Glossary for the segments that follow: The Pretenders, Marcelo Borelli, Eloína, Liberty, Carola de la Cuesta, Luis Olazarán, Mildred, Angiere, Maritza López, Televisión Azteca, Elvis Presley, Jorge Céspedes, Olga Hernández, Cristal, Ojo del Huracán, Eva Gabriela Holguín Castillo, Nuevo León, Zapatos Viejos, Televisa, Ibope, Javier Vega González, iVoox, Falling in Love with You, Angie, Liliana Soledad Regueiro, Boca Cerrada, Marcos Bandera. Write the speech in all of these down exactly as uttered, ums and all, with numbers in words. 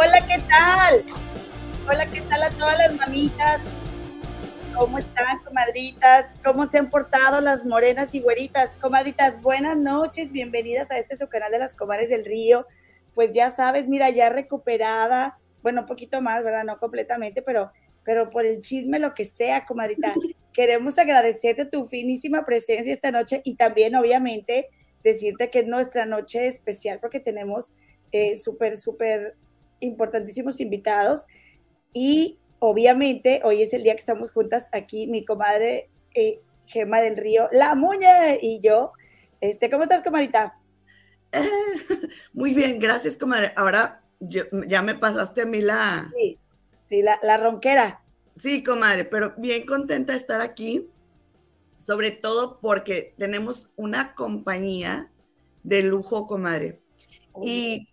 Hola, ¿qué tal? Hola, ¿qué tal a todas las mamitas? ¿Cómo están, comadritas? ¿Cómo se han portado las morenas y güeritas? Comadritas, buenas noches, bienvenidas a este su canal de las Comadres del Río. Pues ya sabes, mira, ya recuperada, bueno, un poquito más, ¿verdad? No completamente, pero, pero por el chisme, lo que sea, comadrita. Queremos agradecerte tu finísima presencia esta noche y también, obviamente, decirte que es nuestra noche especial porque tenemos eh, súper, súper importantísimos invitados y obviamente hoy es el día que estamos juntas aquí, mi comadre eh, Gema del Río, la Muña y yo. Este, ¿cómo estás, comadita? Eh, muy bien, gracias, comadre. Ahora yo, ya me pasaste a mí la... Sí, sí la, la ronquera. Sí, comadre, pero bien contenta de estar aquí, sobre todo porque tenemos una compañía de lujo, comadre. Oh. Y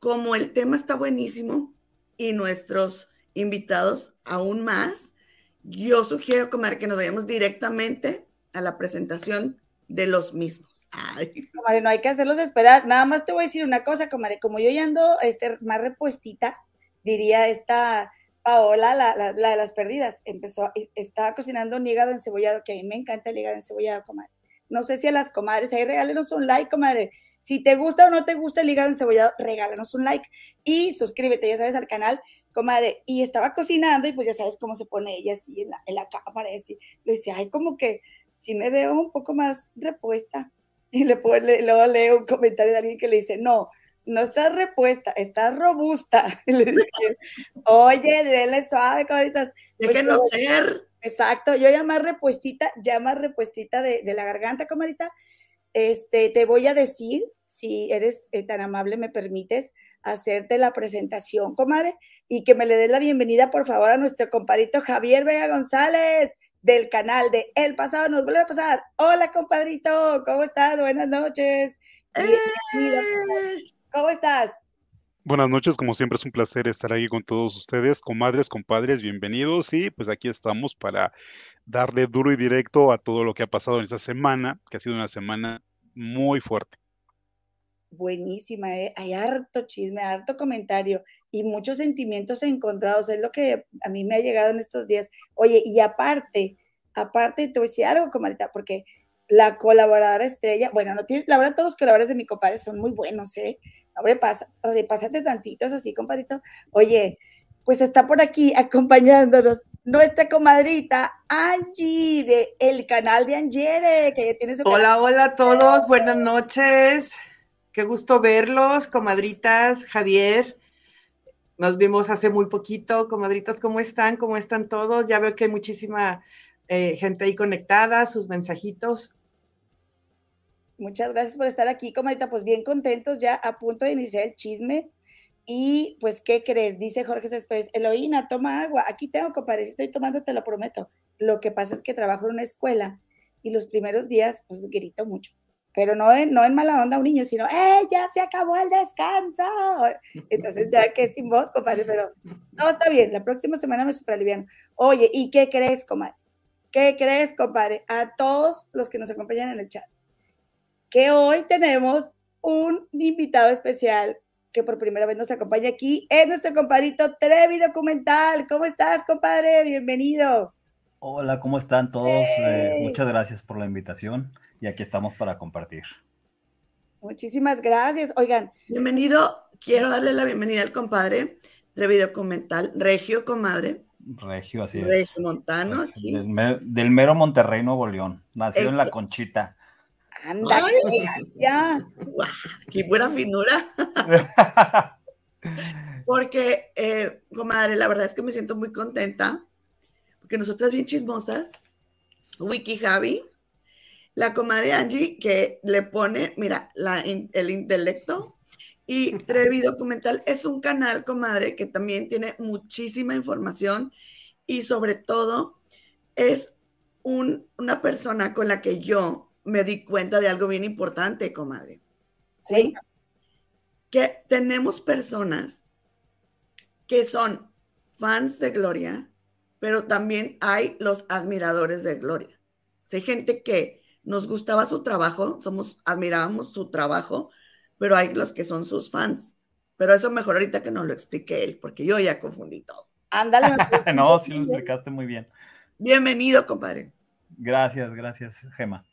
como el tema está buenísimo y nuestros invitados aún más, yo sugiero, comadre, que nos vayamos directamente a la presentación de los mismos. Ay. Comadre, no hay que hacerlos esperar. Nada más te voy a decir una cosa, comadre. Como yo ya ando este, más repuestita, diría esta Paola, la, la, la de las perdidas, empezó, estaba cocinando un hígado encebollado, que a mí me encanta el hígado encebollado, comadre. No sé si a las comadres, ahí regálenos un like, comadre. Si te gusta o no te gusta el hígado encebollado, regálanos un like y suscríbete, ya sabes, al canal, comadre. Y estaba cocinando y pues ya sabes cómo se pone ella así en la, en la cámara, así. Le decía, ay, como que sí me veo un poco más repuesta. Y le puedo, le, luego leo un comentario de alguien que le dice, no, no estás repuesta, estás robusta. Oye, denle suave, cabritas. Déjenos pues, ser. Exacto, yo ya más repuestita, ya más repuestita de, de la garganta, comadita. Este, te voy a decir, si eres eh, tan amable, me permites hacerte la presentación, comadre, y que me le des la bienvenida, por favor, a nuestro compadrito Javier Vega González, del canal de El Pasado Nos Vuelve a Pasar. Hola, compadrito, ¿cómo estás? Buenas noches. Bienvenido, eh. ¿Cómo estás? Buenas noches, como siempre es un placer estar aquí con todos ustedes, comadres, compadres, bienvenidos y pues aquí estamos para darle duro y directo a todo lo que ha pasado en esta semana, que ha sido una semana muy fuerte. Buenísima, ¿eh? Hay harto chisme, harto comentario y muchos sentimientos encontrados, es lo que a mí me ha llegado en estos días. Oye, y aparte, aparte te voy a decir algo, comadita, porque la colaboradora estrella, bueno, no tiene, la verdad todos los colaboradores de mi compadre son muy buenos, ¿eh? Hombre, pasa, oye, pásate tantitos así, compadrito. Oye, pues está por aquí acompañándonos nuestra comadrita Angie de el canal de Angiere, que ya tiene su canal. Hola, hola a todos, buenas noches. Qué gusto verlos, comadritas, Javier. Nos vimos hace muy poquito, comadritas, ¿cómo están? ¿Cómo están todos? Ya veo que hay muchísima eh, gente ahí conectada, sus mensajitos. Muchas gracias por estar aquí, comadita, pues bien contentos, ya a punto de iniciar el chisme. Y, pues, ¿qué crees? Dice Jorge Céspedes, Eloína, toma agua, aquí tengo, compadre, estoy tomando, te lo prometo. Lo que pasa es que trabajo en una escuela y los primeros días, pues, grito mucho. Pero no en, no en mala onda a un niño, sino, ¡eh, ya se acabó el descanso! Entonces, ya que sin voz, compadre, pero no, está bien, la próxima semana me superaliviano. Oye, ¿y qué crees, comadre? ¿Qué crees, compadre? A todos los que nos acompañan en el chat, que hoy tenemos un invitado especial que por primera vez nos acompaña aquí, es nuestro compadrito Trevi Documental. ¿Cómo estás, compadre? Bienvenido. Hola, ¿cómo están todos? Eh, muchas gracias por la invitación y aquí estamos para compartir. Muchísimas gracias. Oigan. Bienvenido. Quiero darle la bienvenida al compadre Trevi Documental, regio, comadre. Regio, así es. Regio montano. Aquí. Del, del mero Monterrey, Nuevo León. Nacido en La Conchita. Anda, ya. ¡Qué buena finura! Porque, eh, comadre, la verdad es que me siento muy contenta, porque nosotras bien chismosas, Wiki Javi, la comadre Angie, que le pone, mira, la, el intelecto, y Trevi Documental es un canal, comadre, que también tiene muchísima información, y sobre todo, es un, una persona con la que yo me di cuenta de algo bien importante, comadre. ¿Sí? ¿Sí? Que tenemos personas que son fans de Gloria, pero también hay los admiradores de Gloria. Hay gente que nos gustaba su trabajo, somos, admirábamos su trabajo, pero hay los que son sus fans. Pero eso mejor ahorita que nos lo explique él, porque yo ya confundí todo. Ándale. No, sí lo explicaste muy bien. Bienvenido, compadre. Gracias, gracias, Gema.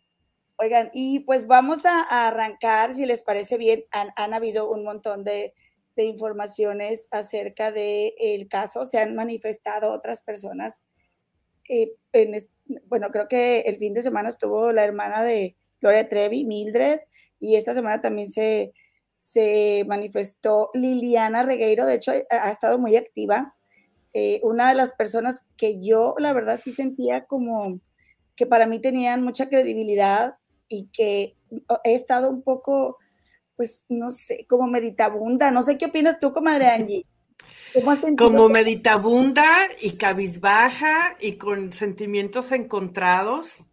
Oigan, y pues vamos a, a arrancar, si les parece bien. Han, han habido un montón de, de informaciones acerca del caso. Se han manifestado otras personas. Eh, en, bueno, creo que el fin de semana estuvo la hermana de Gloria Trevi, Mildred, y esta semana también se... se manifestó Liliana Regueiro. De hecho, ha estado muy activa. Eh, una de las personas que yo, la verdad, sí sentía como que para mí tenían mucha credibilidad y que he estado un poco, pues, no sé, como meditabunda. No sé qué opinas tú, comadre Angie. ¿Cómo has sentido? Como meditabunda y cabizbaja y con sentimientos encontrados,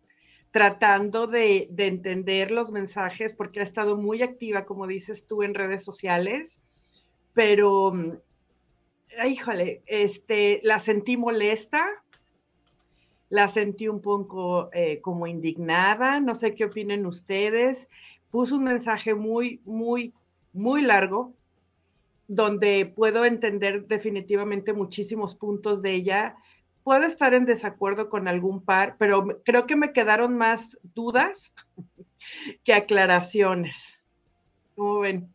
tratando de, de entender los mensajes, porque ha estado muy activa, como dices tú, en redes sociales, pero, híjole, este, la sentí molesta, la sentí un poco eh, como indignada, no sé qué opinen ustedes. Puso un mensaje muy, muy, muy largo, donde puedo entender definitivamente muchísimos puntos de ella. Puedo estar en desacuerdo con algún par, pero creo que me quedaron más dudas que aclaraciones. ¿Cómo ven?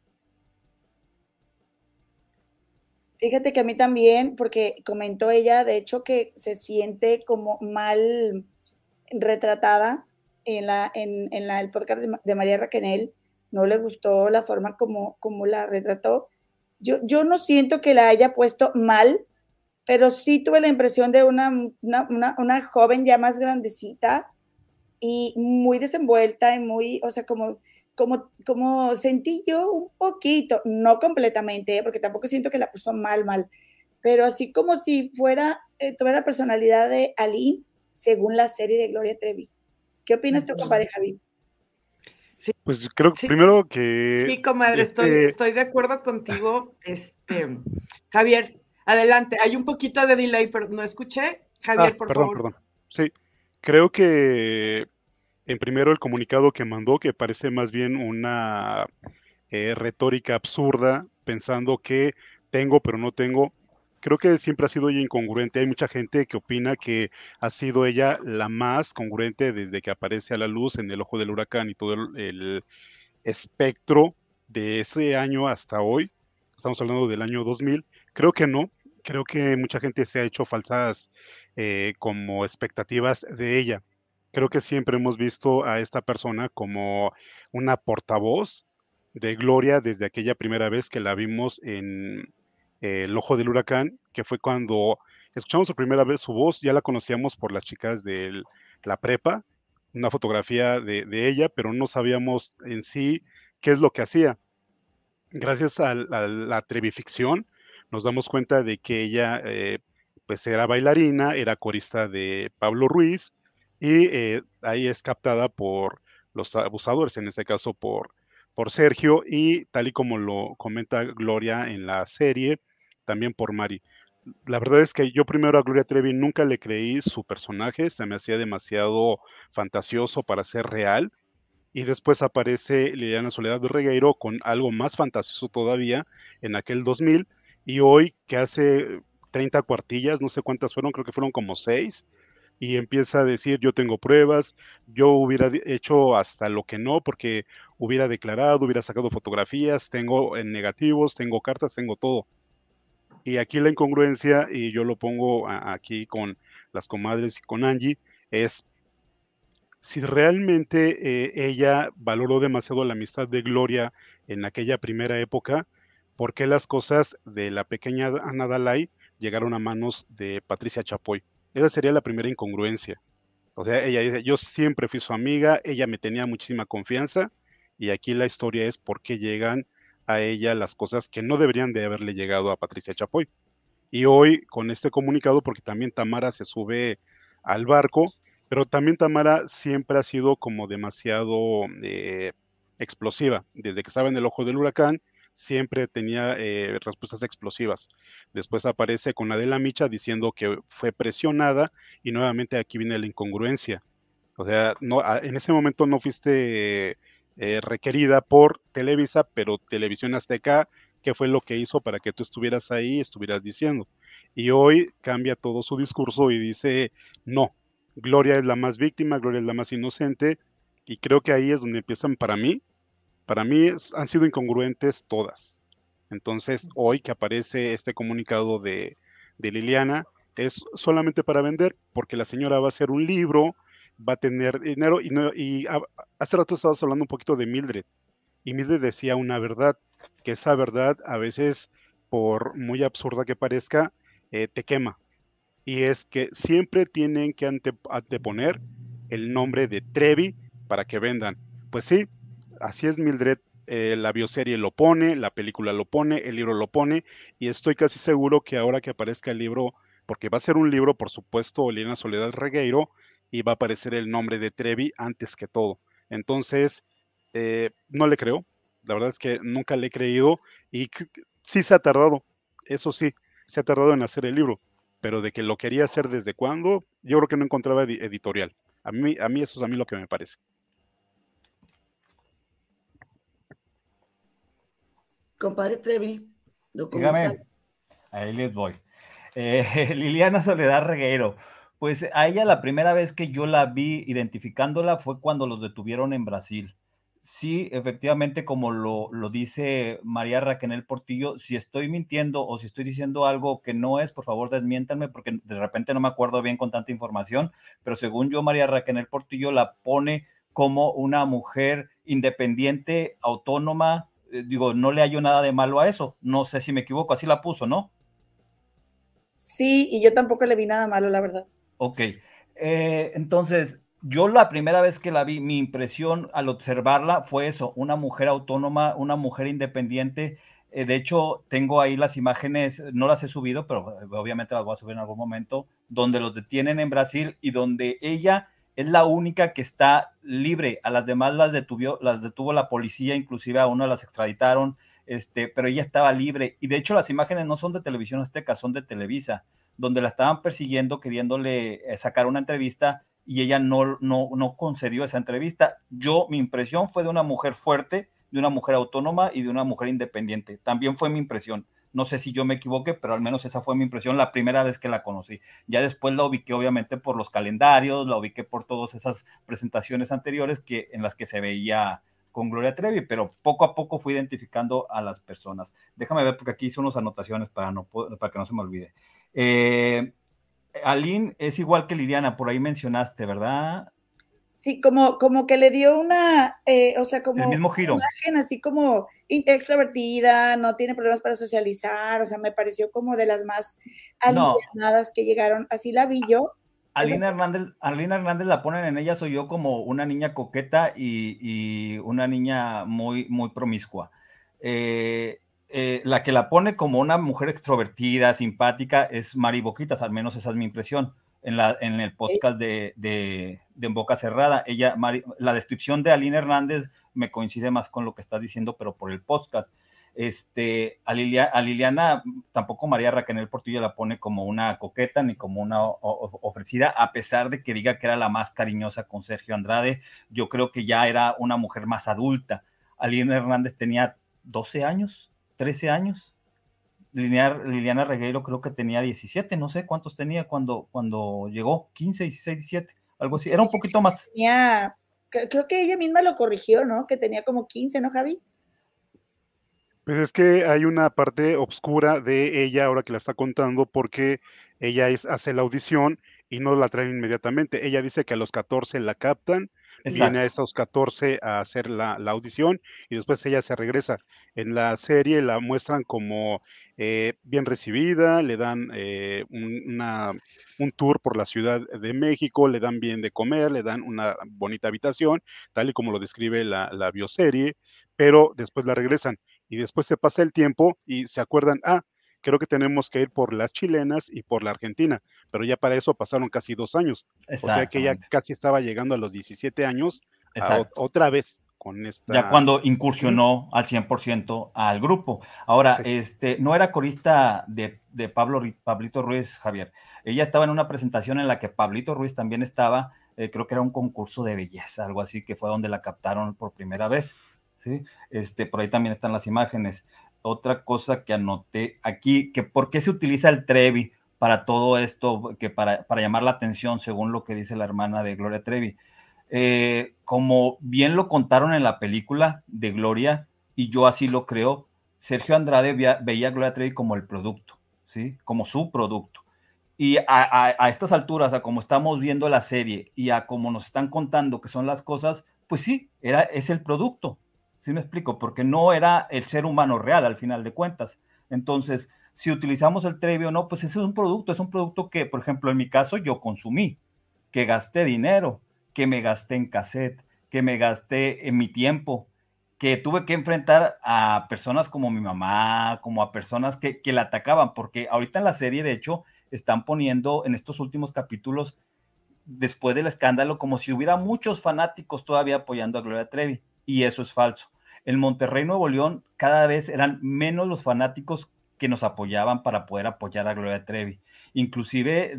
Fíjate que a mí también, porque comentó ella, de hecho, que se siente como mal retratada en, la, en, en la, el podcast de, de María Raquenel. No le gustó la forma como, como la retrató. Yo, yo no siento que la haya puesto mal, pero sí tuve la impresión de una, una, una, una joven ya más grandecita y muy desenvuelta y muy, o sea, como, como, como sentí yo un poquito, no completamente, ¿eh? Porque tampoco siento que la puso mal, mal, pero así como si fuera, eh, tuviera la personalidad de Aline, según la serie de Gloria Trevi. ¿Qué opinas tú, compadre Javi? Sí. Pues creo que sí. Primero que... Sí, comadre, este... estoy, estoy de acuerdo contigo, este, Javier. Adelante, hay un poquito de delay, pero no escuché. Javier, ah, por perdón, favor. Perdón, perdón. Sí, creo que en primero el comunicado que mandó, que parece más bien una eh, retórica absurda, pensando que tengo, pero no tengo. Creo que siempre ha sido ella incongruente. Hay mucha gente que opina que ha sido ella la más congruente desde que aparece a la luz en el Ojo del Huracán y todo el, el espectro de ese año hasta hoy. Estamos hablando del año dos mil. Creo que no, creo que mucha gente se ha hecho falsas eh, como expectativas de ella. Creo que siempre hemos visto a esta persona como una portavoz de Gloria desde aquella primera vez que la vimos en eh, El Ojo del Huracán, que fue cuando escuchamos por primera vez su voz. Ya la conocíamos por las chicas de la prepa, una fotografía de, de ella, pero no sabíamos en sí qué es lo que hacía. Gracias a, a la trevificción, nos damos cuenta de que ella eh, pues era bailarina, era corista de Pablo Ruiz y eh, ahí es captada por los abusadores, en este caso por, por Sergio y tal y como lo comenta Gloria en la serie, también por Mary. La verdad es que yo primero a Gloria Trevi nunca le creí su personaje, se me hacía demasiado fantasioso para ser real y después aparece Liliana Soledad Regueiro con algo más fantasioso todavía en aquel dos mil. Y hoy, que hace treinta cuartillas, no sé cuántas fueron, creo que fueron como seis, y empieza a decir, yo tengo pruebas, yo hubiera hecho hasta lo que no, porque hubiera declarado, hubiera sacado fotografías, tengo en negativos, tengo cartas, tengo todo. Y aquí la incongruencia, y yo lo pongo a, aquí con las comadres y con Angie, es si realmente eh, ella valoró demasiado la amistad de Gloria en aquella primera época, ¿por qué las cosas de la pequeña Ana Dalay llegaron a manos de Patricia Chapoy? Esa sería la primera incongruencia. O sea, ella dice, yo siempre fui su amiga, ella me tenía muchísima confianza, y aquí la historia es por qué llegan a ella las cosas que no deberían de haberle llegado a Patricia Chapoy. Y hoy, con este comunicado, porque también Tamara se sube al barco, pero también Tamara siempre ha sido como demasiado eh, explosiva. Desde que estaba en El Ojo del Huracán, siempre tenía eh, respuestas explosivas. Después aparece con Adela Micha diciendo que fue presionada y nuevamente aquí viene la incongruencia. O sea, no, en ese momento no fuiste eh, requerida por Televisa, pero Televisión Azteca, ¿qué fue lo que hizo para que tú estuvieras ahí y estuvieras diciendo? Y hoy cambia todo su discurso y dice, no, Gloria es la más víctima, Gloria es la más inocente, y creo que ahí es donde empiezan para mí, para mí es, han sido incongruentes todas. Entonces, hoy que aparece este comunicado de, de Liliana, es solamente para vender, porque la señora va a hacer un libro, va a tener dinero, y, no, y a, hace rato estabas hablando un poquito de Mildred, y Mildred decía una verdad, que esa verdad a veces, por muy absurda que parezca, eh, te quema, y es que siempre tienen que ante, anteponer el nombre de Trevi para que vendan. Pues sí, así es Mildred, eh, la bioserie lo pone, la película lo pone, el libro lo pone, y estoy casi seguro que ahora que aparezca el libro, porque va a ser un libro, por supuesto, Liliana Soledad Regueiro, y va a aparecer el nombre de Trevi antes que todo. Entonces, eh, no le creo, la verdad es que nunca le he creído, y sí se ha tardado, eso sí, se ha tardado en hacer el libro, pero de que lo quería hacer desde cuándo, yo creo que no encontraba editorial. A mí, a mí eso es a mí lo que me parece. Compadre Trevi, documental. Dígame, ahí les voy. Eh, Liliana Soledad Regueiro, pues a ella la primera vez que yo la vi identificándola fue cuando los detuvieron en Brasil. Sí, efectivamente, como lo, lo dice María Raquenel Portillo, si estoy mintiendo o si estoy diciendo algo que no es, por favor desmiéntanme, porque de repente no me acuerdo bien con tanta información, pero según yo, María Raquenel Portillo la pone como una mujer independiente, autónoma. Eh, digo, no le hallo nada de malo a eso, no sé si me equivoco, así la puso, ¿no? Sí, y yo tampoco le vi nada malo, la verdad. Ok, eh, entonces yo la primera vez que la vi, mi impresión al observarla fue eso, una mujer autónoma, una mujer independiente. Eh, de hecho, tengo ahí las imágenes, no las he subido, pero obviamente las voy a subir en algún momento, donde los detienen en Brasil y donde ella es la única que está libre. A las demás las detuvo, las detuvo la policía, inclusive a uno las extraditaron. Este, pero ella estaba libre, y de hecho las imágenes no son de Televisión Azteca, son de Televisa, donde la estaban persiguiendo, queriéndole sacar una entrevista, y ella no, no, no concedió esa entrevista. Yo, mi impresión fue de una mujer fuerte, de una mujer autónoma y de una mujer independiente, también fue mi impresión, no sé si yo me equivoqué, pero al menos esa fue mi impresión la primera vez que la conocí. Ya después la ubiqué obviamente por los calendarios, la ubiqué por todas esas presentaciones anteriores que, en las que se veía con Gloria Trevi, pero poco a poco fui identificando a las personas. Déjame ver, porque aquí hice unas anotaciones para, no, para que no se me olvide. Eh, Aline es igual que Liliana, por ahí mencionaste, ¿verdad? Sí, como, como que le dio una, eh, o sea, como el mismo giro. Una imagen así como extrovertida, no tiene problemas para socializar, o sea, me pareció como de las más alivianadas no. que llegaron, así la vi yo. Aline Hernández, Aline Hernández la ponen en Ella Soy Yo como una niña coqueta y, y una niña muy, muy promiscua. Eh, eh, la que la pone como una mujer extrovertida, simpática, es Mary Boquitas, al menos esa es mi impresión, en, la, en el podcast de, de, de En Boca Cerrada. Ella, Mari, la descripción de Aline Hernández me coincide más con lo que estás diciendo, pero por el podcast. Este, a, Lilia, a Liliana tampoco María Raquenel Portillo la pone como una coqueta ni como una ofrecida, a pesar de que diga que era la más cariñosa con Sergio Andrade. Yo creo que ya era una mujer más adulta. Aline Hernández tenía doce años, trece años, Liliana, Liliana Regueiro creo que tenía diecisiete, no sé cuántos tenía cuando, cuando llegó, quince, dieciséis, diecisiete, algo así, era un poquito más. Tenía, creo que ella misma lo corrigió, ¿no? Que tenía como quince, ¿no, Javi? Pues es que hay una parte obscura de ella ahora que la está contando, porque ella es, hace la audición y no la traen inmediatamente. Ella dice que a los catorce la captan. Exacto. Viene a esos catorce a hacer la, la audición y después ella se regresa. En la serie la muestran como eh, bien recibida, le dan eh, un, una, un tour por la Ciudad de México, le dan bien de comer, le dan una bonita habitación, tal y como lo describe la, la bioserie, pero después la regresan. Y después se pasa el tiempo y se acuerdan, ah, creo que tenemos que ir por las chilenas y por la Argentina, pero ya para eso pasaron casi dos años, o sea que ya casi estaba llegando a los diecisiete años a, otra vez con esta... Ya cuando incursionó al cien por ciento al grupo. Ahora, sí. este, no era corista de, de Pablo, Pablito Ruiz, Javier, ella estaba en una presentación en la que Pablito Ruiz también estaba, eh, creo que era un concurso de belleza, algo así, que fue donde la captaron por primera vez, ¿sí? Este, por ahí también están las imágenes. Otra cosa que anoté aquí, que por qué se utiliza el Trevi para todo esto, que para, para llamar la atención, según lo que dice la hermana de Gloria Trevi. Eh, como bien lo contaron en la película de Gloria, y yo así lo creo, Sergio Andrade veía, veía a Gloria Trevi como el producto, ¿sí? Como su producto. Y a, a, a estas alturas, a como estamos viendo la serie y a como nos están contando que son las cosas, pues sí, era, es el producto, ¿sí me explico? Porque no era el ser humano real al final de cuentas. Entonces, si utilizamos el Trevi o no, pues ese es un producto, es un producto que, por ejemplo, en mi caso yo consumí, que gasté dinero, que me gasté en cassette, que me gasté en mi tiempo, que tuve que enfrentar a personas como mi mamá, como a personas que, que la atacaban, porque ahorita en la serie, de hecho, están poniendo en estos últimos capítulos, después del escándalo, como si hubiera muchos fanáticos todavía apoyando a Gloria Trevi, y eso es falso. En Monterrey, Nuevo León, cada vez eran menos los fanáticos que nos apoyaban para poder apoyar a Gloria Trevi. Inclusive,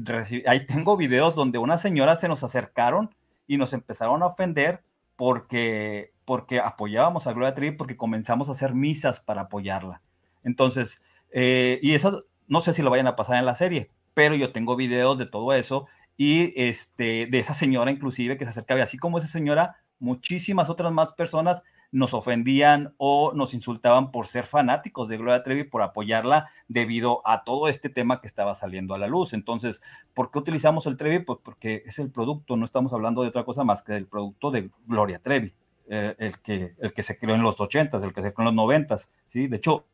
ahí tengo videos donde unas señoras se nos acercaron y nos empezaron a ofender porque, porque apoyábamos a Gloria Trevi, porque comenzamos a hacer misas para apoyarla. Entonces, eh, y esas, no sé si lo vayan a pasar en la serie, pero yo tengo videos de todo eso, y este, de esa señora inclusive que se acercaba, y así como esa señora, muchísimas otras más personas nos ofendían o nos insultaban por ser fanáticos de Gloria Trevi, por apoyarla debido a todo este tema que estaba saliendo a la luz. Entonces, ¿por qué utilizamos el Trevi? Pues porque es el producto, no estamos hablando de otra cosa más que del producto de Gloria Trevi, eh, el, que, el que se creó en los ochentas, el que se creó en los noventas, ¿sí? De hecho,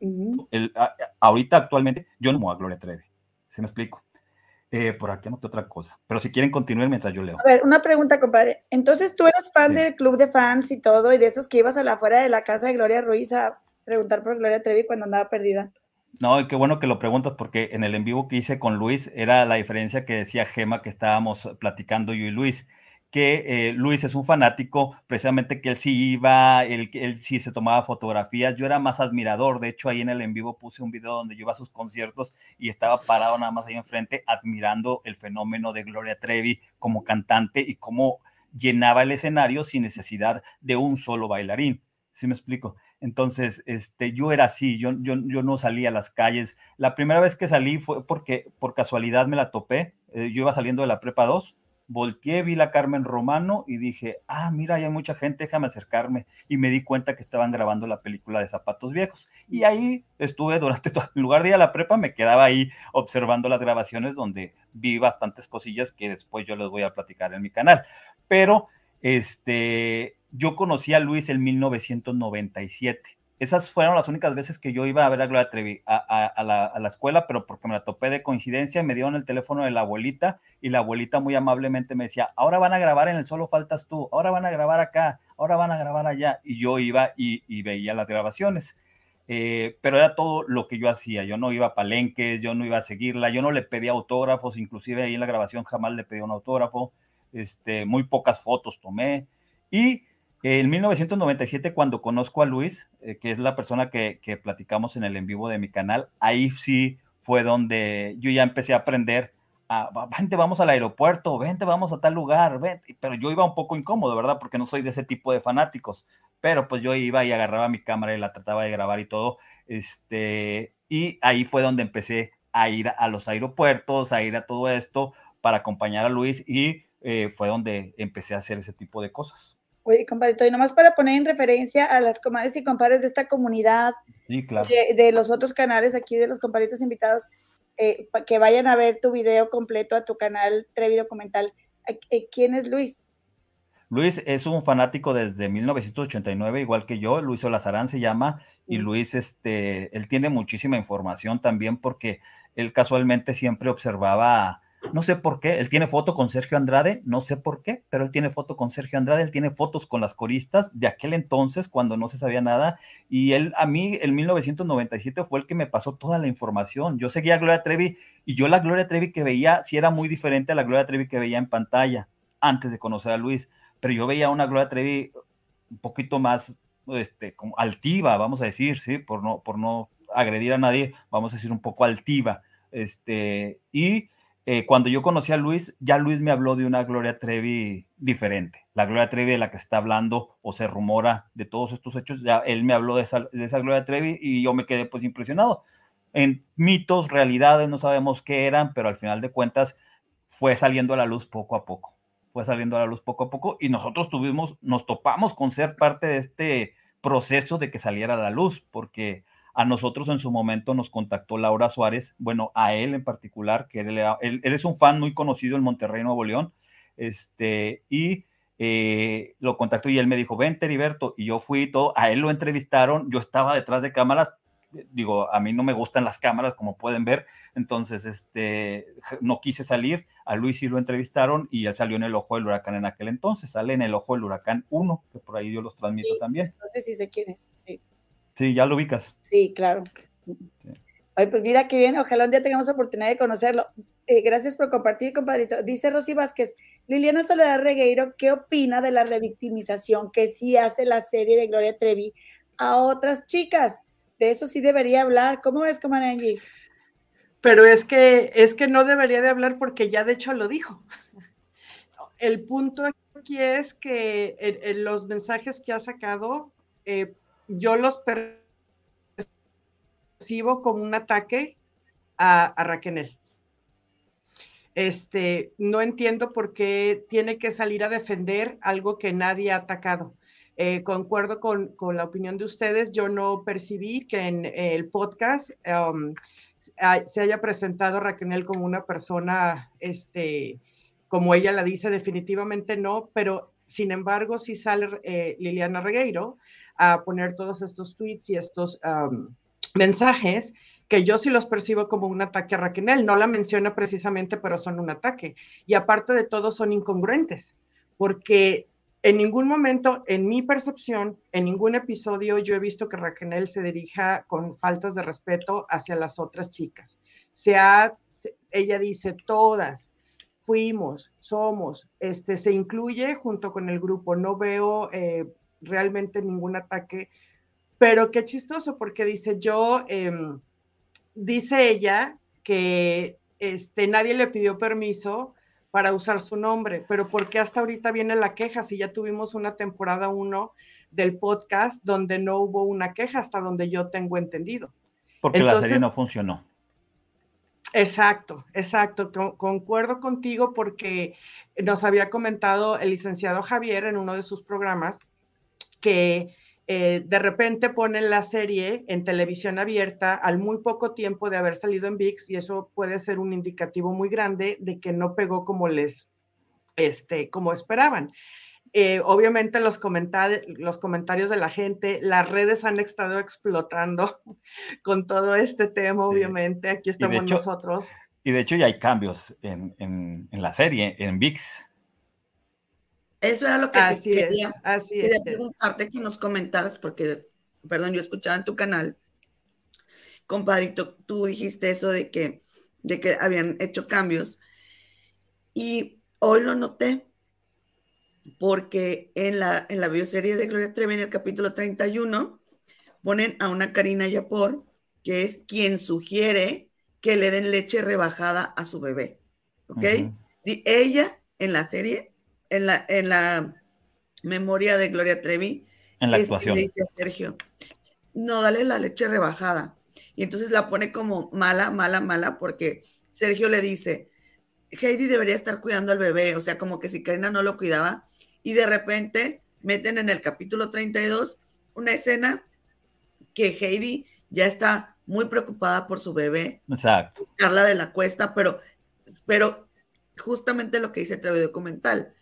uh-huh. el, a, ahorita actualmente yo no amo a Gloria Trevi, ¿sí me explico? Eh, por aquí anoté otra cosa, pero si quieren continúen mientras yo leo. A ver, una pregunta, compadre. Entonces, tú eres fan sí. del club de fans y todo, y de esos que ibas a la afuera de la casa de Gloria Ruiz a preguntar por Gloria Trevi cuando andaba perdida. No, y qué bueno que lo preguntas, porque en el en vivo que hice con Luis, era la diferencia que decía Gema que estábamos platicando yo y Luis, que eh, Luis es un fanático, precisamente que él sí iba, él, él sí se tomaba fotografías, yo era más admirador, de hecho ahí en el en vivo puse un video donde yo iba a sus conciertos y estaba parado nada más ahí enfrente admirando el fenómeno de Gloria Trevi como cantante y cómo llenaba el escenario sin necesidad de un solo bailarín, ¿sí me explico? Entonces, este, yo era así, yo, yo, yo no salía a las calles, la primera vez que salí fue porque por casualidad me la topé, eh, yo iba saliendo de la prepa dos, volteé, vi la Carmen Romano y dije, ah, mira, hay mucha gente, déjame acercarme. Y me di cuenta que estaban grabando la película de Zapatos Viejos. Y ahí estuve durante todo, en lugar de ir a la prepa, me quedaba ahí observando las grabaciones donde vi bastantes cosillas que después yo les voy a platicar en mi canal. Pero este, yo conocí a Luis en mil novecientos noventa y siete. Esas fueron las únicas veces que yo iba a ver a Gloria Trevi a, a, a, la, a la escuela, pero porque me la topé de coincidencia, me dieron el teléfono de la abuelita y la abuelita muy amablemente me decía, ahora van a grabar en el Solo Faltas Tú, ahora van a grabar acá, ahora van a grabar allá. Y yo iba y, y veía las grabaciones. Eh, pero era todo lo que yo hacía, yo no iba a palenques, yo no iba a seguirla, yo no le pedía autógrafos, inclusive ahí en la grabación jamás le pedí un autógrafo, este, muy pocas fotos tomé. Y en mil novecientos noventa y siete, cuando conozco a Luis, eh, que es la persona que, que platicamos en el en vivo de mi canal, ahí sí fue donde yo ya empecé a aprender, a, vente, vamos al aeropuerto, vente, vamos a tal lugar, vente. Pero yo iba un poco incómodo, ¿verdad? Porque no soy de ese tipo de fanáticos, pero pues yo iba y agarraba mi cámara y la trataba de grabar y todo, este, y ahí fue donde empecé a ir a los aeropuertos, a ir a todo esto para acompañar a Luis y eh, fue donde empecé a hacer ese tipo de cosas. Oye, compadrito, y nomás para poner en referencia a las comadres y compadres de esta comunidad, sí, claro. de, de los otros canales aquí, de los compadritos invitados, eh, que vayan a ver tu video completo a tu canal Trevi Documental. ¿Quién es Luis? Luis es un fanático desde mil novecientos ochenta y nueve, igual que yo, Luis Olazarán se llama, y Luis, este, él tiene muchísima información también porque él casualmente siempre observaba... No sé por qué, él tiene foto con Sergio Andrade, no sé por qué, pero él tiene foto con Sergio Andrade, él tiene fotos con las coristas de aquel entonces cuando no se sabía nada, y él a mí en mil novecientos noventa y siete fue el que me pasó toda la información. Yo seguía a Gloria Trevi y yo la Gloria Trevi que veía sí era muy diferente a la Gloria Trevi que veía en pantalla antes de conocer a Luis, pero yo veía una Gloria Trevi un poquito más este, como altiva, vamos a decir, sí, por no, por no agredir a nadie, vamos a decir un poco altiva, este, y eh, cuando yo conocí a Luis, ya Luis me habló de una Gloria Trevi diferente. La Gloria Trevi de la que está hablando o se rumora de todos estos hechos, ya él me habló de esa, de esa Gloria Trevi y yo me quedé pues impresionado. En mitos, realidades, no sabemos qué eran, pero al final de cuentas fue saliendo a la luz poco a poco. Fue saliendo a la luz poco a poco y nosotros tuvimos, nos topamos con ser parte de este proceso de que saliera a la luz, porque a nosotros en su momento nos contactó Laura Suárez, bueno, a él en particular, que él, él, él es un fan muy conocido en Monterrey, Nuevo León, este, y eh, lo contactó y él me dijo, ven Teriberto, y yo fui y todo, a él lo entrevistaron, yo estaba detrás de cámaras, digo, a mí no me gustan las cámaras, como pueden ver, entonces este, no quise salir, a Luis sí lo entrevistaron y él salió en el Ojo del Huracán en aquel entonces, sale en el Ojo del Huracán uno, que por ahí yo los transmito sí, también. No sé si sé quién es, sí. Sí, ya lo ubicas. Sí, claro. Sí. Ay, pues mira qué bien, ojalá un día tengamos oportunidad de conocerlo. Eh, gracias por compartir, compadrito. Dice Rosy Vázquez, Liliana Soledad Regueiro, ¿qué opina de la revictimización que sí hace la serie de Gloria Trevi a otras chicas? De eso sí debería hablar. ¿Cómo ves, comadre Angie? Pero es que, es que no debería de hablar porque ya de hecho lo dijo. El punto aquí es que en, en los mensajes que ha sacado, eh, yo los percibo como un ataque a, a Raquenel. Este, no entiendo por qué tiene que salir a defender algo que nadie ha atacado. Eh, concuerdo con, con la opinión de ustedes, yo no percibí que en eh, el podcast um, se haya presentado Raquenel como una persona, este, como ella la dice, definitivamente no, pero sin embargo sí sale eh, Liliana Regueiro a poner todos estos tweets y estos um, mensajes que yo sí los percibo como un ataque a Raquenel, no la menciona precisamente, pero son un ataque, y aparte de todo son incongruentes, porque en ningún momento, en mi percepción, en ningún episodio yo he visto que Raquenel se dirija con faltas de respeto hacia las otras chicas. Se ha, ella dice, todas, fuimos, somos, este, se incluye junto con el grupo. No veo eh, realmente ningún ataque, pero qué chistoso, porque dice yo, eh, dice ella que este, nadie le pidió permiso para usar su nombre, pero ¿por qué hasta ahorita viene la queja? Si ya tuvimos una temporada uno del podcast donde no hubo una queja, hasta donde yo tengo entendido. Porque entonces, la serie no funcionó. Exacto, exacto, con, concuerdo contigo, porque nos había comentado el licenciado Javier en uno de sus programas que eh, de repente ponen la serie en televisión abierta al muy poco tiempo de haber salido en VIX, y eso puede ser un indicativo muy grande de que no pegó como les, este, como esperaban. Eh, obviamente los, comentar los comentarios de la gente, las redes han estado explotando con todo este tema, sí. Obviamente, aquí estamos y hecho, nosotros. Y de hecho ya hay cambios en, en, en la serie, en VIX. Eso era lo que así te quería, es, así quería preguntarte es. Que nos comentaras, porque, perdón, yo escuchaba en tu canal, compadrito, tú dijiste eso de que, de que habían hecho cambios, y hoy lo noté, porque en la, en la bioserie de Gloria Trevi, en el capítulo treinta y uno, ponen a una Karina Yapur, que es quien sugiere que le den leche rebajada a su bebé, ¿ok? Uh-huh. Y ella, en la serie... En la, en la memoria de Gloria Trevi, en la actuación, le dice a Sergio, no, dale la leche rebajada. Y entonces la pone como mala, mala, mala, porque Sergio le dice, Heidi debería estar cuidando al bebé, o sea, como que si Karina no lo cuidaba. Y de repente meten en el capítulo treinta y dos una escena que Heidi ya está muy preocupada por su bebé. Exacto. Carla de la Cuesta, pero, pero justamente lo que dice Trevi Documental.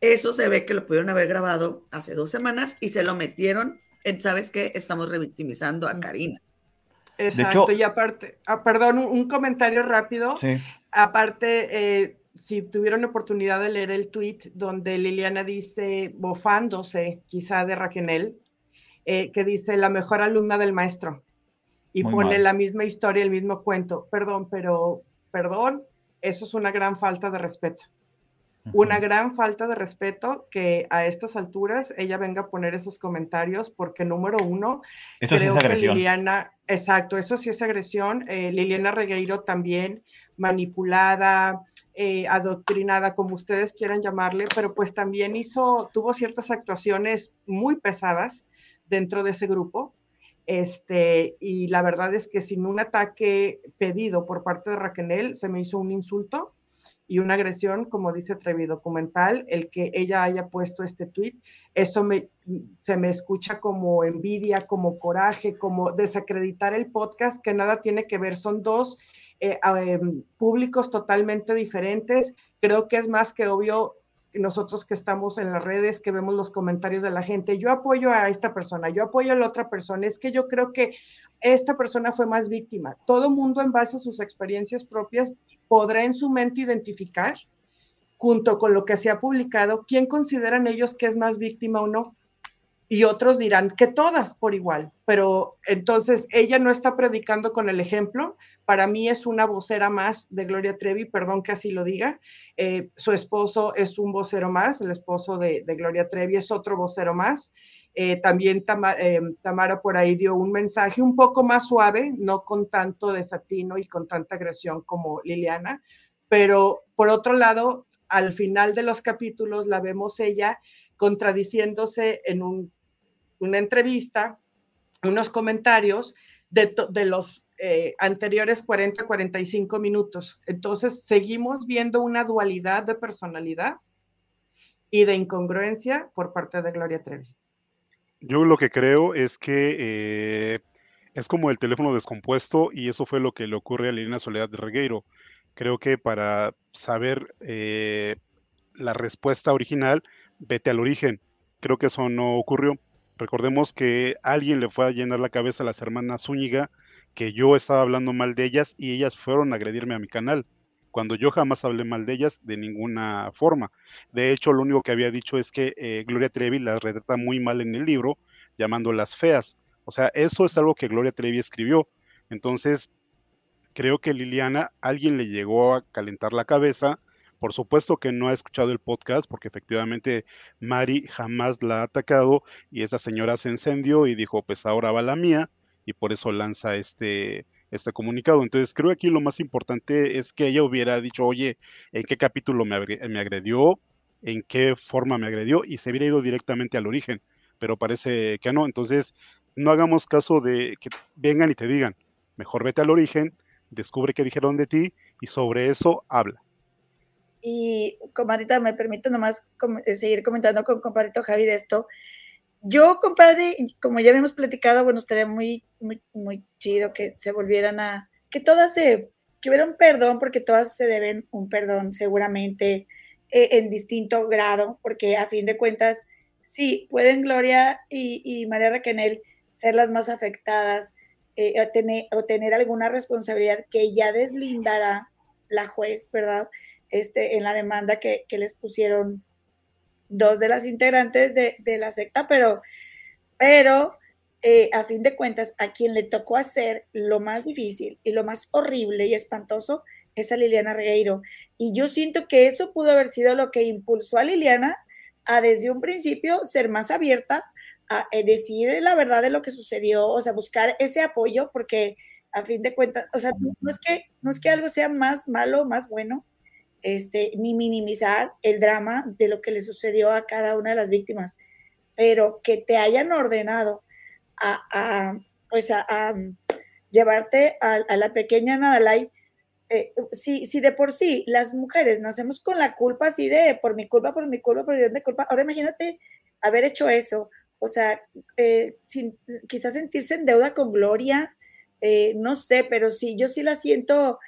Eso se ve que lo pudieron haber grabado hace dos semanas y se lo metieron en, ¿sabes qué? Estamos revictimizando a Karina. Exacto, de hecho, y aparte, ah, perdón, un comentario rápido. Sí. Aparte, eh, si tuvieron oportunidad de leer el tweet donde Liliana dice, bofándose quizá de Raquenel, eh, que dice, la mejor alumna del maestro. Y muy pone mal. La misma historia, el mismo cuento. Perdón, pero, perdón, eso es una gran falta de respeto. Una gran falta de respeto que a estas alturas ella venga a poner esos comentarios, porque número uno, esto creo sí es agresión. Que Liliana, exacto, eso sí es agresión, eh, Liliana Regueiro también manipulada, eh, adoctrinada, como ustedes quieran llamarle, pero pues también hizo, tuvo ciertas actuaciones muy pesadas dentro de ese grupo. Este, y la verdad es que sin un ataque pedido por parte de Raquenel, se me hizo un insulto y una agresión, como dice Trevi Documental, el que ella haya puesto este tuit. Eso me, se me escucha como envidia, como coraje, como desacreditar el podcast, que nada tiene que ver, son dos eh, eh, públicos totalmente diferentes. Creo que es más que obvio, nosotros que estamos en las redes, que vemos los comentarios de la gente, yo apoyo a esta persona, yo apoyo a la otra persona, es que yo creo que esta persona fue más víctima. Todo mundo, en base a sus experiencias propias, podrá en su mente identificar, junto con lo que se ha publicado, quién consideran ellos que es más víctima o no. Y otros dirán que todas por igual, pero entonces ella no está predicando con el ejemplo. Para mí es una vocera más de Gloria Trevi, perdón que así lo diga. Eh, su esposo es un vocero más, el esposo de, de Gloria Trevi es otro vocero más. Eh, también Tama, eh, Tamara por ahí dio un mensaje un poco más suave, no con tanto desatino y con tanta agresión como Liliana, pero por otro lado, al final de los capítulos la vemos ella contradiciéndose en un una entrevista, unos comentarios de, de los eh, anteriores cuarenta a cuarenta y cinco minutos. Entonces, seguimos viendo una dualidad de personalidad y de incongruencia por parte de Gloria Trevi. Yo lo que creo es que eh, es como el teléfono descompuesto, y eso fue lo que le ocurre a Liliana Soledad de Regueiro. Creo que para saber eh, la respuesta original, vete al origen. Creo que eso no ocurrió. Recordemos que alguien le fue a llenar la cabeza a las hermanas Zúñiga, que yo estaba hablando mal de ellas y ellas fueron a agredirme a mi canal, cuando yo jamás hablé mal de ellas de ninguna forma. De hecho, lo único que había dicho es que eh, Gloria Trevi las retrata muy mal en el libro, llamándolas feas. O sea, eso es algo que Gloria Trevi escribió. Entonces, creo que Liliana, alguien le llegó a calentar la cabeza. Por supuesto que no ha escuchado el podcast, porque efectivamente Mari jamás la ha atacado y esa señora se encendió y dijo, pues ahora va la mía, y por eso lanza este, este comunicado. Entonces creo que aquí lo más importante es que ella hubiera dicho, oye, ¿en qué capítulo me agredió? ¿En qué forma me agredió? Y se hubiera ido directamente al origen, pero parece que no. Entonces no hagamos caso de que vengan y te digan, mejor vete al origen, descubre qué dijeron de ti y sobre eso habla. Y, comadita, me permito nomás com seguir comentando con compadrito Javi de esto. Yo, compadre, como ya habíamos platicado, bueno, estaría muy, muy, muy chido que se volvieran a, que todas se, que hubiera un perdón, porque todas se deben un perdón seguramente eh, en distinto grado, porque a fin de cuentas, sí, pueden Gloria y, y María Raquenel ser las más afectadas eh, o, tener, o tener alguna responsabilidad que ya deslindará la juez, ¿verdad?, Este, en la demanda que, que les pusieron dos de las integrantes de, de la secta, pero, pero eh, a fin de cuentas, a quien le tocó hacer lo más difícil y lo más horrible y espantoso es a Liliana Regueiro. Y yo siento que eso pudo haber sido lo que impulsó a Liliana a desde un principio ser más abierta, a, a decir la verdad de lo que sucedió, o sea, buscar ese apoyo, porque a fin de cuentas, o sea, no es que, no es que algo sea más malo, más bueno, Este, ni minimizar el drama de lo que le sucedió a cada una de las víctimas, pero que te hayan ordenado a, a, pues a, a llevarte a, a la pequeña Ana Dalay. Eh, si, si de por sí las mujeres nos hacemos con la culpa así de por mi culpa, por mi culpa, por mi grande culpa, ahora imagínate haber hecho eso, o sea, eh, sin, quizás sentirse en deuda con Gloria, eh, no sé, pero sí, yo sí la siento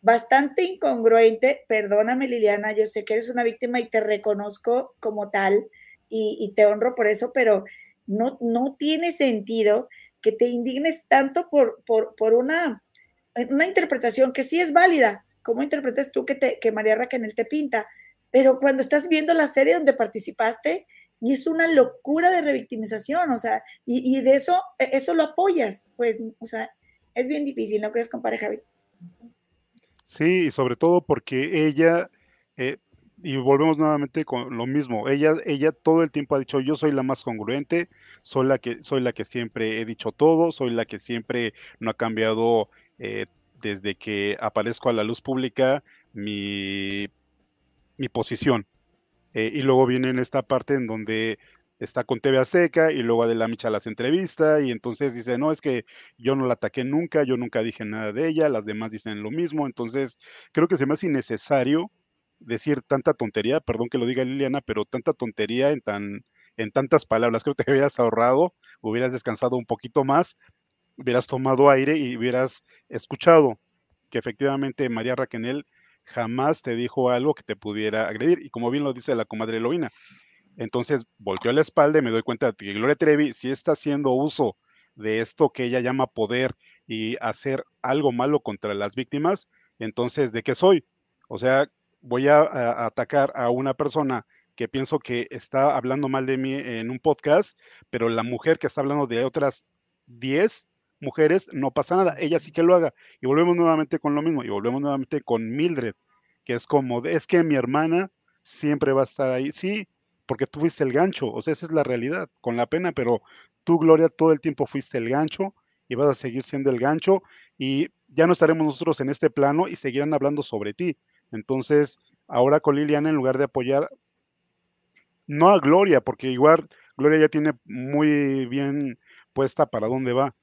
bastante incongruente. Perdóname, Liliana, yo sé que eres una víctima y te reconozco como tal y, y te honro por eso, pero no, no tiene sentido que te indignes tanto por, por, por una, una interpretación que sí es válida. ¿Cómo interpretas tú que, te, que María Raquenel te pinta? Pero cuando estás viendo la serie donde participaste y es una locura de revictimización, o sea, y, y de eso, eso lo apoyas, pues, o sea, es bien difícil, ¿no crees, compadre Javi? Sí, y sobre todo porque ella, eh, y volvemos nuevamente con lo mismo, ella, ella todo el tiempo ha dicho, yo soy la más congruente, soy la que, soy la que siempre he dicho todo, soy la que siempre no ha cambiado eh, desde que aparezco a la luz pública mi, mi posición. Eh, y luego viene en esta parte en donde está con T V Azteca y luego Adela Micha las entrevista y entonces dice, no, es que yo no la ataqué nunca, yo nunca dije nada de ella, las demás dicen lo mismo. Entonces creo que se me hace innecesario decir tanta tontería, perdón que lo diga Liliana, pero tanta tontería en, tan, en tantas palabras. Creo que te hubieras ahorrado, hubieras descansado un poquito más, hubieras tomado aire y hubieras escuchado que efectivamente María Raquenel jamás te dijo algo que te pudiera agredir, y como bien lo dice la comadre Eloína. Entonces volteó a la espalda y me doy cuenta de que Gloria Trevi sí está haciendo uso de esto que ella llama poder y hacer algo malo contra las víctimas. Entonces, ¿de qué soy? O sea, voy a, a atacar a una persona que pienso que está hablando mal de mí en un podcast, pero la mujer que está hablando de otras diez mujeres, no pasa nada, ella sí que lo haga. Y volvemos nuevamente con lo mismo, y volvemos nuevamente con Mildred, que es como, es que mi hermana siempre va a estar ahí. Sí, porque tú fuiste el gancho, o sea, esa es la realidad, con la pena, pero tú, Gloria, todo el tiempo fuiste el gancho y vas a seguir siendo el gancho y ya no estaremos nosotros en este plano y seguirán hablando sobre ti. Entonces, ahora con Liliana, en lugar de apoyar, no a Gloria, porque igual Gloria ya tiene muy bien puesta para dónde va,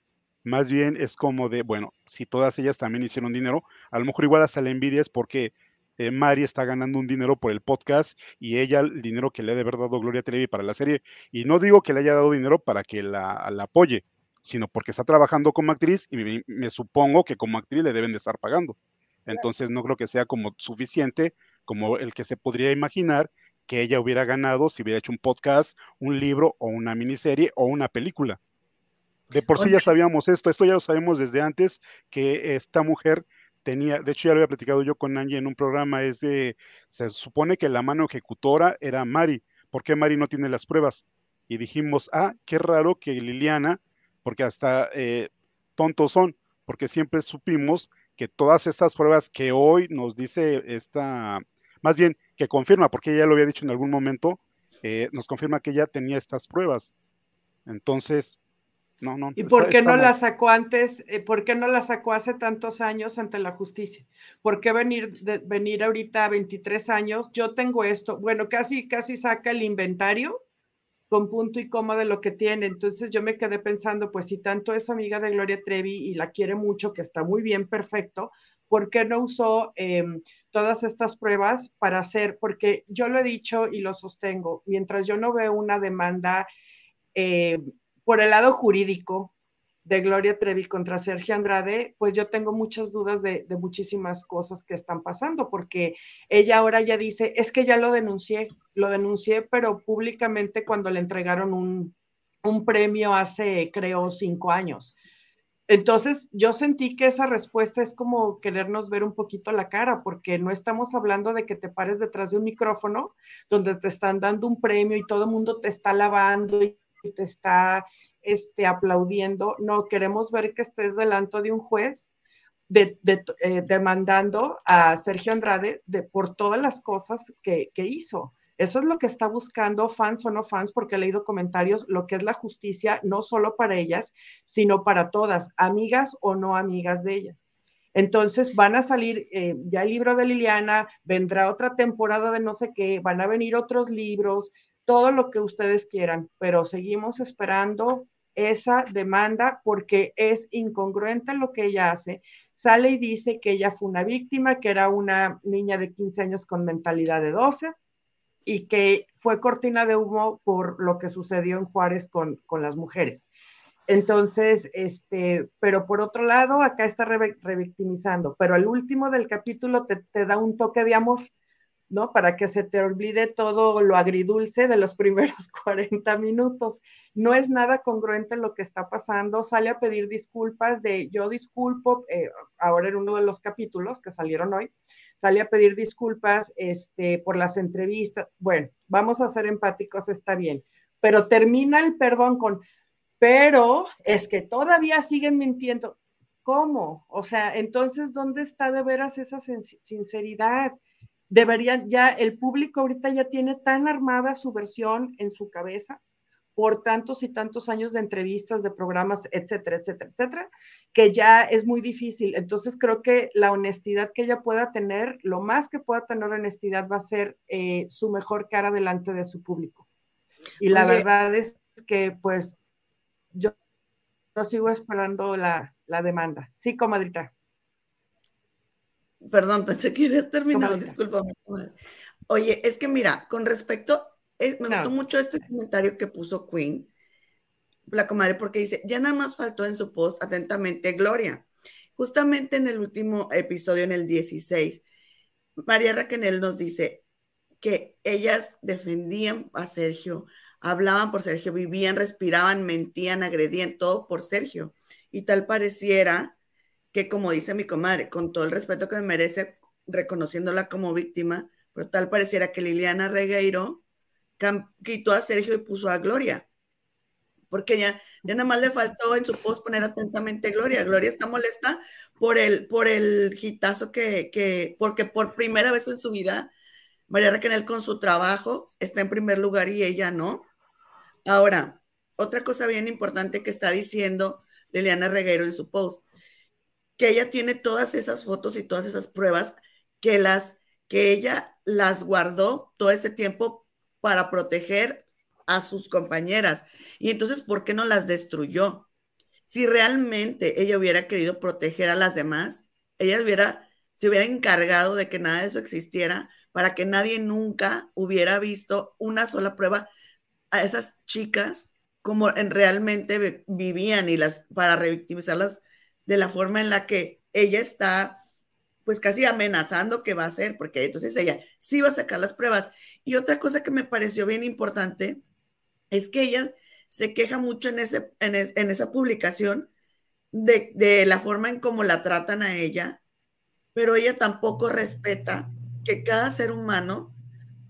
más bien es como de, bueno, si todas ellas también hicieron dinero, a lo mejor igual hasta la envidia es porque... Eh, Mari está ganando un dinero por el podcast y ella el dinero que le ha de haber dado Gloria Trevi para la serie, y no digo que le haya dado dinero para que la, la apoye, sino porque está trabajando como actriz y me, me supongo que como actriz le deben de estar pagando. Entonces no creo que sea como suficiente como el que se podría imaginar que ella hubiera ganado si hubiera hecho un podcast, un libro o una miniserie o una película. De por sí ya sabíamos esto, esto ya lo sabemos desde antes, que esta mujer tenía, de hecho ya lo había platicado yo con Angie en un programa, es de, se supone que la mano ejecutora era Mari, ¿por qué Mari no tiene las pruebas? Y dijimos, ah, qué raro que Liliana, porque hasta eh, tontos son, porque siempre supimos que todas estas pruebas que hoy nos dice esta, más bien que confirma, porque ella lo había dicho en algún momento, eh, nos confirma que ella tenía estas pruebas, entonces... No, no, ¿y está, por qué no mal. la sacó antes? Eh, ¿Por qué no la sacó hace tantos años ante la justicia? ¿Por qué venir, de, venir ahorita a veintitrés años? Yo tengo esto. Bueno, casi, casi saca el inventario con punto y coma de lo que tiene. Entonces yo me quedé pensando, pues si tanto es amiga de Gloria Trevi y la quiere mucho, que está muy bien, perfecto, ¿por qué no usó eh, todas estas pruebas para hacer? Porque yo lo he dicho y lo sostengo. Mientras yo no veo una demanda... Eh, por el lado jurídico de Gloria Trevi contra Sergio Andrade, pues yo tengo muchas dudas de, de muchísimas cosas que están pasando, porque ella ahora ya dice, es que ya lo denuncié, lo denuncié, pero públicamente cuando le entregaron un, un premio hace, creo, cinco años. Entonces, yo sentí que esa respuesta es como querernos ver un poquito la cara, porque no estamos hablando de que te pares detrás de un micrófono donde te están dando un premio y todo el mundo te está alabando y te está este, aplaudiendo. No, queremos ver que estés delante de un juez de, de, eh, demandando a Sergio Andrade de, por todas las cosas que, que hizo. Eso es lo que está buscando, fans o no fans, porque he leído comentarios, lo que es la justicia, no solo para ellas, sino para todas, amigas o no amigas de ellas. Entonces van a salir eh, ya el libro de Liliana, vendrá otra temporada de no sé qué, van a venir otros libros, todo lo que ustedes quieran, pero seguimos esperando esa demanda porque es incongruente lo que ella hace. Sale y dice que ella fue una víctima, que era una niña de quince años con mentalidad de doce y que fue cortina de humo por lo que sucedió en Juárez con, con las mujeres. Entonces, este, pero por otro lado, acá está re, revictimizando, pero al último del capítulo te, te da un toque de amor, ¿no? Para que se te olvide todo lo agridulce de los primeros cuarenta minutos. No es nada congruente lo que está pasando. Sale a pedir disculpas de, yo disculpo, eh, ahora en uno de los capítulos que salieron hoy, sale a pedir disculpas este, por las entrevistas. Bueno, vamos a ser empáticos, está bien. Pero termina el perdón con, pero es que todavía siguen mintiendo. ¿Cómo? O sea, entonces, ¿dónde está de veras esa sinceridad? Deberían, ya el público ahorita ya tiene tan armada su versión en su cabeza, por tantos y tantos años de entrevistas, de programas, etcétera, etcétera, etcétera, que ya es muy difícil. Entonces creo que la honestidad que ella pueda tener, lo más que pueda tener honestidad, va a ser eh, su mejor cara delante de su público. Y la Oye. verdad es que pues yo, yo sigo esperando la, la demanda. Sí, comadrita. Perdón, pensé que habías terminado, comadrita. Discúlpame, comadre. Oye, es que mira, con respecto, es, me no. gustó mucho este comentario que puso Queen, la comadre, porque dice, ya nada más faltó en su post, atentamente, Gloria. Justamente en el último episodio, en el dieciséis, María Raquenel nos dice que ellas defendían a Sergio, hablaban por Sergio, vivían, respiraban, mentían, agredían, todo por Sergio. Y tal pareciera que, como dice mi comadre, con todo el respeto que me merece, reconociéndola como víctima, pero tal pareciera que Liliana Regueiro quitó a Sergio y puso a Gloria. Porque ya, ya nada más le faltó en su post poner atentamente Gloria. Gloria está molesta por el, por el hitazo que, que, porque por primera vez en su vida, María Raquenel con su trabajo está en primer lugar y ella no. Ahora, otra cosa bien importante que está diciendo Liliana Regueiro en su post, que ella tiene todas esas fotos y todas esas pruebas que, las, que ella las guardó todo este tiempo para proteger a sus compañeras. Y entonces, ¿por qué no las destruyó? Si realmente ella hubiera querido proteger a las demás, ella hubiera, se hubiera encargado de que nada de eso existiera, para que nadie nunca hubiera visto una sola prueba a esas chicas como en realmente vivían, y las, para revictimizarlas de la forma en la que ella está pues casi amenazando que va a hacer, porque entonces ella sí va a sacar las pruebas. Y otra cosa que me pareció bien importante es que ella se queja mucho en, ese, en, es, en esa publicación de, de la forma en cómo la tratan a ella, pero ella tampoco respeta que cada ser humano,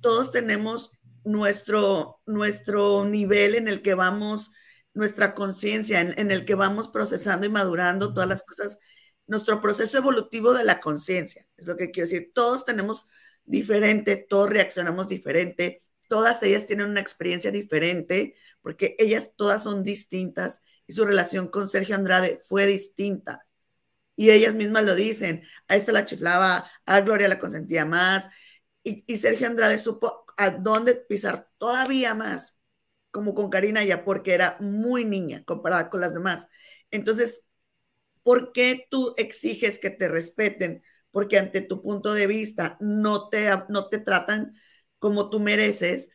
todos tenemos nuestro, nuestro nivel en el que vamos, nuestra conciencia, en, en el que vamos procesando y madurando todas las cosas, nuestro proceso evolutivo de la conciencia, es lo que quiero decir. Todos tenemos diferente, todos reaccionamos diferente, todas ellas tienen una experiencia diferente, porque ellas todas son distintas, y su relación con Sergio Andrade fue distinta. Y ellas mismas lo dicen, a esta la chiflaba, a Gloria la consentía más, y, y Sergio Andrade supo a dónde pisar todavía más, como con Karina Yapur, porque era muy niña comparada con las demás. Entonces, ¿por qué tú exiges que te respeten? Porque ante tu punto de vista no te, no te tratan como tú mereces,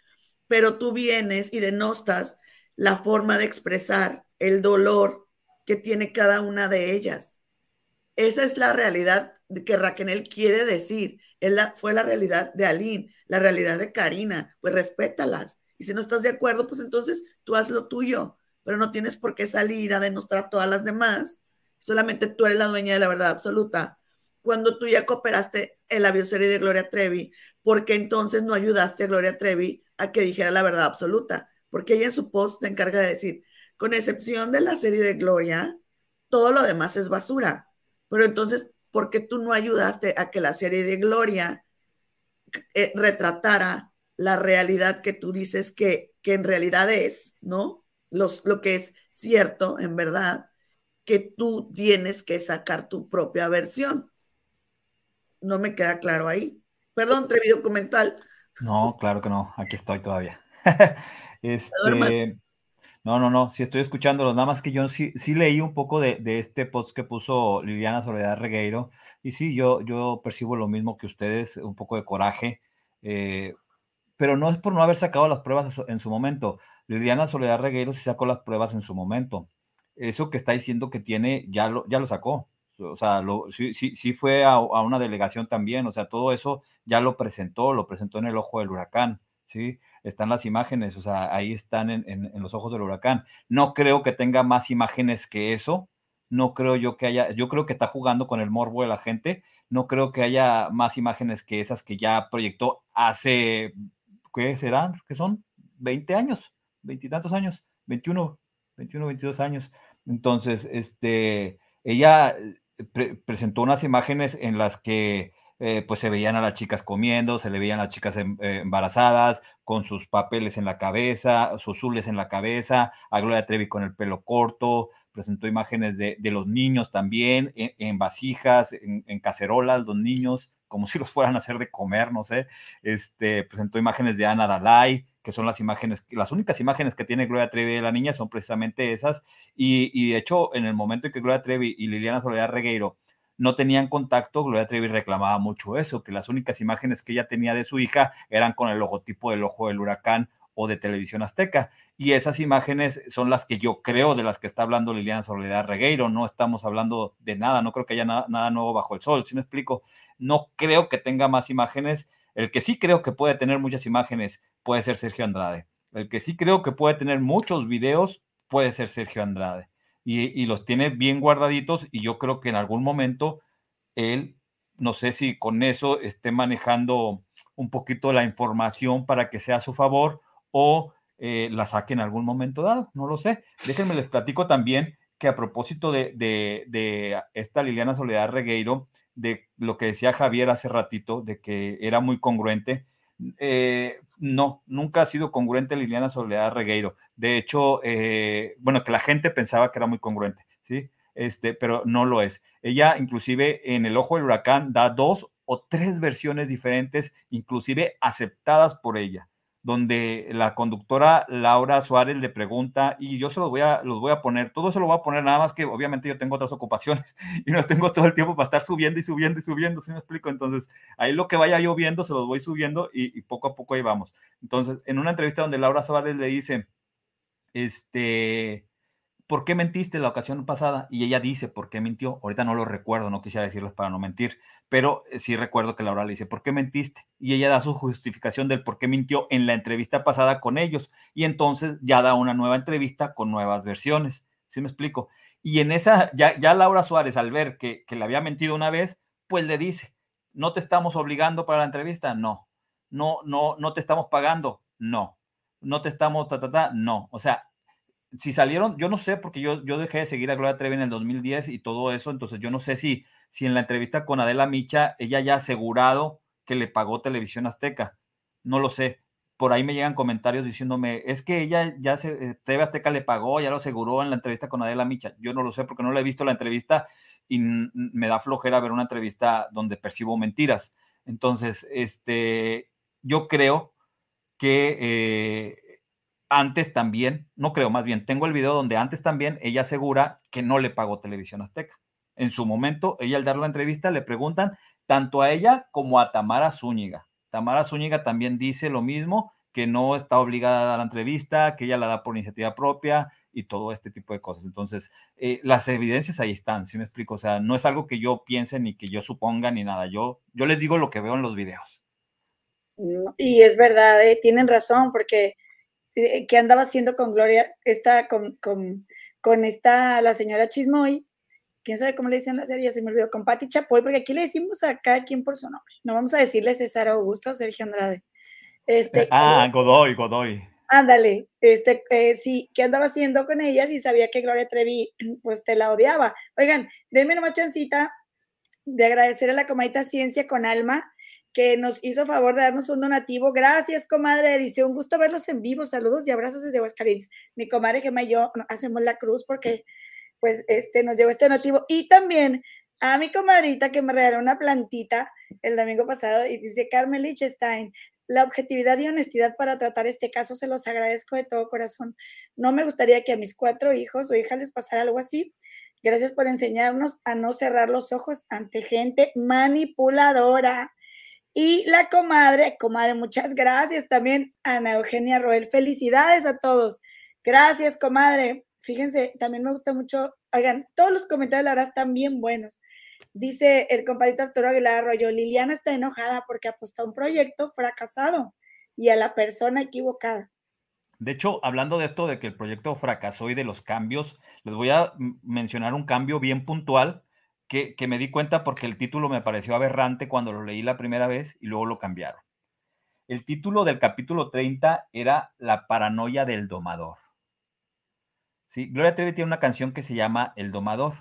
pero tú vienes y denostas la forma de expresar el dolor que tiene cada una de ellas. Esa es la realidad que Raquenel quiere decir. Es la, fue la realidad de Aline, la realidad de Karina. Pues respétalas. Y si no estás de acuerdo, pues entonces tú haz lo tuyo. Pero no tienes por qué salir a denostar a todas las demás. Solamente tú eres la dueña de la verdad absoluta. Cuando tú ya cooperaste en la bioserie de Gloria Trevi, ¿por qué entonces no ayudaste a Gloria Trevi a que dijera la verdad absoluta? Porque ella en su post se encarga de decir, con excepción de la serie de Gloria, todo lo demás es basura. Pero entonces, ¿por qué tú no ayudaste a que la serie de Gloria eh, retratara la realidad que tú dices que, que en realidad es, ¿no? Los, lo que es cierto, en verdad, que tú tienes que sacar tu propia versión? No me queda claro ahí. Perdón, Trevi Documental. No, claro que no, aquí estoy todavía. este, no, no, no, sí estoy escuchándolos, nada más que yo sí, sí leí un poco de, de este post que puso Liliana Soledad Regueiro, y sí, yo, yo percibo lo mismo que ustedes, un poco de coraje, eh, pero no es por no haber sacado las pruebas en su momento. Liliana Soledad Regueiro sí sacó las pruebas en su momento. Eso que está diciendo que tiene, ya lo, ya lo sacó. O sea, lo, sí, sí, sí fue a, a una delegación también. O sea, todo eso ya lo presentó, lo presentó en el Ojo del Huracán, ¿sí? Están las imágenes, o sea, ahí están en, en, en los Ojos del Huracán. No creo que tenga más imágenes que eso. No creo yo que haya, yo creo que está jugando con el morbo de la gente. No creo que haya más imágenes que esas que ya proyectó hace, ¿qué serán? ¿Qué son? veinte años, veinte y tantos años, veintiuno, veintiuno, veintidós años. Entonces, este, ella pre presentó unas imágenes en las que eh, pues se veían a las chicas comiendo, se le veían a las chicas em, eh, embarazadas, con sus papeles en la cabeza, sus zules en la cabeza, a Gloria Trevi con el pelo corto, presentó imágenes de, de los niños también, en, en vasijas, en, en cacerolas, los niños, como si los fueran a hacer de comer, no sé, este, presentó imágenes de Ana Dalay, que son las imágenes, las únicas imágenes que tiene Gloria Trevi de la niña son precisamente esas, y, y de hecho, en el momento en que Gloria Trevi y Liliana Soledad Regueiro no tenían contacto, Gloria Trevi reclamaba mucho eso, que las únicas imágenes que ella tenía de su hija eran con el logotipo del Ojo del Huracán o de Televisión Azteca, y esas imágenes son las que yo creo de las que está hablando Liliana Soledad Regueiro. No estamos hablando de nada, no creo que haya na- nada nuevo bajo el sol, ¿sí me explico? No creo que tenga más imágenes. El que sí creo que puede tener muchas imágenes puede ser Sergio Andrade. El que sí creo que puede tener muchos videos puede ser Sergio Andrade. Y, y los tiene bien guardaditos, y yo creo que en algún momento él, no sé si con eso esté manejando un poquito la información para que sea a su favor o eh, la saque en algún momento dado, no lo sé. Déjenme les platico también que a propósito de, de, de esta Liliana Soledad Regueiro, de lo que decía Javier hace ratito, de que era muy congruente, eh, no, nunca ha sido congruente Liliana Soledad Regueiro. De hecho, eh, bueno, que la gente pensaba que era muy congruente, ¿sí? Este, pero no lo es. Ella, inclusive, en El Ojo del Huracán, da dos o tres versiones diferentes, inclusive aceptadas por ella, donde la conductora Laura Suárez le pregunta, y yo se los voy a, los voy a poner, todo se lo voy a poner, nada más que obviamente yo tengo otras ocupaciones y no tengo todo el tiempo para estar subiendo y subiendo y subiendo, ¿sí me explico? Entonces, ahí lo que vaya yo viendo, se los voy subiendo y, y poco a poco ahí vamos. Entonces, en una entrevista donde Laura Suárez le dice, este, ¿por qué mentiste la ocasión pasada? Y ella dice, ¿por qué mintió? Ahorita no lo recuerdo, no quisiera decirles para no mentir, pero sí recuerdo que Laura le dice, ¿por qué mentiste? Y ella da su justificación del por qué mintió en la entrevista pasada con ellos, y entonces ya da una nueva entrevista con nuevas versiones, ¿sí me explico? Y en esa, ya, ya Laura Suárez, al ver que, que le había mentido una vez, pues le dice, ¿no te estamos obligando para la entrevista? No. No, no, no te estamos pagando, no. No te estamos, ta, ta, ta, no. O sea, si salieron, yo no sé, porque yo, yo dejé de seguir a Gloria Trevi en el dos mil diez y todo eso, entonces yo no sé si, si en la entrevista con Adela Micha ella ya ha asegurado que le pagó Televisión Azteca, no lo sé. Por ahí me llegan comentarios diciéndome, es que ella ya se, T V Azteca le pagó, ya lo aseguró en la entrevista con Adela Micha. Yo no lo sé porque no le he visto la entrevista y n- me da flojera ver una entrevista donde percibo mentiras. Entonces, este, yo creo que eh, antes también, no creo, más bien, tengo el video donde antes también ella asegura que no le pagó Televisión Azteca. En su momento, ella al dar la entrevista le preguntan tanto a ella como a Tamara Zúñiga. Tamara Zúñiga también dice lo mismo, que no está obligada a dar la entrevista, que ella la da por iniciativa propia y todo este tipo de cosas. Entonces, eh, las evidencias ahí están, ¿sí me explico? O sea, no es algo que yo piense ni que yo suponga ni nada. Yo, yo les digo lo que veo en los videos. Y es verdad, eh, tienen razón, porque que andaba haciendo con Gloria, esta, con, con, con esta, la señora Chismoy, quién sabe cómo le dicen la serie, se me olvidó, con Pati Chapoy, porque aquí le decimos a cada quien por su nombre, no vamos a decirle César Augusto o Sergio Andrade. Este, ah, eh, Godoy, Godoy. Ándale, este, eh, sí, que andaba haciendo con ellas y sabía que Gloria Trevi, pues te la odiaba. Oigan, denme una chancita de agradecer a la comadita Ciencia con Alma, que nos hizo favor de darnos un donativo. Gracias, comadre. Dice, un gusto verlos en vivo. Saludos y abrazos desde Aguascalientes. Mi comadre Gema y yo hacemos la cruz porque pues, este, nos llegó este donativo. Y también a mi comadrita que me regaló una plantita el domingo pasado. Y dice, Carmen Lichtenstein, la objetividad y honestidad para tratar este caso se los agradezco de todo corazón. No me gustaría que a mis cuatro hijos o hijas les pasara algo así. Gracias por enseñarnos a no cerrar los ojos ante gente manipuladora. Y la comadre, comadre, muchas gracias también, Ana Eugenia Roel. Felicidades a todos. Gracias, comadre. Fíjense, también me gusta mucho, oigan, todos los comentarios la verdad están bien buenos. Dice el compadrito Arturo Aguilar Arroyo, Liliana está enojada porque apostó a un proyecto fracasado y a la persona equivocada. De hecho, hablando de esto, de que el proyecto fracasó y de los cambios, les voy a mencionar un cambio bien puntual. Que, que me di cuenta porque el título me pareció aberrante cuando lo leí la primera vez y luego lo cambiaron. El título del capítulo treinta era La paranoia del domador. ¿Sí? Gloria Trevi tiene una canción que se llama El domador.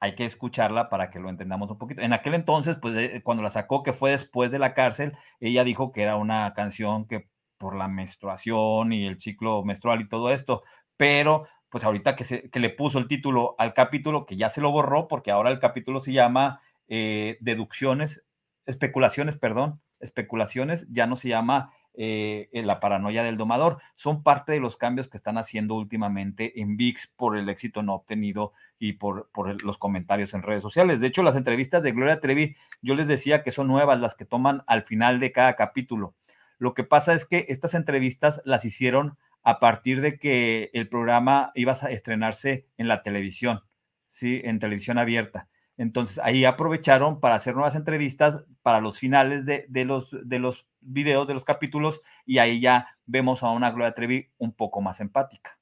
hay que escucharla para que lo entendamos un poquito. En aquel entonces, pues cuando la sacó, que fue después de la cárcel, ella dijo que era una canción que por la menstruación y el ciclo menstrual y todo esto, pero pues ahorita que, se, que le puso el título al capítulo, que ya se lo borró, porque ahora el capítulo se llama eh, Deducciones, Especulaciones, perdón, Especulaciones, ya no se llama eh, La Paranoia del Domador. Son parte de los cambios que están haciendo últimamente en VIX por el éxito no obtenido y por, por el, los comentarios en redes sociales. De hecho, las entrevistas de Gloria Trevi, yo les decía que son nuevas las que toman al final de cada capítulo. Lo que pasa es que estas entrevistas las hicieron a partir de que el programa iba a estrenarse en la televisión, ¿sí? En televisión abierta. Entonces, ahí aprovecharon para hacer nuevas entrevistas para los finales de, de, los, de los videos, de los capítulos, y ahí ya vemos a una Gloria Trevi un poco más empática.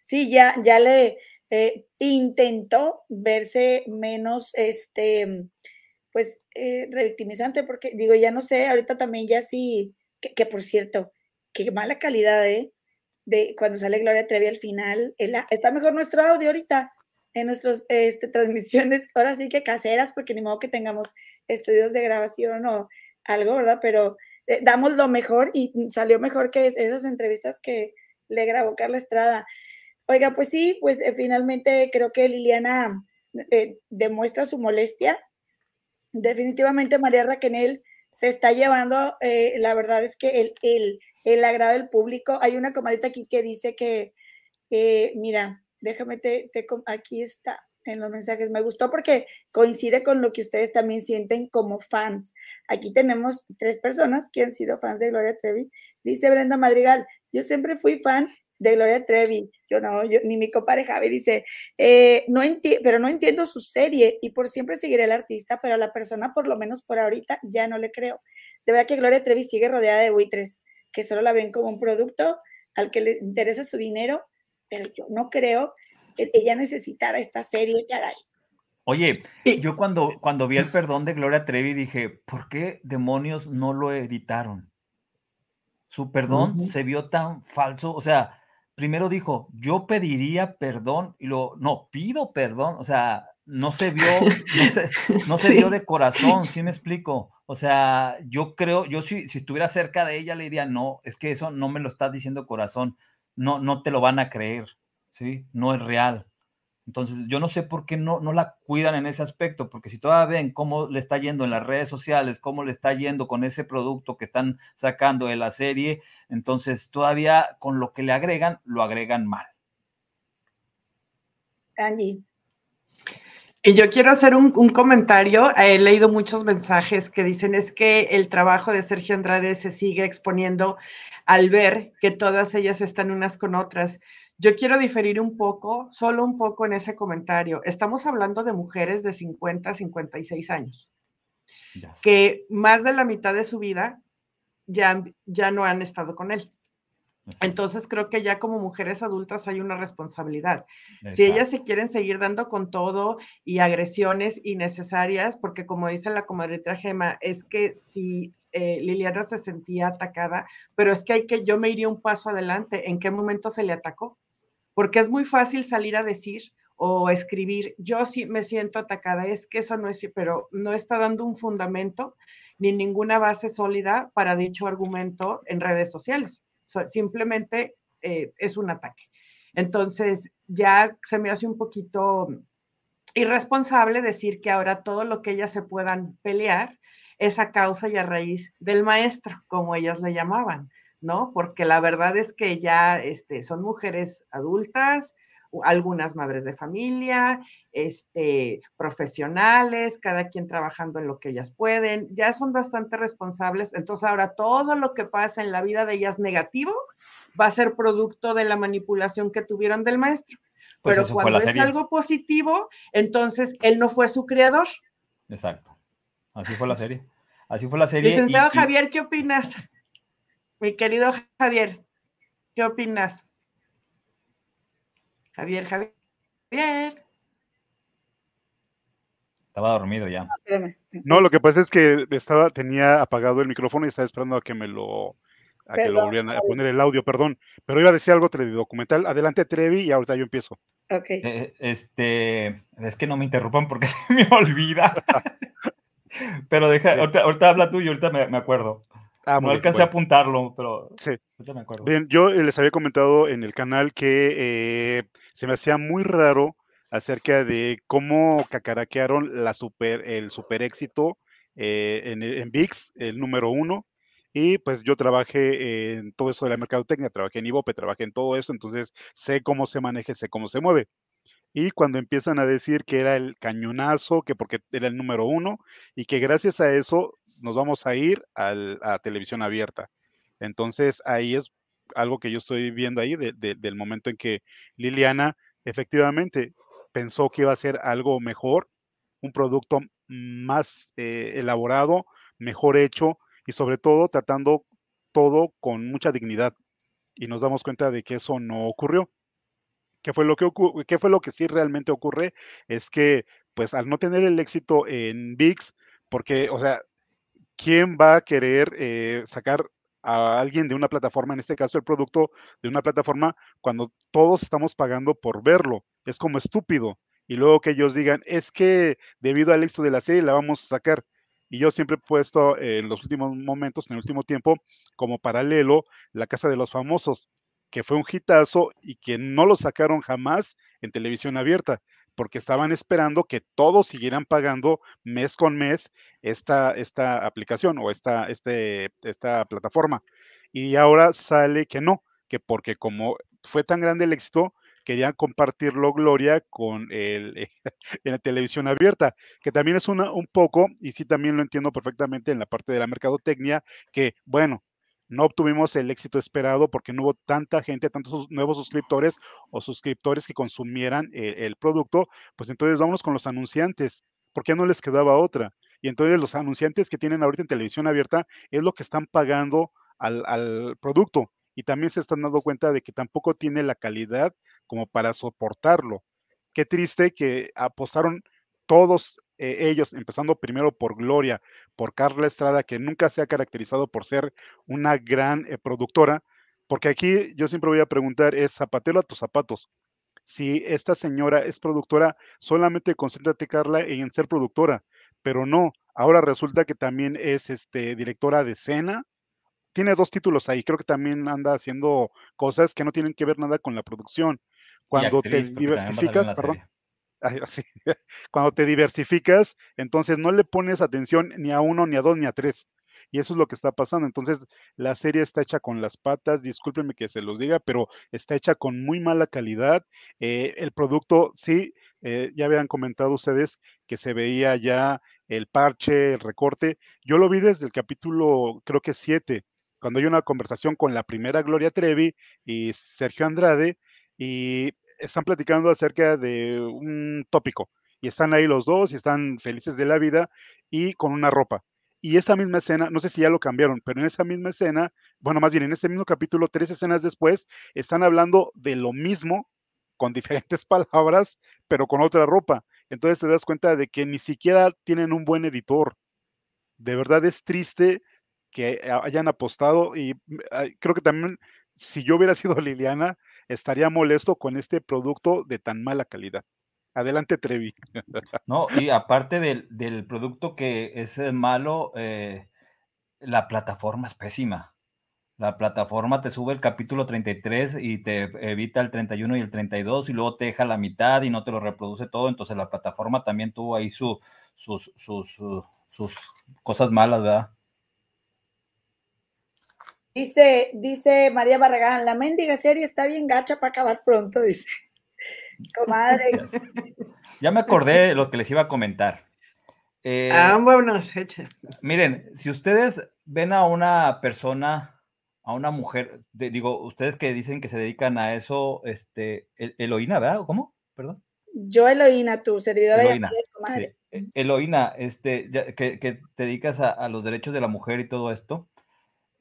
Sí, ya, ya le eh, intentó verse menos... este pues eh, revictimizante, porque digo, ya no sé, ahorita también ya sí, que, que por cierto, qué mala calidad eh, de cuando sale Gloria Trevi al final, la, está mejor nuestro audio ahorita, en nuestras este, transmisiones, ahora sí que caseras, porque ni modo que tengamos estudios de grabación o algo, ¿verdad? Pero eh, damos lo mejor y salió mejor que es, esas entrevistas que le grabó Carla Estrada. Oiga, pues sí, pues eh, finalmente creo que Liliana eh, demuestra su molestia. Definitivamente María Raquenel se está llevando, eh, la verdad es que el, el, el agrado del público. Hay una comadita aquí que dice que, eh, mira, déjame, te, te aquí está en los mensajes, me gustó porque coincide con lo que ustedes también sienten como fans. Aquí tenemos tres personas que han sido fans de Gloria Trevi. Dice Brenda Madrigal, yo siempre fui fan de Gloria Trevi, yo no, yo, ni mi compadre Javi dice, eh, no enti pero no entiendo su serie y por siempre seguiré al artista, pero a la persona, por lo menos por ahorita, ya no le creo. De verdad que Gloria Trevi sigue rodeada de buitres, que solo la ven como un producto al que le interesa su dinero, pero yo no creo que ella necesitara esta serie, caray. Oye, yo cuando, cuando vi el perdón de Gloria Trevi dije, ¿por qué demonios no lo editaron? Su perdón uh-huh. se vio tan falso, o sea, primero dijo, yo pediría perdón, y luego, no, pido perdón, o sea, no se vio, no se, no se sí. vio de corazón, ¿sí me explico? O sea, yo creo, yo si, si estuviera cerca de ella le diría, no, es que eso no me lo estás diciendo corazón, no, no te lo van a creer, ¿sí? No es real. Entonces, yo no sé por qué no, no la cuidan en ese aspecto, porque si todavía ven cómo le está yendo en las redes sociales, cómo le está yendo con ese producto que están sacando de la serie, entonces todavía con lo que le agregan, lo agregan mal. Angie. Y yo quiero hacer un, un comentario. He leído muchos mensajes que dicen es que el trabajo de Sergio Andrade se sigue exponiendo al ver que todas ellas están unas con otras. Yo quiero diferir un poco, solo un poco en ese comentario. Estamos hablando de mujeres de cincuenta a cincuenta y seis años, yes. que más de la mitad de su vida ya, ya no han estado con él. Exacto. Entonces creo que ya como mujeres adultas hay una responsabilidad. Exacto. Si ellas se quieren seguir dando con todo y agresiones innecesarias, porque como dice la comadrita Gema, es que si... Eh, Liliana se sentía atacada, pero es que hay que, yo me iría un paso adelante, ¿en qué momento se le atacó? Porque es muy fácil salir a decir o escribir, yo sí me siento atacada, es que eso no es, pero no está dando un fundamento ni ninguna base sólida para dicho argumento en redes sociales, so, simplemente eh, es un ataque. Entonces ya se me hace un poquito irresponsable decir que ahora todo lo que ellas se puedan pelear esa causa y a raíz del maestro, como ellas le llamaban, ¿no? Porque la verdad es que ya este, son mujeres adultas, algunas madres de familia, este, profesionales, cada quien trabajando en lo que ellas pueden, ya son bastante responsables, entonces ahora todo lo que pasa en la vida de ellas negativo va a ser producto de la manipulación que tuvieron del maestro. Pues pero cuando es algo positivo, entonces él no fue su creador. Exacto. Así fue la serie. Así fue la serie. Licenciado y, Javier, ¿qué opinas? Mi querido Javier, ¿qué opinas? Javier, Javier. Estaba dormido ya. No, lo que pasa es que estaba, tenía apagado el micrófono y estaba esperando a que me lo, a que lo volvieran a poner el audio, perdón. Pero iba a decir algo de documental. Adelante, Trevi, y ahorita yo empiezo. Ok. Eh, este, es que no me interrumpan porque se me olvida. Pero deja, ahorita, ahorita habla tú y ahorita me, me acuerdo. Ah, no alcancé bueno. a apuntarlo, pero sí. ahorita me acuerdo. Bien, yo les había comentado en el canal que eh, se me hacía muy raro acerca de cómo cacaraquearon la super, el super éxito eh, en, en VIX, el número uno. Y pues yo trabajé en todo eso de la mercadotecnia, trabajé en Ibope, trabajé en todo eso, entonces sé cómo se maneja, sé cómo se mueve. Y cuando empiezan a decir que era el cañonazo, que porque era el número uno, y que gracias a eso nos vamos a ir al, a televisión abierta. Entonces ahí es algo que yo estoy viendo ahí, de, de, del momento en que Liliana efectivamente pensó que iba a ser algo mejor, un producto más eh, elaborado, mejor hecho, y sobre todo tratando todo con mucha dignidad. Y nos damos cuenta de que eso no ocurrió. ¿Qué fue lo que, ocurre? ¿Qué fue lo que sí realmente ocurre? Es que, pues, al no tener el éxito en VIX, porque, o sea, ¿quién va a querer eh, sacar a alguien de una plataforma, en este caso el producto de una plataforma, cuando todos estamos pagando por verlo? Es como estúpido. Y luego que ellos digan, es que debido al éxito de la serie la vamos a sacar. Y yo siempre he puesto eh, en los últimos momentos, en el último tiempo, como paralelo, La Casa de los Famosos, que fue un hitazo y que no lo sacaron jamás en televisión abierta, porque estaban esperando que todos siguieran pagando mes con mes esta, esta aplicación o esta, este, esta plataforma. Y ahora sale que no, que porque como fue tan grande el éxito, querían compartirlo, Gloria, con el, eh, en la televisión abierta, que también es una, un poco, y sí también lo entiendo perfectamente en la parte de la mercadotecnia, que, bueno, no obtuvimos el éxito esperado porque no hubo tanta gente, tantos nuevos suscriptores o suscriptores que consumieran eh, el producto, pues entonces vámonos con los anunciantes, porque ya no les quedaba otra. Y entonces los anunciantes que tienen ahorita en televisión abierta es lo que están pagando al, al producto. Y también se están dando cuenta de que tampoco tiene la calidad como para soportarlo. Qué triste que apostaron todos eh, ellos, empezando primero por Gloria, por Carla Estrada, que nunca se ha caracterizado por ser una gran eh, productora, porque aquí yo siempre voy a preguntar, es zapatero a tus zapatos. Si esta señora es productora, solamente concéntrate, Carla, en ser productora, pero no, ahora resulta que también es este, directora de escena. Tiene dos títulos ahí, creo que también anda haciendo cosas que no tienen que ver nada con la producción. Cuando actriz, te diversificas, perdón, ay, así, cuando te diversificas, entonces no le pones atención ni a uno, ni a dos, ni a tres. Y eso es lo que está pasando. Entonces, la serie está hecha con las patas, discúlpenme que se los diga, pero está hecha con muy mala calidad. Eh, el producto, sí, eh, ya habían comentado ustedes que se veía ya el parche, el recorte. Yo lo vi desde el capítulo, creo que siete. Cuando hay una conversación con la primera Gloria Trevi y Sergio Andrade, y están platicando acerca de un tópico, y están ahí los dos, y están felices de la vida, y con una ropa. Y esa misma escena, no sé si ya lo cambiaron, pero en esa misma escena, bueno, más bien en este mismo capítulo, tres escenas después, están hablando de lo mismo, con diferentes palabras, pero con otra ropa. Entonces te das cuenta de que ni siquiera tienen un buen editor. De verdad es triste que hayan apostado, y creo que también, si yo hubiera sido Liliana, estaría molesto con este producto de tan mala calidad. Adelante, Trevi. No, y aparte del, del producto que es malo, eh, la plataforma es pésima. La plataforma te sube el capítulo treinta y tres y te evita el treinta y uno y el treinta y dos, y luego te deja la mitad y no te lo reproduce todo. Entonces la plataforma también tuvo ahí su, sus, sus, sus, sus cosas malas, ¿verdad? Dice, dice María Barragán, la mendiga serie está bien gacha para acabar pronto, dice. Comadre. Ya me acordé lo que les iba a comentar. Eh, ah, buenas, echa. Miren, si ustedes ven a una persona, a una mujer, de, digo, ustedes que dicen que se dedican a eso, este, el, Eloína, ¿verdad? ¿Cómo? Perdón. Yo, Eloína, tu servidora. Eloína, comadre. Sí. Eloína, este, ya, que, que te dedicas a, a los derechos de la mujer y todo esto.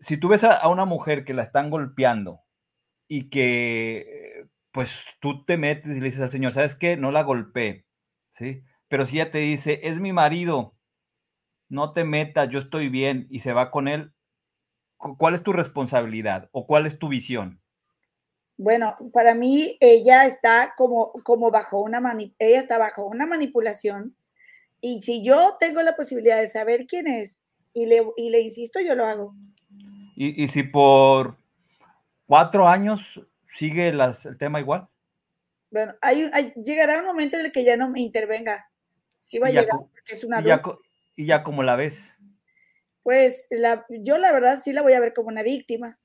Si tú ves a una mujer que la están golpeando y que, pues, tú te metes y le dices al señor, ¿sabes qué? No la golpeé, ¿sí? Pero si ella te dice, es mi marido, no te metas, yo estoy bien, y se va con él, ¿cuál es tu responsabilidad o cuál es tu visión? Bueno, para mí ella está como, como bajo una mani ella está bajo una manipulación, y si yo tengo la posibilidad de saber quién es y le, y le insisto, yo lo hago. ¿Y, y si por cuatro años sigue las, el tema igual? Bueno, hay, hay, llegará un momento en el que ya no me intervenga. Sí va a llegar, porque es una duda. ¿Y ya cómo la ves? Pues la, yo la verdad sí la voy a ver como una víctima.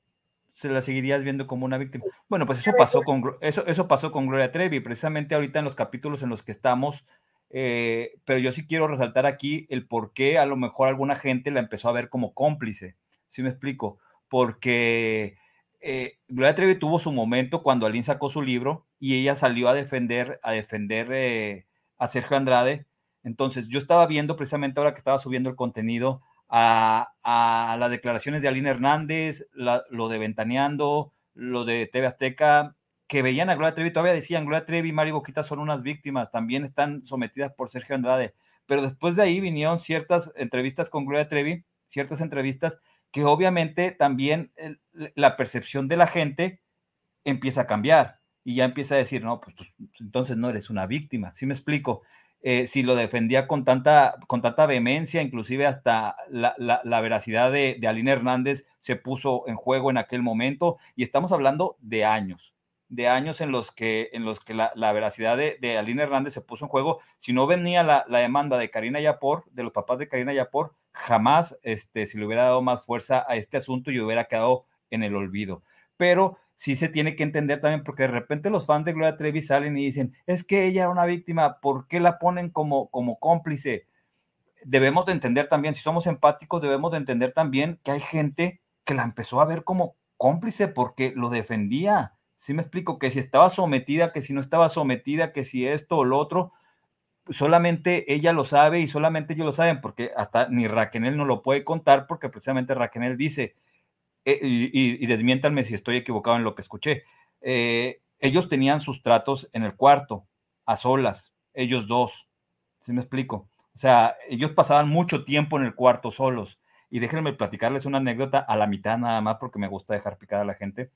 Se la seguirías viendo como una víctima. Bueno, pues eso pasó con, eso, eso pasó con Gloria Trevi, precisamente ahorita en los capítulos en los que estamos, eh, pero yo sí quiero resaltar aquí el por qué a lo mejor alguna gente la empezó a ver como cómplice, ¿sí me explico? Porque eh, Gloria Trevi tuvo su momento cuando Aline sacó su libro y ella salió a defender a, defender, eh, a Sergio Andrade. Entonces yo estaba viendo precisamente ahora que estaba subiendo el contenido a, a las declaraciones de Aline Hernández, la, lo de Ventaneando, lo de T V Azteca, que veían a Gloria Trevi, todavía decían Gloria Trevi y Mary Boquitas son unas víctimas, también están sometidas por Sergio Andrade, pero después de ahí vinieron ciertas entrevistas con Gloria Trevi, ciertas entrevistas que obviamente también el, la percepción de la gente empieza a cambiar y ya empieza a decir, no, pues tú, entonces no eres una víctima, ¿sí me explico? Eh, si lo defendía con tanta, con tanta vehemencia, inclusive hasta la, la, la veracidad de, de Aline Hernández se puso en juego en aquel momento, y estamos hablando de años, de años en los que, en los que la, la veracidad de, de Aline Hernández se puso en juego. Si no venía la, la demanda de Karina Yapur, de los papás de Karina Yapur, jamás este, se le hubiera dado más fuerza a este asunto y hubiera quedado en el olvido. Pero sí se tiene que entender también, porque de repente los fans de Gloria Trevi salen y dicen, es que ella era una víctima, ¿por qué la ponen como, como cómplice? Debemos de entender también, si somos empáticos, debemos de entender también que hay gente que la empezó a ver como cómplice porque lo defendía. ¿Sí me explico? Que si estaba sometida, que si no estaba sometida, que si esto o lo otro, solamente ella lo sabe y solamente ellos lo saben, porque hasta ni Raquenel no lo puede contar, porque precisamente Raquenel dice... Eh, y, y desmiéntanme si estoy equivocado en lo que escuché, eh, ellos tenían sus tratos en el cuarto, a solas, ellos dos, ¿sí me explico? O sea, ellos pasaban mucho tiempo en el cuarto solos, y déjenme platicarles una anécdota a la mitad nada más, porque me gusta dejar picada a la gente.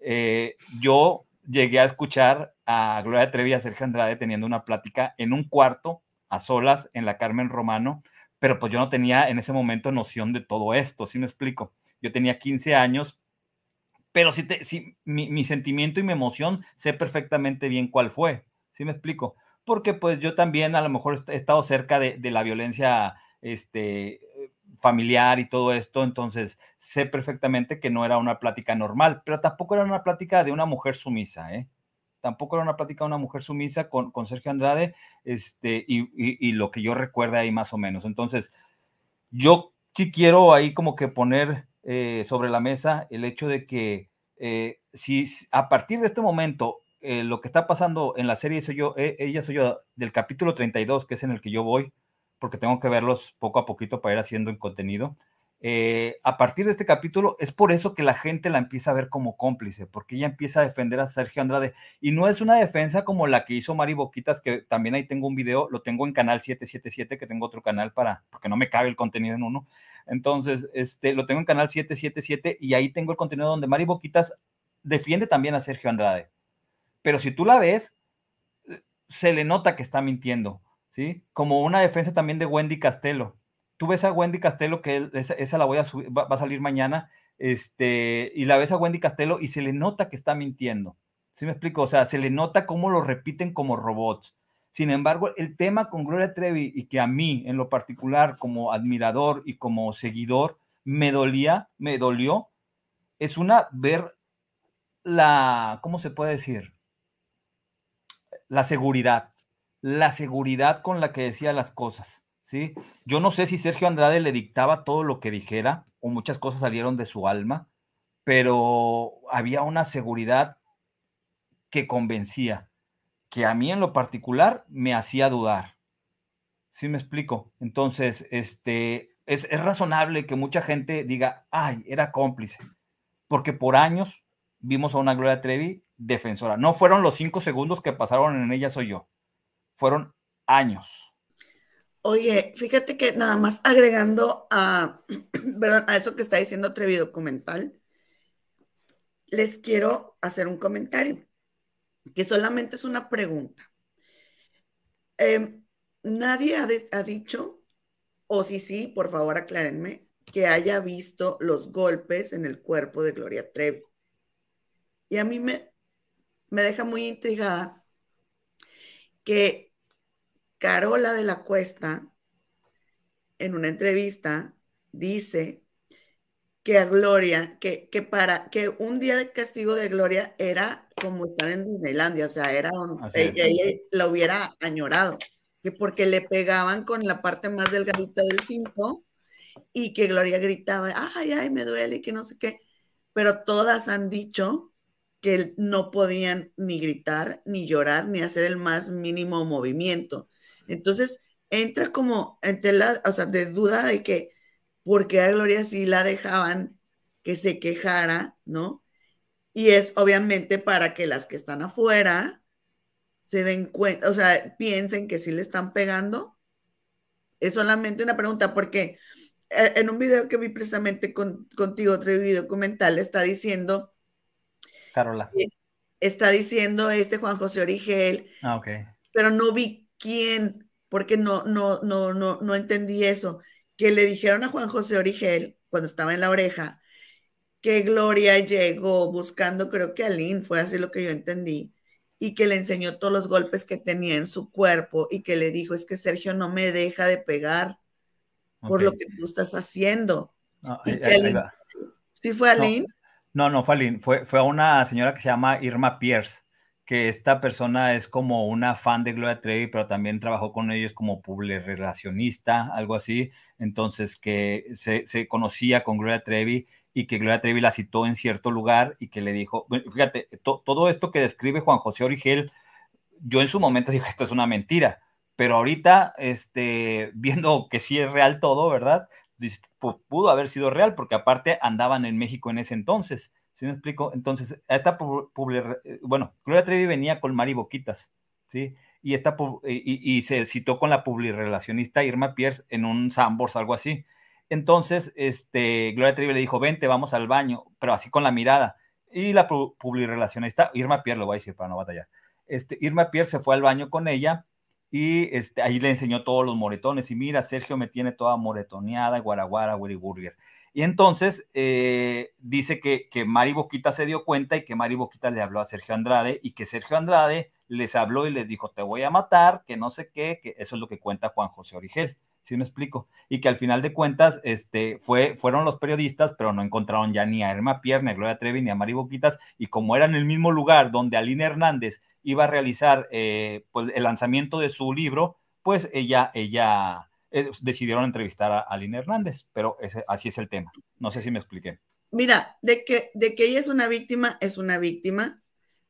Eh, yo llegué a escuchar a Gloria Trevi y a Sergio Andrade teniendo una plática en un cuarto, a solas, en la Carmen Romano, pero pues yo no tenía en ese momento noción de todo esto, ¿sí me explico? Yo tenía quince años, pero sí, te, sí mi, mi sentimiento y mi emoción sé perfectamente bien cuál fue, ¿sí me explico? Porque pues yo también a lo mejor he estado cerca de, de la violencia este, familiar y todo esto, entonces sé perfectamente que no era una plática normal, pero tampoco era una plática de una mujer sumisa, ¿eh? Tampoco era una plática de una mujer sumisa con, con Sergio Andrade este, y, y, y lo que yo recuerde ahí más o menos. Entonces, yo sí quiero ahí como que poner... Eh, sobre la mesa el hecho de que eh, si a partir de este momento eh, lo que está pasando en la serie Soy Yo, eh, Ella Soy Yo, del capítulo treinta y dos, que es en el que yo voy, porque tengo que verlos poco a poquito para ir haciendo el contenido, eh, a partir de este capítulo es por eso que la gente la empieza a ver como cómplice, porque ella empieza a defender a Sergio Andrade, y no es una defensa como la que hizo Mary Boquitas, que también ahí tengo un video, lo tengo en canal siete siete siete, que tengo otro canal para, porque no me cabe el contenido en uno. Entonces, este, lo tengo en canal siete siete siete y ahí tengo el contenido donde Mary Boquitas defiende también a Sergio Andrade. Pero si tú la ves, se le nota que está mintiendo, ¿sí? Como una defensa también de Wendy Castello. Tú ves a Wendy Castello, que esa, esa la voy a subir, va, va a salir mañana, este, y la ves a Wendy Castello y se le nota que está mintiendo. ¿Sí me explico? O sea, se le nota cómo lo repiten como robots. Sin embargo, el tema con Gloria Trevi, y que a mí, en lo particular, como admirador y como seguidor, me dolía, me dolió, es una, ver la, ¿cómo se puede decir? La seguridad, la seguridad con la que decía las cosas, ¿sí? Yo no sé si Sergio Andrade le dictaba todo lo que dijera, o muchas cosas salieron de su alma, pero había una seguridad que convencía, que a mí en lo particular me hacía dudar. ¿Sí me explico? Entonces, este, es, es razonable que mucha gente diga, ay, era cómplice, porque por años vimos a una Gloria Trevi defensora. No fueron los cinco segundos que pasaron en Ella Soy Yo, fueron años. Oye, fíjate que nada más agregando a, perdón, a eso que está diciendo Trevi Documental, les quiero hacer un comentario, que solamente es una pregunta. Eh, nadie ha, de, ha dicho, o sí, sí, por favor aclárenme, que haya visto los golpes en el cuerpo de Gloria Trevi. Y a mí me, me deja muy intrigada que Carola de la Cuesta, en una entrevista, dice que a Gloria, que, que para, que un día de castigo de Gloria era como estar en Disneylandia, o sea, era un, ella, ella la hubiera añorado, que porque le pegaban con la parte más delgadita del cinto y que Gloria gritaba, ay, ay, me duele, y que no sé qué, pero todas han dicho que no podían ni gritar, ni llorar, ni hacer el más mínimo movimiento. Entonces, entra como en tela, o sea, de duda de que porque a Gloria sí la dejaban que se quejara, ¿no? Y es obviamente para que las que están afuera se den cuenta, o sea, piensen que sí le están pegando. Es solamente una pregunta, porque en un video que vi precisamente con, contigo, otro video documental, está diciendo... Carola. Está diciendo este Juan José Origel. Ah, ok. Pero no vi quién, porque no, no, no, no, no entendí eso. Que le dijeron a Juan José Origel, cuando estaba en la oreja, que Gloria llegó buscando, creo que a Aline, fue así lo que yo entendí, y que le enseñó todos los golpes que tenía en su cuerpo, y que le dijo, es que Sergio no me deja de pegar por okay. lo que tú estás haciendo. No, y ahí, que Aline, ¿sí fue Aline? No, no, no fue Aline, fue, fue a una señora que se llama Erma Pierce, que esta persona es como una fan de Gloria Trevi, pero también trabajó con ellos como publirelacionista, algo así, entonces que se, se conocía con Gloria Trevi y que Gloria Trevi la citó en cierto lugar y que le dijo, fíjate, to, todo esto que describe Juan José Origel, yo en su momento dije, esto es una mentira, pero ahorita, este, viendo que sí es real todo, ¿verdad? Pudo haber sido real, porque aparte andaban en México en ese entonces, ¿sí me explico? Entonces, esta bueno, Gloria Trevi venía con Mary Boquitas, ¿sí? Y, esta, y, y se citó con la publirelacionista Erma Pierce en un Sambors, algo así. Entonces, este, Gloria Trevi le dijo, vente, vamos al baño, pero así con la mirada. Y la publirelacionista, Erma Pierce, lo voy a decir para no batallar, este, Erma Pierce se fue al baño con ella y este, ahí le enseñó todos los moretones. Y mira, Sergio me tiene toda moretoneada, guaraguara, güeriburger. Y entonces eh, dice que, que Mary Boquitas se dio cuenta y que Mary Boquitas le habló a Sergio Andrade y que Sergio Andrade les habló y les dijo, te voy a matar, que no sé qué, que eso es lo que cuenta Juan José Origel, ¿sí me explico? Y que al final de cuentas este, fue, fueron los periodistas, pero no encontraron ya ni a Erma Pierce, ni a Gloria Trevi, ni a Mary Boquitas, y como era en el mismo lugar donde Aline Hernández iba a realizar eh, pues, el lanzamiento de su libro, pues ella... ella decidieron entrevistar a Aline Hernández, pero ese, así es el tema. No sé si me expliqué. Mira, de que, de que ella es una víctima, es una víctima,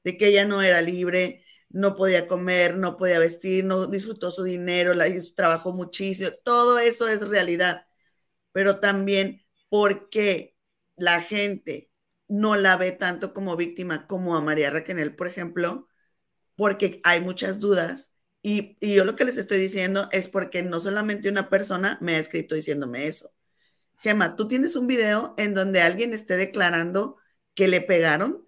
de que ella no era libre, no podía comer, no podía vestir, no disfrutó su dinero, la, trabajó muchísimo, todo eso es realidad, pero también porque la gente no la ve tanto como víctima como a María Raquenel, por ejemplo, porque hay muchas dudas. Y, y yo lo que les estoy diciendo es porque no solamente una persona me ha escrito diciéndome eso. Gema, ¿tú tienes un video en donde alguien esté declarando que le pegaron?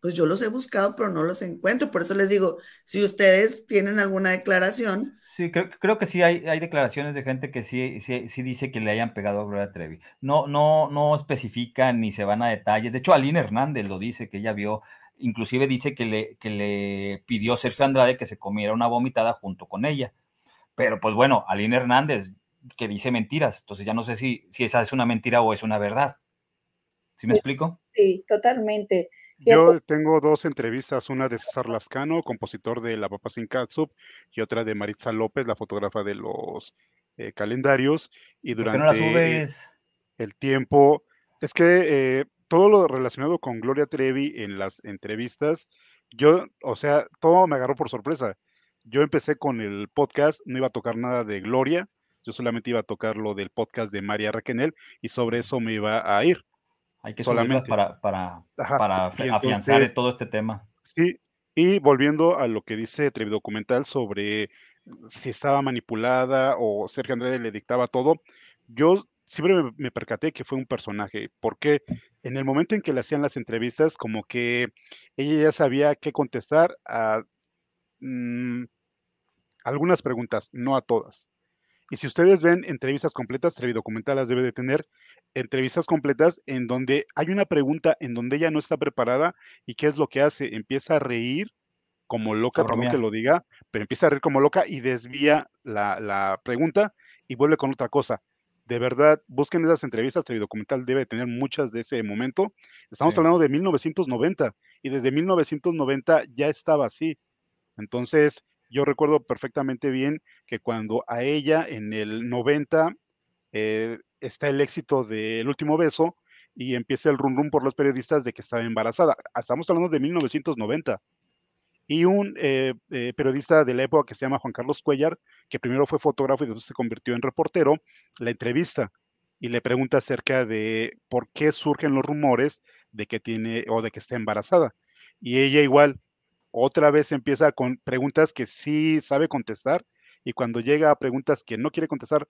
Pues yo los he buscado, pero no los encuentro. Por eso les digo, si ustedes tienen alguna declaración... Sí, creo, creo que sí hay, hay declaraciones de gente que sí, sí, sí dice que le hayan pegado a Gloria Trevi. No, no, no especifican ni se van a detalles. De hecho, Aline Hernández lo dice, que ella vio... Inclusive dice que le, que le pidió Sergio Andrade que se comiera una vomitada junto con ella. Pero pues bueno, Aline Hernández, que dice mentiras. Entonces ya no sé si, si esa es una mentira o es una verdad. ¿Sí me sí, explico? Sí, totalmente. Yo tengo dos entrevistas, una de César Lascano, compositor de La Papa Sin Catsup, y otra de Maritza López, la fotógrafa de los eh, calendarios. Y durante ¿por qué no la subes? El tiempo... Es que... Eh, todo lo relacionado con Gloria Trevi en las entrevistas, yo, o sea, todo me agarró por sorpresa. Yo empecé con el podcast, no iba a tocar nada de Gloria, yo solamente iba a tocar lo del podcast de María Raquenel y sobre eso me iba a ir. Hay que solamente para, para, para entonces, afianzar todo este tema. Sí, y volviendo a lo que dice Trevi Documental sobre si estaba manipulada o Sergio Andrade le dictaba todo, yo siempre me, me percaté que fue un personaje, porque en el momento en que le hacían las entrevistas, como que ella ya sabía qué contestar a mmm, algunas preguntas, no a todas. Y si ustedes ven entrevistas completas, Trevi Documental las debe de tener, entrevistas completas en donde hay una pregunta en donde ella no está preparada, y ¿qué es lo que hace? Empieza a reír como loca, oh, perdón que lo diga, pero empieza a reír como loca y desvía la, la pregunta y vuelve con otra cosa. De verdad, busquen esas entrevistas, Trevi Documental debe de tener muchas de ese momento. Estamos sí. hablando de mil novecientos noventa, y desde mil novecientos noventa ya estaba así. Entonces, yo recuerdo perfectamente bien que cuando a ella en el noventa eh, está el éxito del último beso y empieza el rum rum por los periodistas de que estaba embarazada. Estamos hablando de mil novecientos noventa. Y un eh, eh, periodista de la época que se llama Juan Carlos Cuellar, que primero fue fotógrafo y después se convirtió en reportero, la entrevista y le pregunta acerca de por qué surgen los rumores de que tiene o de que está embarazada. Y ella igual, otra vez empieza con preguntas que sí sabe contestar, y cuando llega a preguntas que no quiere contestar,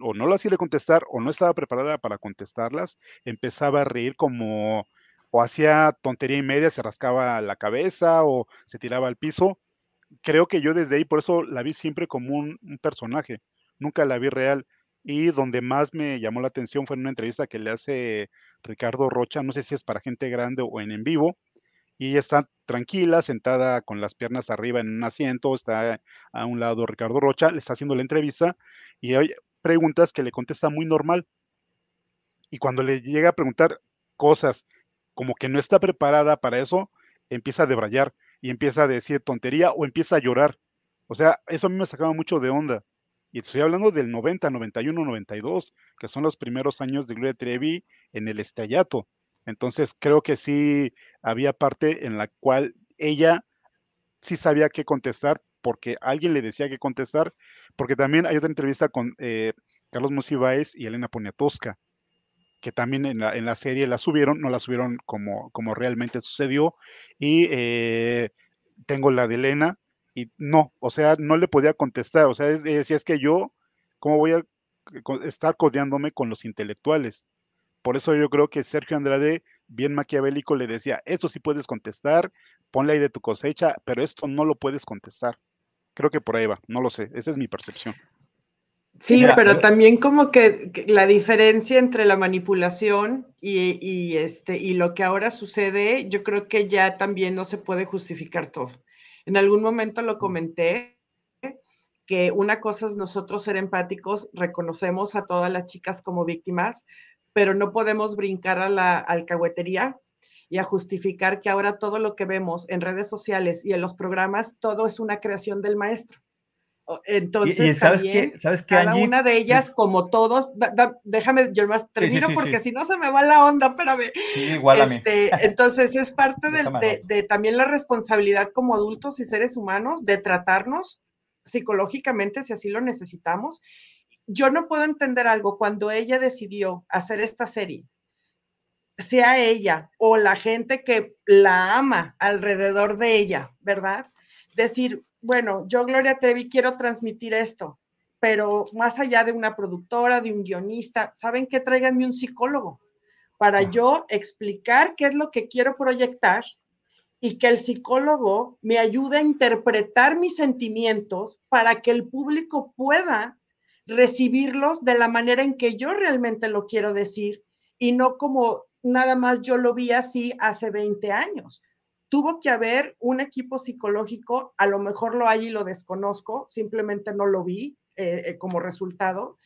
o no las quiere contestar, o no estaba preparada para contestarlas, empezaba a reír como... o hacía tontería y media, se rascaba la cabeza o se tiraba al piso. Creo que yo desde ahí, por eso la vi siempre como un, un personaje, nunca la vi real. Y donde más me llamó la atención fue en una entrevista que le hace Ricardo Rocha, no sé si es para Gente Grande o en En Vivo, y ella está tranquila, sentada con las piernas arriba en un asiento, está a un lado Ricardo Rocha, le está haciendo la entrevista, y hay preguntas que le contesta muy normal. Y cuando le llega a preguntar cosas como que no está preparada para eso, empieza a debrayar y empieza a decir tontería o empieza a llorar. O sea, eso a mí me sacaba mucho de onda. Y estoy hablando del noventa, noventa y uno, noventa y dos, que son los primeros años de Gloria Trevi en el estrellato. Entonces, creo que sí había parte en la cual ella sí sabía qué contestar, porque alguien le decía qué contestar, porque también hay otra entrevista con eh, Carlos Monsiváis y Elena Poniatowska, que también en la, en la serie la subieron, no la subieron como, como realmente sucedió, y eh, tengo la de Elena, y no, o sea, no le podía contestar, o sea, es, es, si es que yo, ¿cómo voy a estar codeándome con los intelectuales? Por eso yo creo que Sergio Andrade, bien maquiavélico, le decía, eso sí puedes contestar, ponle ahí de tu cosecha, pero esto no lo puedes contestar. Creo que por ahí va, no lo sé, esa es mi percepción. Sí, pero también como que la diferencia entre la manipulación y, y, este, y lo que ahora sucede, yo creo que ya también no se puede justificar todo. En algún momento lo comenté, que una cosa es nosotros ser empáticos, reconocemos a todas las chicas como víctimas, pero no podemos brincar a la alcahuetería y a justificar que ahora todo lo que vemos en redes sociales y en los programas, todo es una creación del maestro. Entonces, y, y ¿sabes también, qué, ¿sabes qué, cada Angie? Una de ellas, es... como todos, da, da, déjame, yo más termino sí, sí, sí, porque sí. si no se me va la onda, espérame. Sí, igualame. Este, entonces, es parte del, de, de también la responsabilidad como adultos y seres humanos de tratarnos psicológicamente si así lo necesitamos. Yo no puedo entender algo cuando ella decidió hacer esta serie, sea ella o la gente que la ama alrededor de ella, ¿verdad? Decir, bueno, yo, Gloria Trevi, quiero transmitir esto, pero más allá de una productora, de un guionista, ¿saben qué? Tráiganme un psicólogo para yo explicar qué es lo que quiero proyectar y que el psicólogo me ayude a interpretar mis sentimientos para que el público pueda recibirlos de la manera en que yo realmente lo quiero decir y no como nada más yo lo vi así hace veinte años. Tuvo que haber un equipo psicológico, a lo mejor lo hay y lo desconozco, simplemente no lo vi eh, como resultado,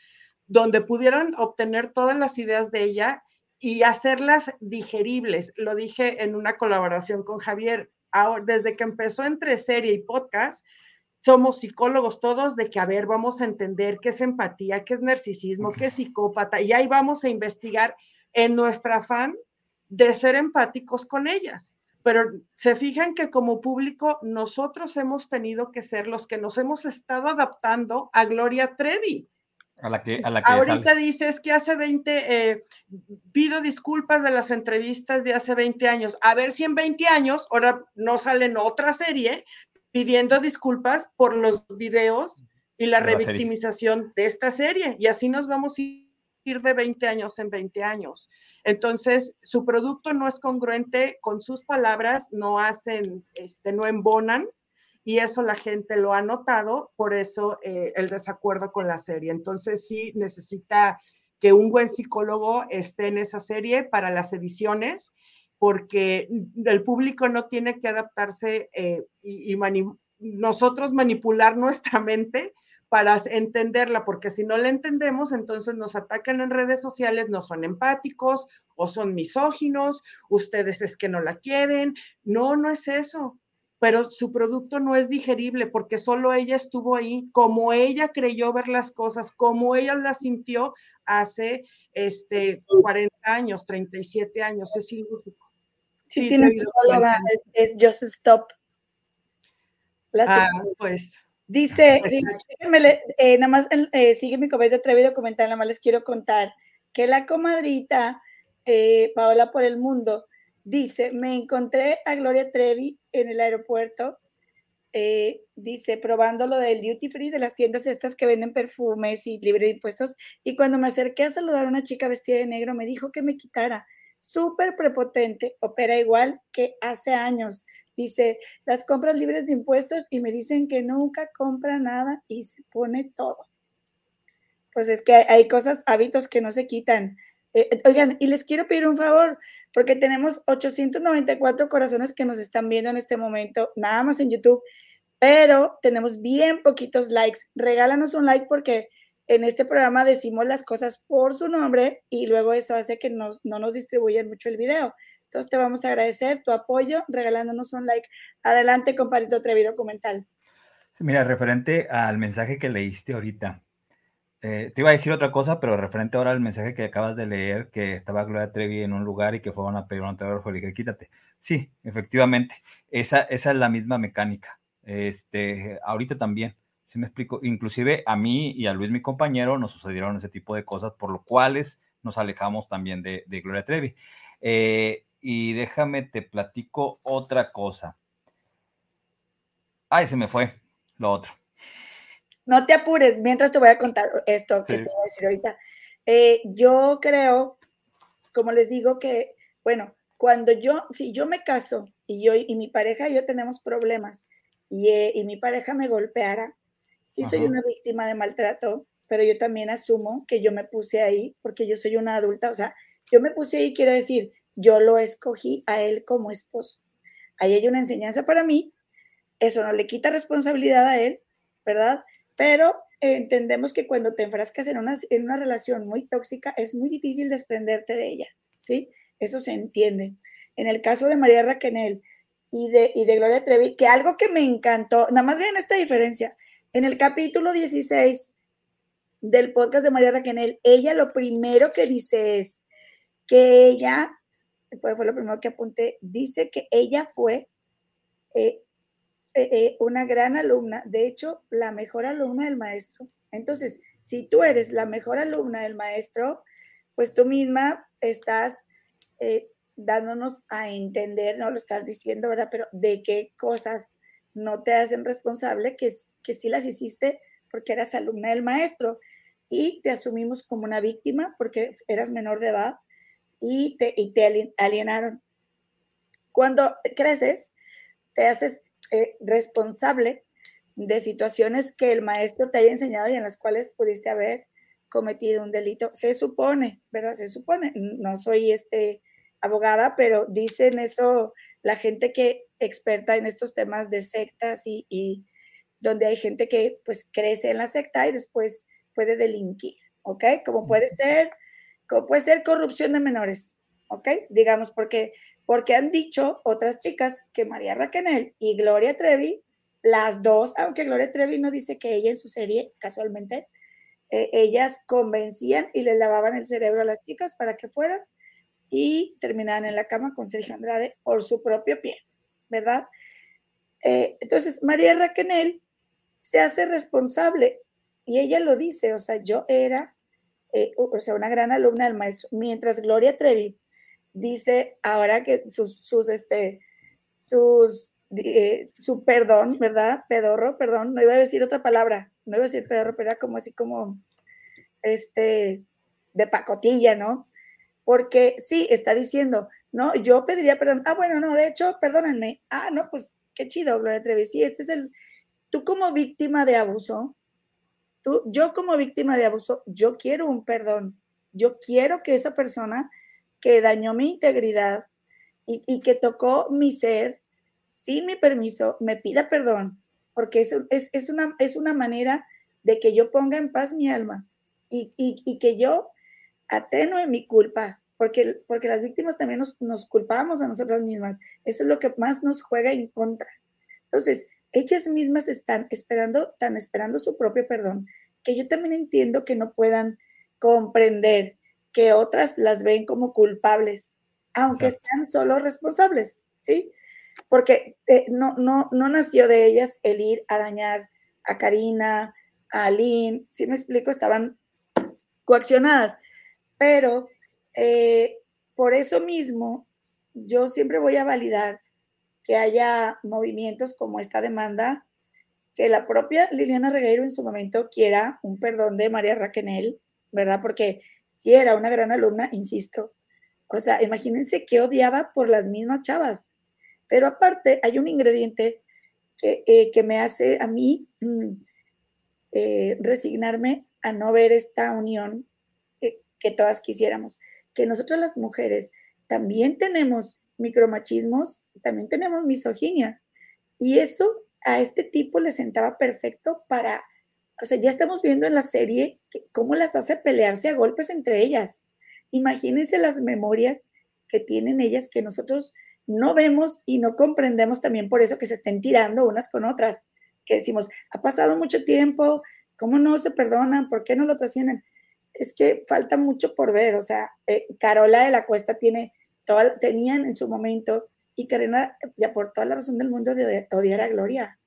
donde pudieran obtener todas las ideas de ella y hacerlas digeribles. Lo dije en una colaboración con Javier, ahora, desde que empezó entre serie y podcast, somos psicólogos todos de que, a ver, vamos a entender qué es empatía, qué es narcisismo, qué es psicópata, y ahí vamos a investigar en nuestro afán de ser empáticos con ellas. Pero se fijan que como público nosotros hemos tenido que ser los que nos hemos estado adaptando a Gloria Trevi. A la que, a la que ahorita sale. Dices que hace veinte, eh, pido disculpas de las entrevistas de hace veinte años. A ver si en veinte años, ahora no salen otra serie pidiendo disculpas por los videos y la, la revictimización de esta serie. Y así nos vamos a ir ir de veinte años en veinte años. Entonces, su producto no es congruente con sus palabras, no hacen, este, no embonan, y eso la gente lo ha notado, por eso eh, el desacuerdo con la serie. Entonces, sí necesita que un buen psicólogo esté en esa serie para las ediciones, porque el público no tiene que adaptarse eh, y, y mani nosotros manipular nuestra mente para entenderla, porque si no la entendemos, entonces nos atacan en redes sociales, no son empáticos o son misóginos, ustedes es que no la quieren. No, no es eso, pero su producto no es digerible porque solo ella estuvo ahí, como ella creyó ver las cosas, como ella las sintió hace este, cuarenta años, treinta y siete años, es ilógico. Sí, sí, tienes psicóloga, es, es Just Stop. La ah, pues... Dice, díganme, eh, nada más eh, sigue mi comentario de Trevi Documental, nada más les quiero contar que la comadrita eh, Paola por el Mundo dice, me encontré a Gloria Trevi en el aeropuerto, eh, dice, probando lo del duty free de las tiendas estas que venden perfumes y libre de impuestos, y cuando me acerqué a saludar a una chica vestida de negro, me dijo que me quitara, súper prepotente, opera igual que hace años. Dice, las compras libres de impuestos y me dicen que nunca compra nada y se pone todo. Pues es que hay cosas, hábitos que no se quitan. Eh, oigan, y les quiero pedir un favor, porque tenemos ochocientos noventa y cuatro corazones que nos están viendo en este momento, nada más en YouTube, pero tenemos bien poquitos likes. Regálanos un like porque en este programa decimos las cosas por su nombre y luego eso hace que nos, no nos distribuyan mucho el video. Entonces te vamos a agradecer tu apoyo regalándonos un like. Adelante, compadrito Trevi Documental. Sí, mira, referente al mensaje que leíste ahorita, eh, te iba a decir otra cosa, pero referente ahora al mensaje que acabas de leer, que estaba Gloria Trevi en un lugar y que fueron a pedir un autógrafo y le dije, quítate. Sí, efectivamente, esa, esa es la misma mecánica. Este, ahorita también, ¿sí me explico? Inclusive a mí y a Luis, mi compañero, nos sucedieron ese tipo de cosas, por lo cuales nos alejamos también de, de Gloria Trevi. Eh, Y déjame te platico otra cosa. Ay, se me fue lo otro. No te apures, mientras te voy a contar esto que sí. Te voy a decir ahorita. Eh, yo creo, como les digo, que, bueno, cuando yo, si yo me caso y yo y mi pareja y yo tenemos problemas y, eh, y mi pareja me golpeara, sí, ajá, soy una víctima de maltrato, pero yo también asumo que yo me puse ahí porque yo soy una adulta, o sea, yo me puse ahí, quiero decir, yo lo escogí a él como esposo. Ahí hay una enseñanza para mí. Eso no le quita responsabilidad a él, ¿verdad? Pero entendemos que cuando te enfrascas en una, en una relación muy tóxica, es muy difícil desprenderte de ella, ¿sí? Eso se entiende. En el caso de María Raquenel y de, y de Gloria Trevi, que algo que me encantó, nada más vean esta diferencia. En el capítulo dieciséis del podcast de María Raquenel, ella lo primero que dice es que ella... fue lo primero que apunté, dice que ella fue eh, eh, eh, una gran alumna, de hecho, la mejor alumna del maestro. Entonces, si tú eres la mejor alumna del maestro, pues tú misma estás eh, dándonos a entender, no lo estás diciendo, ¿verdad? Pero de qué cosas no te hacen responsable, que, que sí las hiciste porque eras alumna del maestro y te asumimos como una víctima porque eras menor de edad. Y te, y te alienaron. Cuando creces, te haces eh, responsable de situaciones que el maestro te haya enseñado y en las cuales pudiste haber cometido un delito. Se supone, ¿verdad? Se supone. No soy este, abogada, pero dicen eso la gente que experta en estos temas de sectas y, y donde hay gente que pues crece en la secta y después puede delinquir, ¿ok? Como puede ser... puede ser corrupción de menores, ¿ok? Digamos, porque, porque han dicho otras chicas que María Raquenel y Gloria Trevi, las dos, aunque Gloria Trevi no dice que ella en su serie, casualmente, eh, ellas convencían y les lavaban el cerebro a las chicas para que fueran y terminaban en la cama con Sergio Andrade por su propio pie, ¿verdad? Eh, entonces, María Raquenel se hace responsable y ella lo dice, o sea, yo era... Eh, o sea, una gran alumna del maestro, mientras Gloria Trevi dice ahora que sus, sus este, sus, eh, su perdón, ¿verdad? Pedorro, perdón, no iba a decir otra palabra, no iba a decir pedorro, pero era como así como, este, de pacotilla, ¿no? Porque sí, está diciendo, no, yo pediría perdón. Ah, bueno, no, de hecho, perdónenme. Ah, no, pues qué chido, Gloria Trevi. Sí, este es el... Tú como víctima de abuso, tú, yo como víctima de abuso, yo quiero un perdón. Yo quiero que esa persona que dañó mi integridad y, y que tocó mi ser sin mi permiso, me pida perdón. Porque es, es, es, una, es una manera de que yo ponga en paz mi alma y, y, y que yo atenúe mi culpa, porque, porque las víctimas también nos, nos culpamos a nosotras mismas. Eso es lo que más nos juega en contra. Entonces, ellas mismas están esperando, tan esperando su propio perdón, que yo también entiendo que no puedan comprender que otras las ven como culpables, aunque Exacto. sean solo responsables, ¿sí? Porque eh, no, no, no nació de ellas el ir a dañar a Karina, a Aline, ¿sí me explico? Estaban coaccionadas. Pero eh, por eso mismo yo siempre voy a validar que haya movimientos como esta demanda, que la propia Liliana Regueiro en su momento quiera un perdón de María Raquenel, ¿verdad? Porque sí era una gran alumna, insisto. O sea, imagínense qué odiada por las mismas chavas. Pero aparte hay un ingrediente que, eh, que me hace a mí eh, resignarme a no ver esta unión que todas quisiéramos, que nosotros las mujeres también tenemos micromachismos, también tenemos misoginia, y eso a este tipo le sentaba perfecto para, o sea, ya estamos viendo en la serie que, cómo las hace pelearse a golpes entre ellas. Imagínense las memorias que tienen ellas que nosotros no vemos y no comprendemos, también por eso que se estén tirando unas con otras, que decimos, ha pasado mucho tiempo, ¿cómo no se perdonan? ¿Por qué no lo trascienden? Es que falta mucho por ver, o sea, eh, Carola de la Cuesta tiene, toda, tenían en su momento, y Karina Yapur toda la razón del mundo de odiar a Gloria,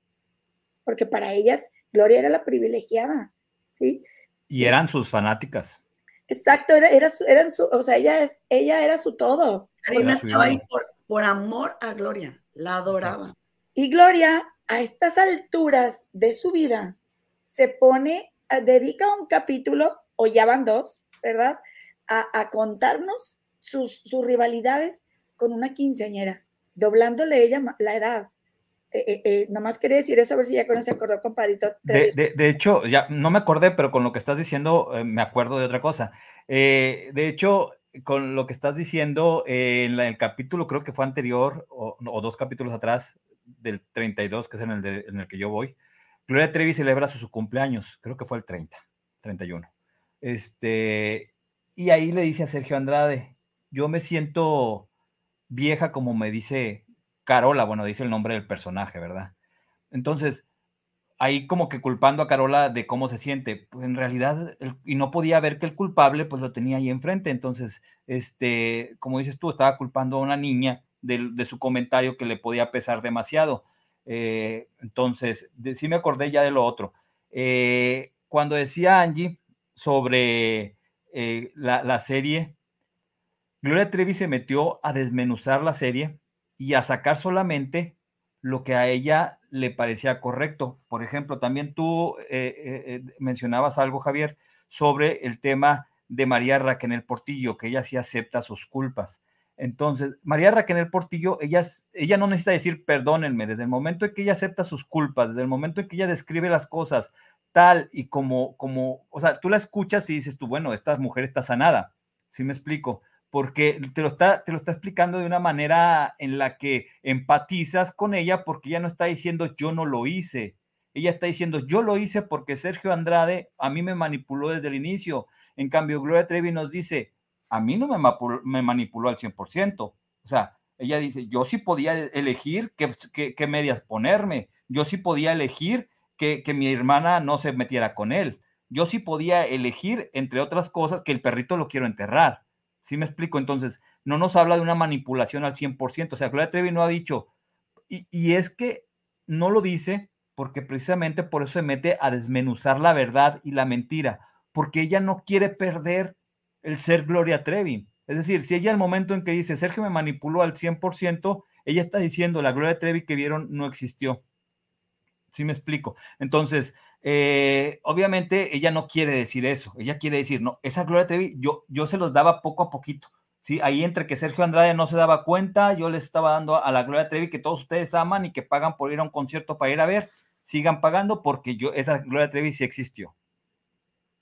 porque para ellas Gloria era la privilegiada, ¿sí? Y eran sus fanáticas. Exacto, era, era su, eran su, o sea, ella, ella era su todo. Karina estaba ahí por, por amor a Gloria, la adoraba. Exacto. Y Gloria, a estas alturas de su vida, se pone, dedica un capítulo, o ya van dos, ¿verdad? A, a contarnos sus, sus rivalidades con una quinceañera, doblándole ella la edad. Eh, eh, eh, nomás quería decir eso, a ver si ya con se acordó, compadrito. De, de, de hecho, ya no me acordé, pero con lo que estás diciendo eh, me acuerdo de otra cosa. Eh, de hecho, con lo que estás diciendo, eh, en la, el capítulo creo que fue anterior, o, o dos capítulos atrás, del treinta y dos, que es en el, de, en el que yo voy, Gloria Trevi celebra su, su cumpleaños, creo que fue el treinta, treinta y uno. Este, y ahí le dice a Sergio Andrade, yo me siento vieja como me dice Carola, bueno, dice el nombre del personaje, ¿verdad? Entonces, ahí como que culpando a Carola de cómo se siente, pues en realidad, el, y no podía ver que el culpable pues lo tenía ahí enfrente, entonces, este, como dices tú, estaba culpando a una niña de, de su comentario que le podía pesar demasiado, eh, entonces, de, sí me acordé ya de lo otro, eh, cuando decía Angie sobre eh, la, la serie, Gloria Trevi se metió a desmenuzar la serie y a sacar solamente lo que a ella le parecía correcto. Por ejemplo, también tú eh, eh, mencionabas algo, Javier, sobre el tema de María Raquenel Portillo, que ella sí acepta sus culpas. Entonces, María Raquenel Portillo, ella, ella no necesita decir perdónenme, desde el momento en que ella acepta sus culpas, desde el momento en que ella describe las cosas, tal y como, como, o sea, tú la escuchas y dices tú, bueno, esta mujer está sanada, ¿sí me explico? Porque te lo está, te lo está explicando de una manera en la que empatizas con ella, porque ella no está diciendo yo no lo hice, ella está diciendo yo lo hice porque Sergio Andrade a mí me manipuló desde el inicio. En cambio, Gloria Trevi nos dice, a mí no me manipuló, me manipuló al cien por ciento, o sea, ella dice, yo sí podía elegir qué, qué, qué medias ponerme, yo sí podía elegir Que, que mi hermana no se metiera con él. Yo sí podía elegir, entre otras cosas, que el perrito lo quiero enterrar. ¿Sí me explico? Entonces, no nos habla de una manipulación al cien por ciento. O sea, Gloria Trevi no ha dicho. Y, y es que no lo dice porque precisamente por eso se mete a desmenuzar la verdad y la mentira. Porque ella no quiere perder el ser Gloria Trevi. Es decir, si ella al momento en que dice Sergio me manipuló al cien por ciento, ella está diciendo la Gloria Trevi que vieron no existió. ¿Sí me explico? Entonces, eh, obviamente ella no quiere decir eso, ella quiere decir, no, esa Gloria Trevi yo, yo se los daba poco a poquito, ¿sí? Ahí entre que Sergio Andrade no se daba cuenta, yo les estaba dando a, a la Gloria Trevi que todos ustedes aman y que pagan por ir a un concierto para ir a ver, sigan pagando porque yo, esa Gloria Trevi sí existió.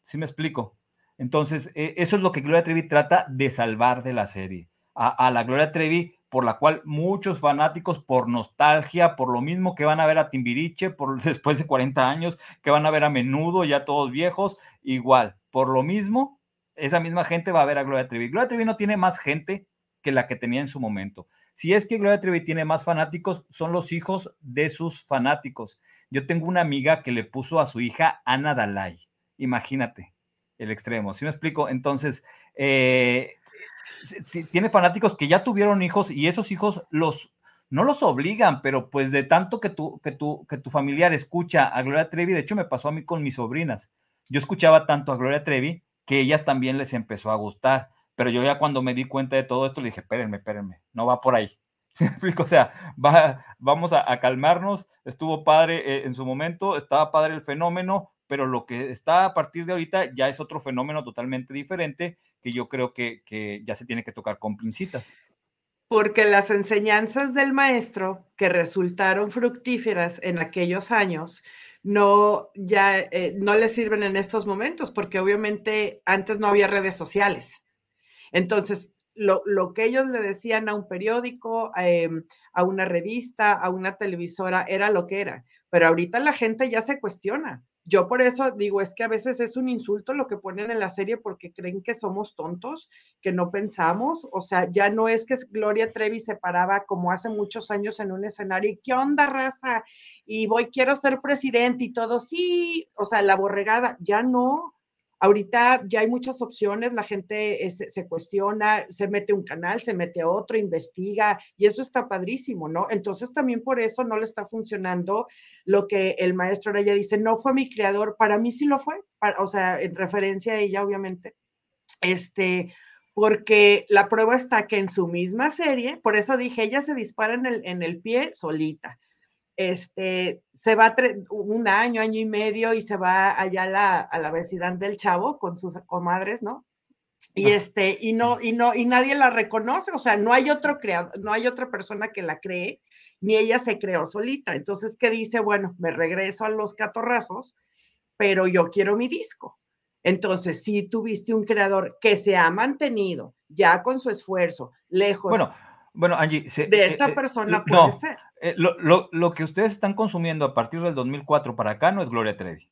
¿Sí me explico? Entonces, eh, eso es lo que Gloria Trevi trata de salvar de la serie, a, a la Gloria Trevi por la cual muchos fanáticos por nostalgia, por lo mismo que van a ver a Timbiriche por, después de cuarenta años, que van a ver a Menudo, ya todos viejos, igual, por lo mismo, esa misma gente va a ver a Gloria Trevi. Gloria Trevi no tiene más gente que la que tenía en su momento. Si es que Gloria Trevi tiene más fanáticos, son los hijos de sus fanáticos. Yo tengo una amiga que le puso a su hija Ana Dalay. Imagínate el extremo. ¿Sí me explico? Entonces, eh... tiene fanáticos que ya tuvieron hijos y esos hijos los, no los obligan, pero pues de tanto que tu, que, tu, que tu familiar escucha a Gloria Trevi, de hecho me pasó a mí con mis sobrinas, yo escuchaba tanto a Gloria Trevi que ellas también les empezó a gustar, pero yo ya cuando me di cuenta de todo esto le dije, espérenme, espérenme, no va por ahí. ¿Sí me explico? O sea, va, vamos a, a calmarnos, estuvo padre eh, en su momento, estaba padre el fenómeno, pero lo que está a partir de ahorita ya es otro fenómeno totalmente diferente que yo creo que, que ya se tiene que tocar con pincitas. Porque las enseñanzas del maestro que resultaron fructíferas en aquellos años no, ya, eh, no les sirven en estos momentos, porque obviamente antes no había redes sociales. Entonces, lo, lo que ellos le decían a un periódico, eh, a una revista, a una televisora, era lo que era. Pero ahorita la gente ya se cuestiona. Yo por eso digo, es que a veces es un insulto lo que ponen en la serie porque creen que somos tontos, que no pensamos. O sea, ya no es que Gloria Trevi se paraba como hace muchos años en un escenario y ¿qué onda, raza? Y voy, quiero ser presidente y todo. Sí, o sea, la borregada, ya no. Ahorita ya hay muchas opciones, la gente se, se cuestiona, se mete un canal, se mete otro, investiga, y eso está padrísimo, ¿no? Entonces también por eso no le está funcionando lo que el maestro ahora ya dice, no fue mi creador, para mí sí lo fue, para, o sea, en referencia a ella, obviamente, este, porque la prueba está que en su misma serie, por eso dije, ella se dispara en el, en el pie solita. Este, se va un año, año y medio y se va allá a la, a la vecindad del Chavo con sus comadres, ¿no? Y este, y no, y no, y nadie la reconoce, o sea, no hay otro creador, no hay otra persona que la cree, ni ella se creó solita. Entonces, ¿qué dice? Bueno, me regreso a los catorrazos, pero yo quiero mi disco. Entonces, si sí tuviste un creador que se ha mantenido ya con su esfuerzo, lejos. Bueno. Bueno, Angie, se, de esta eh, persona eh, puede no, ser. Eh, lo, lo, lo que ustedes están consumiendo a partir del dos mil cuatro para acá no es Gloria Trevi.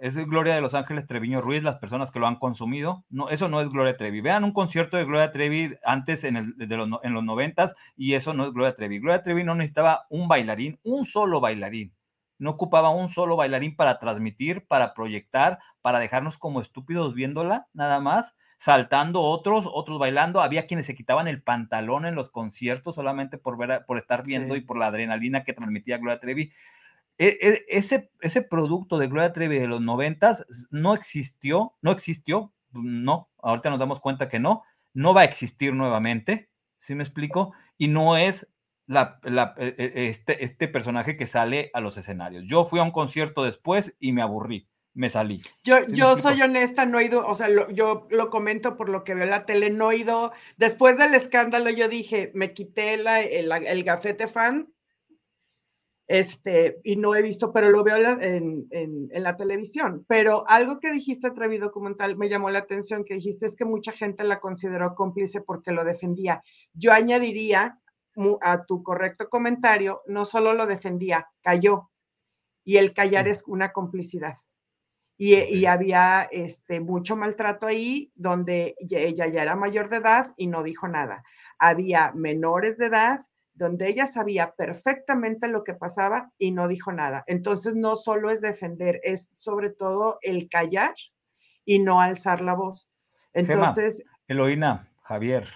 Es Gloria de Los Ángeles Treviño Ruiz, las personas que lo han consumido. No, eso no es Gloria Trevi. Vean un concierto de Gloria Trevi antes en, el, de los, en los noventas y eso no es Gloria Trevi. Gloria Trevi no necesitaba un bailarín, un solo bailarín. No ocupaba un solo bailarín para transmitir, para proyectar, para dejarnos como estúpidos viéndola, nada más, saltando otros, otros bailando. Había quienes se quitaban el pantalón en los conciertos solamente por, ver a, por estar viendo, sí, y por la adrenalina que transmitía Gloria Trevi. E, e, ese, ese producto de Gloria Trevi de los noventas no existió, no existió, no, ahorita nos damos cuenta que no, no va a existir nuevamente, ¿sí me explico? Y no es... La, la, este, este personaje que sale a los escenarios. Yo fui a un concierto después y me aburrí, me salí. Yo, ¿Sí yo soy tipo? honesta, no he ido, o sea, lo, yo lo comento por lo que veo en la tele, no he ido. Después del escándalo yo dije, me quité la, el, el gafete fan, este, y no he visto, pero lo veo la, en, en, en la televisión. Pero algo que dijiste, Trevi Documental, me llamó la atención, que dijiste es que mucha gente la consideró cómplice porque lo defendía. Yo añadiría a tu correcto comentario, no solo lo defendía, calló. Y el callar es una complicidad. Y, y había este, mucho maltrato ahí, donde ella ya era mayor de edad y no dijo nada. Había menores de edad, donde ella sabía perfectamente lo que pasaba y no dijo nada. Entonces, no solo es defender, es sobre todo el callar y no alzar la voz. Entonces, Gema, Eloína, Javier,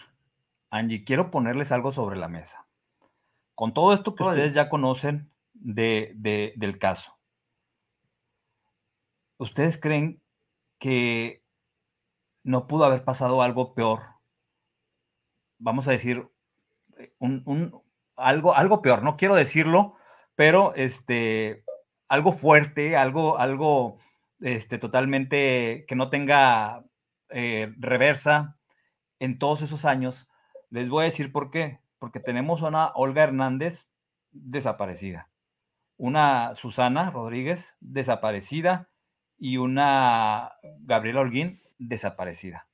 Angie, quiero ponerles algo sobre la mesa. Con todo esto que Oye. ustedes ya conocen de, de, del caso, ¿ustedes creen que no pudo haber pasado algo peor? Vamos a decir, un, un, algo, algo peor, no quiero decirlo, pero este, algo fuerte, algo, algo este, totalmente que no tenga eh, reversa en todos esos años. Les voy a decir por qué. Porque tenemos a una Olga Hernández desaparecida, una Susana Rodríguez desaparecida y una Gabriela Holguín desaparecida.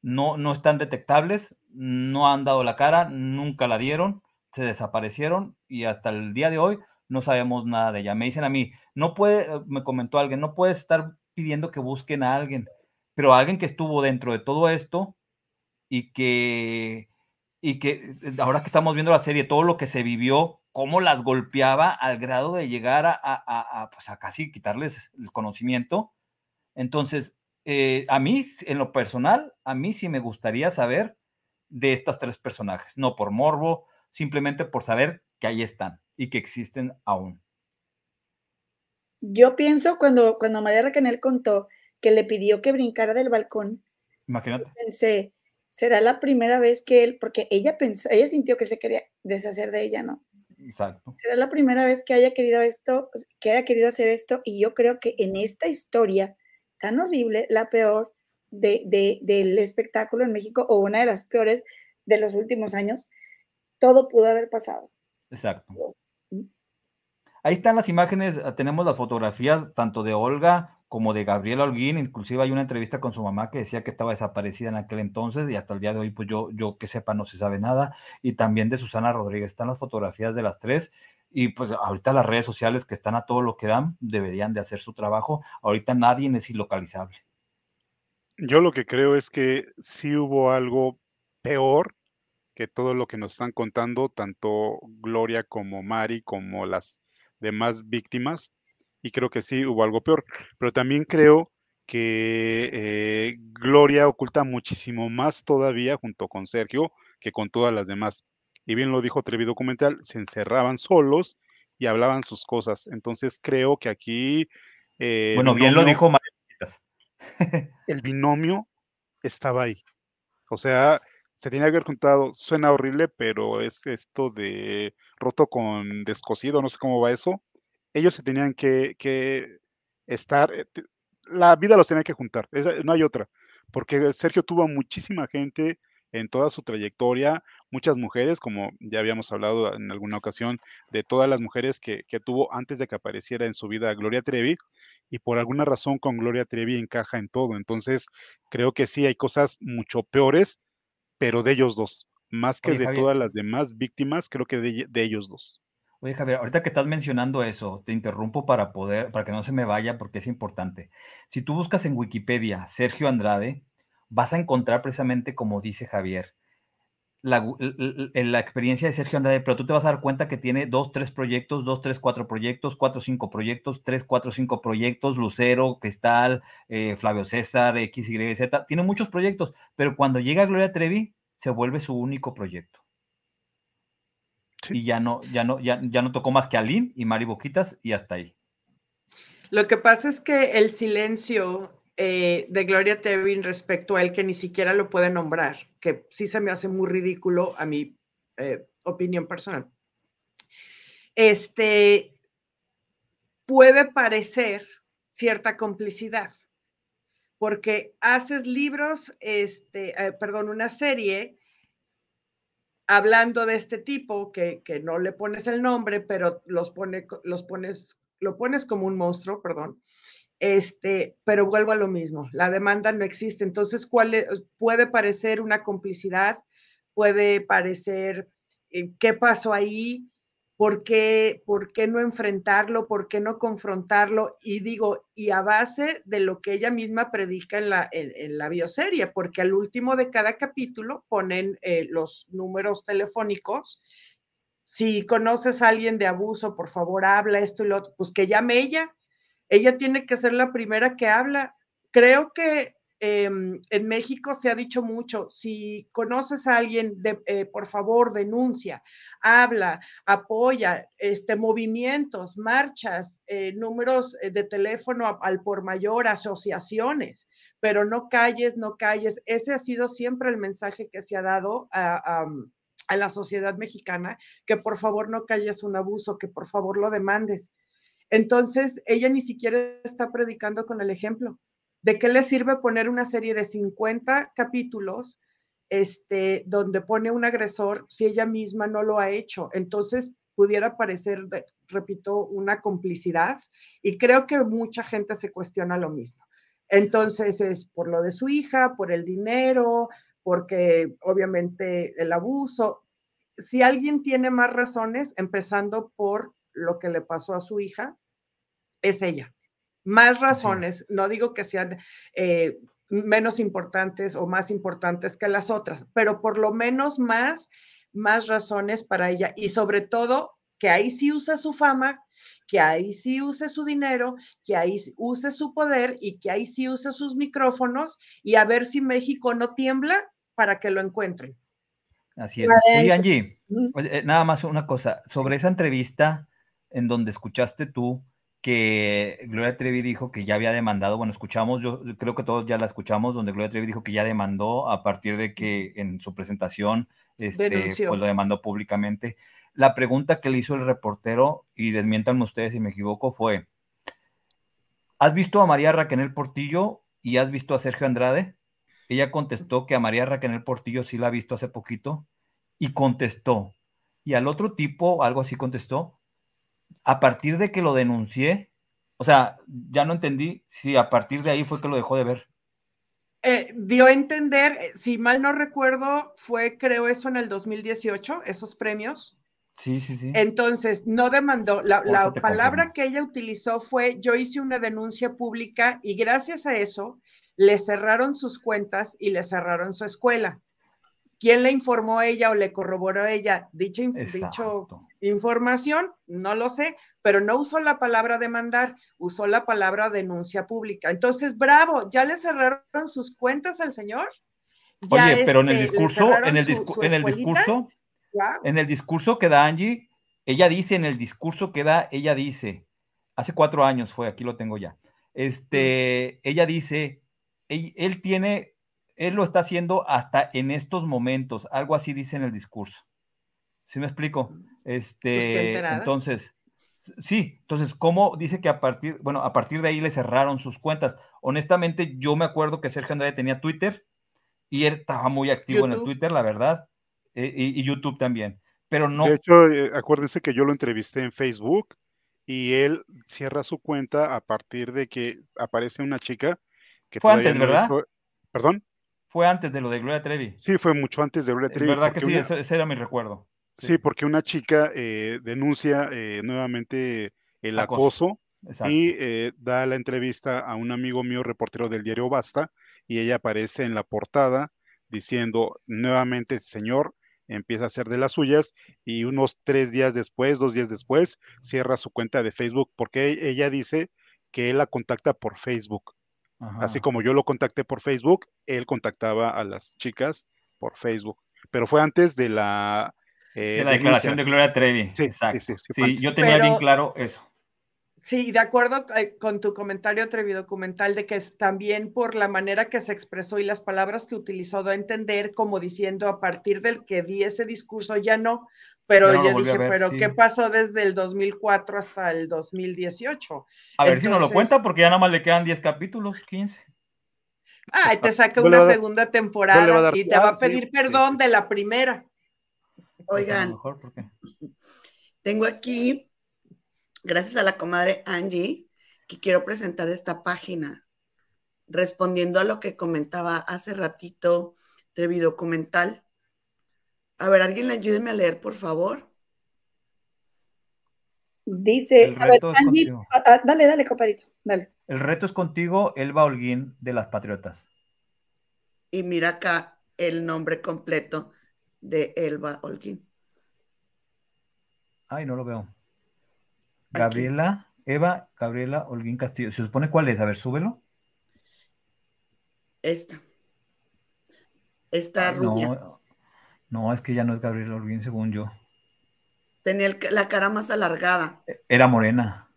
No, no están detectables, no han dado la cara, nunca la dieron, se desaparecieron y hasta el día de hoy no sabemos nada de ella. Me dicen a mí, no puede, me comentó alguien, no puedes estar pidiendo que busquen a alguien, pero a alguien que estuvo dentro de todo esto y que, y que ahora que estamos viendo la serie, todo lo que se vivió, cómo las golpeaba al grado de llegar a, a, a, a, pues a casi quitarles el conocimiento. Entonces, eh, a mí, en lo personal, a mí sí me gustaría saber de estas tres personajes, no por morbo, simplemente por saber que ahí están y que existen aún. Yo pienso cuando, cuando María Raquenel contó que le pidió que brincara del balcón, imagínate, pensé, será la primera vez que él, porque ella pensó, ella sintió que se quería deshacer de ella, ¿no? Exacto. Será la primera vez que haya querido esto, que haya querido hacer esto, y yo creo que en esta historia tan horrible, la peor de, de, del espectáculo en México, o una de las peores de los últimos años, todo pudo haber pasado. Exacto. Ahí están las imágenes, tenemos las fotografías tanto de Olga como de Gabriela Holguín, inclusive hay una entrevista con su mamá que decía que estaba desaparecida en aquel entonces y hasta el día de hoy, pues yo, yo que sepa, no se sabe nada, y también de Susana Rodríguez. Están las fotografías de las tres y pues ahorita las redes sociales que están a todo lo que dan deberían de hacer su trabajo, ahorita nadie es ilocalizable. Yo lo que creo es que sí hubo algo peor que todo lo que nos están contando, tanto Gloria como Mari, como las demás víctimas, y creo que sí hubo algo peor, pero también creo que eh, Gloria oculta muchísimo más todavía junto con Sergio que con todas las demás, y bien lo dijo Trevi Documental, se encerraban solos y hablaban sus cosas, entonces creo que aquí... Eh, bueno, binomio, bien lo dijo Mary Boquitas. El binomio estaba ahí, o sea, se tenía que haber juntado, suena horrible, pero es esto de roto con descosido, no sé cómo va eso. Ellos se tenían que, que estar, la vida los tenía que juntar, no hay otra, porque Sergio tuvo muchísima gente en toda su trayectoria, muchas mujeres, como ya habíamos hablado en alguna ocasión, de todas las mujeres que, que tuvo antes de que apareciera en su vida Gloria Trevi, y por alguna razón con Gloria Trevi encaja en todo, entonces creo que sí hay cosas mucho peores, pero de ellos dos, más que Oye, de Javier. todas las demás víctimas, creo que de, de ellos dos. Oye, Javier, ahorita que estás mencionando eso, te interrumpo para poder, para que no se me vaya, porque es importante. Si tú buscas en Wikipedia Sergio Andrade, vas a encontrar precisamente, como dice Javier, la, la, la experiencia de Sergio Andrade, pero tú te vas a dar cuenta que tiene dos, tres proyectos, dos, tres, cuatro proyectos, cuatro, cinco proyectos, tres, cuatro, cinco proyectos, Lucero, Cristal, eh, Flavio César, X, Y, Z, tiene muchos proyectos, pero cuando llega Gloria Trevi, se vuelve su único proyecto. Sí. Y ya no, ya no, ya, ya no tocó más que Aline y Mary Boquitas y hasta ahí. Lo que pasa es que el silencio eh, de Gloria Trevi respecto a él, que ni siquiera lo puede nombrar, que sí se me hace muy ridículo a mi eh, opinión personal. Este puede parecer cierta complicidad, porque haces libros, este, eh, perdón, una serie hablando de este tipo, que, que no le pones el nombre, pero los pone, los pones, lo pones como un monstruo, perdón, este, pero vuelvo a lo mismo, la demanda no existe, entonces ¿cuál es? Puede parecer una complicidad, puede parecer eh, qué pasó ahí, ¿Por qué, por qué no enfrentarlo, por qué no confrontarlo, y digo, y a base de lo que ella misma predica en la, en, en la bioserie, porque al último de cada capítulo ponen eh, los números telefónicos, si conoces a alguien de abuso, por favor habla esto y lo otro, pues que llame ella, ella tiene que ser la primera que habla. Creo que eh, en México se ha dicho mucho, si conoces a alguien, de, eh, por favor denuncia, habla, apoya, este, movimientos, marchas, eh, números de teléfono a, al por mayor, asociaciones, pero no calles, no calles. Ese ha sido siempre el mensaje que se ha dado a, a, a la sociedad mexicana, que por favor no calles un abuso, que por favor lo demandes. Entonces, ella ni siquiera está predicando con el ejemplo. ¿De qué le sirve poner una serie de cincuenta capítulos este, donde pone un agresor si ella misma no lo ha hecho? Entonces, pudiera parecer, repito, una complicidad, y creo que mucha gente se cuestiona lo mismo. Entonces, es por lo de su hija, por el dinero, porque obviamente el abuso. Si alguien tiene más razones, empezando por lo que le pasó a su hija, es ella. Más razones, no digo que sean eh, menos importantes o más importantes que las otras, pero por lo menos más, más razones para ella, y sobre todo que ahí sí use su fama, que ahí sí use su dinero, que ahí use su poder y que ahí sí use sus micrófonos, y a ver si México no tiembla para que lo encuentren. Así es. Oye, eh, Angie, eh, nada más una cosa, sobre esa entrevista en donde escuchaste tú que Gloria Trevi dijo que ya había demandado, bueno, escuchamos, yo creo que todos ya la escuchamos, donde Gloria Trevi dijo que ya demandó a partir de que en su presentación este, pues lo demandó públicamente. La pregunta que le hizo el reportero, y desmiéntanme ustedes si me equivoco, fue: ¿has visto a María Raquenel Portillo y has visto a Sergio Andrade? Ella contestó que a María Raquenel Portillo sí la ha visto hace poquito, y contestó, y al otro tipo, algo así contestó, a partir de que lo denuncié. O sea, ya no entendí si a partir de ahí fue que lo dejó de ver. Eh, dio a entender, si mal no recuerdo, fue, creo, eso en el dos mil dieciocho, esos premios. Sí, sí, sí. Entonces, no demandó. La, la palabra que ella utilizó fue: yo hice una denuncia pública y gracias a eso le cerraron sus cuentas y le cerraron su escuela. ¿Quién le informó a ella o le corroboró a ella dicha, dicho información? No lo sé, pero no usó la palabra demandar, usó la palabra denuncia pública. Entonces, bravo, ya le cerraron sus cuentas al señor. Ya Oye, este, pero en el discurso, en el, discu su, su en el discurso, ¿ya? en el discurso que da Angie, ella dice, en el discurso que da, ella dice, hace cuatro años fue, aquí lo tengo ya, este, ella dice, él, él tiene... él lo está haciendo hasta en estos momentos, algo así dice en el discurso. ¿Sí me explico? Este, entonces, sí, entonces, ¿cómo dice que a partir, bueno, a partir de ahí le cerraron sus cuentas? Honestamente, yo me acuerdo que Sergio Andrade tenía Twitter y él estaba muy activo YouTube. en el Twitter, la verdad, eh, y, y YouTube también, pero no. De hecho, eh, acuérdense que yo lo entrevisté en Facebook y él cierra su cuenta a partir de que aparece una chica que fue antes, ¿verdad? No dijo... ¿Perdón? Fue antes de lo de Gloria Trevi. Sí, fue mucho antes de Gloria Trevi. Es verdad que sí, una... eso, ese era mi recuerdo. Sí, sí, porque una chica eh, denuncia eh, nuevamente el acoso, acoso y eh, da la entrevista a un amigo mío, reportero del diario Basta, y ella aparece en la portada diciendo nuevamente, señor, empieza a hacer de las suyas, y unos tres días después, dos días después, cierra su cuenta de Facebook, porque ella dice que él la contacta por Facebook. Ajá. Así como yo lo contacté por Facebook, él contactaba a las chicas por Facebook. Pero fue antes de la... Eh, de la declaración de Gloria Trevi. Sí, exacto. Sí, sí, sí, sí, yo tenía Pero, bien claro eso. Sí, de acuerdo con tu comentario, Trevi Documental, de que también por la manera que se expresó y las palabras que utilizó, da a entender como diciendo a partir del que di ese discurso ya no... Pero yo dije, ver, pero sí. ¿qué pasó desde el dos mil cuatro hasta el dos mil dieciocho? A ver Entonces, si nos lo cuenta, porque ya nada más le quedan diez capítulos, quince. Ah, te saca no una dar, segunda temporada no dar, y te ah, va a pedir sí, perdón sí, sí. de la primera. Oigan, mejor, tengo aquí, gracias a la comadre Angie, que quiero presentar esta página, respondiendo a lo que comentaba hace ratito Trevi Documental. A ver, alguien le ayúdeme a leer, por favor. Dice, a ver, Angie, a, a, dale, dale, compadrito, dale. El reto es contigo, Elba Holguín, de las Patriotas. Y mira acá el nombre completo de Elba Holguín. Ay, no lo veo. Gabriela, Aquí. Eva, Gabriela Holguín Castillo. ¿Se supone cuál es? A ver, súbelo. Esta. Esta Ay, rubia. No. No, es que ya no es Gabriela Holguín, según yo. Tenía el, la cara más alargada. Era morena.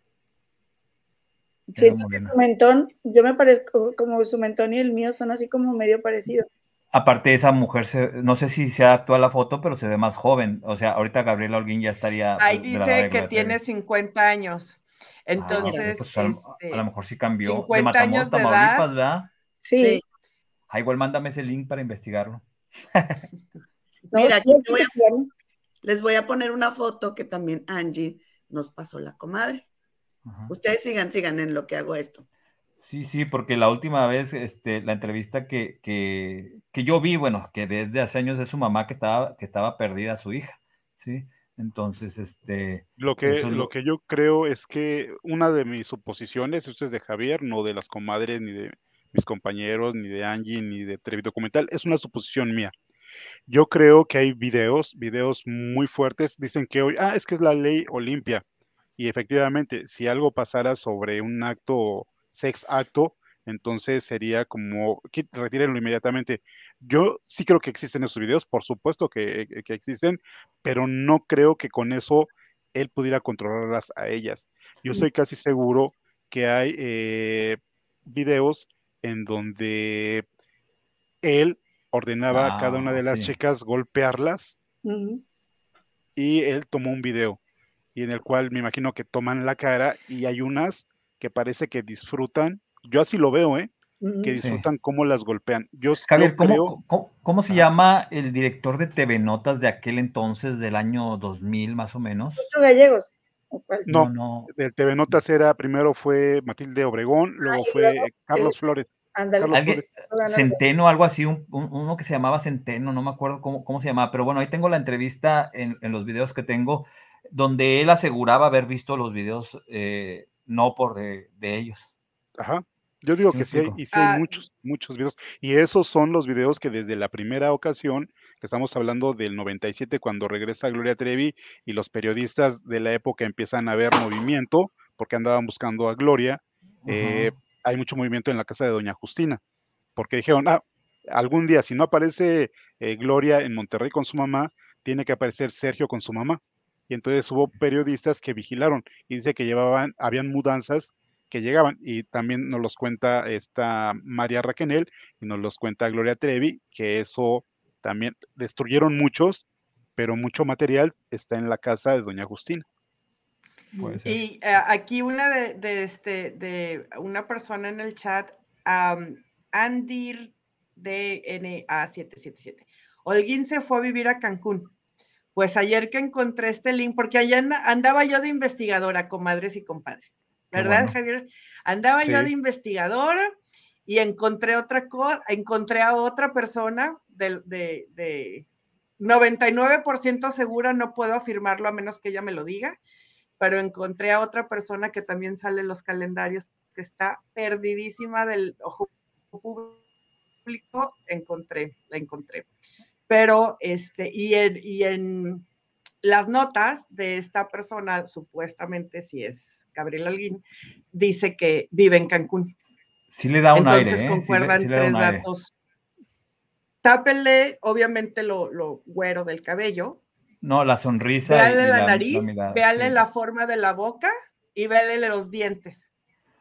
Era Siento morena. que su mentón, yo me parezco, como su mentón y el mío son así como medio parecidos. Aparte, esa mujer, se, no sé si se actual la foto, pero se ve más joven. O sea, ahorita Gabriela Holguín ya estaría... Ahí dice que tiene cincuenta años. Entonces, ah, pues a, este, a lo mejor sí cambió. cincuenta de Matamoros, años de Tamaulipas, edad, ¿verdad? Sí. sí. Ah, igual mándame ese link para investigarlo. Mira, yo voy a, les voy a poner una foto que también Angie nos pasó la comadre. Ajá. Ustedes sigan, sigan en lo que hago esto. Sí, sí, porque la última vez, este, la entrevista que, que, que yo vi, bueno, que desde hace años es su mamá que estaba, que estaba perdida su hija, ¿sí? Entonces, este... Lo que, lo... lo que yo creo es que una de mis suposiciones, esto es de Javier, no de las comadres, ni de mis compañeros, ni de Angie, ni de Trevi Documental, es una suposición mía. Yo creo que hay videos, videos muy fuertes, dicen que hoy, ah, es que es la ley Olimpia, y efectivamente, si algo pasara sobre un acto... sex acto, entonces sería como, retírenlo inmediatamente. Yo sí creo que existen esos videos, por supuesto que, que existen, pero no creo que con eso él pudiera controlarlas a ellas. Yo estoy casi seguro que hay eh, videos en donde él ordenaba ah, a cada una de las sí. chicas golpearlas uh-huh. y él tomó un video, y en el cual me imagino que toman la cara y hay unas que parece que disfrutan, yo así lo veo, ¿eh? Que disfrutan sí. cómo las golpean. Yo Javier, ¿cómo, creo... ¿cómo, cómo se ah. llama el director de T V Notas de aquel entonces, del año dos mil más o menos? ¿Ocho gallegos? ¿O cuál? No, no, no, el T V Notas era, primero fue Matilde Obregón, luego Ay, fue luego, Carlos el... Flores. Andale, Carlos Flores. Centeno, algo así, un, un, uno que se llamaba Centeno, no me acuerdo cómo, cómo se llamaba, pero bueno, ahí tengo la entrevista en, en los videos que tengo, donde él aseguraba haber visto los videos eh, no por de, de ellos. Ajá, yo digo sí, que sí hay, y sí hay ah. muchos, muchos videos, y esos son los videos que desde la primera ocasión, que estamos hablando del noventa y siete, cuando regresa Gloria Trevi, y los periodistas de la época empiezan a ver movimiento, porque andaban buscando a Gloria, uh-huh. eh, hay mucho movimiento en la casa de Doña Justina, porque dijeron, ah, algún día, si no aparece eh, Gloria en Monterrey con su mamá, tiene que aparecer Sergio con su mamá. Y entonces hubo periodistas que vigilaron y dice que llevaban, habían mudanzas que llegaban, y también nos los cuenta esta María Raquenel y nos los cuenta Gloria Trevi, que eso también destruyeron muchos, pero mucho material está en la casa de Doña Justina. Puede ser. Y uh, aquí una de, de este de una persona en el chat, um, Andir D N A siete siete siete. Holguín se fue a vivir a Cancún. Pues ayer que encontré este link, porque allá andaba yo de investigadora, comadres y compadres, ¿verdad, bueno. Javier? Andaba sí. yo de investigadora y encontré otra cosa, encontré a otra persona de, de, de noventa y nueve por ciento segura, no puedo afirmarlo a menos que ella me lo diga, pero encontré a otra persona que también sale en los calendarios, que está perdidísima del ojo público, encontré, la encontré. Pero, este, y en, y en las notas de esta persona, supuestamente, si es Gabriela Holguín, dice que vive en Cancún. Sí le da un Entonces, aire. Entonces concuerdan ¿eh? sí le, sí le tres datos. Aire. Tápenle, obviamente, lo, lo güero del cabello. No, la sonrisa. Véale la, la nariz, la mirada, véale sí. la forma de la boca y véale los dientes.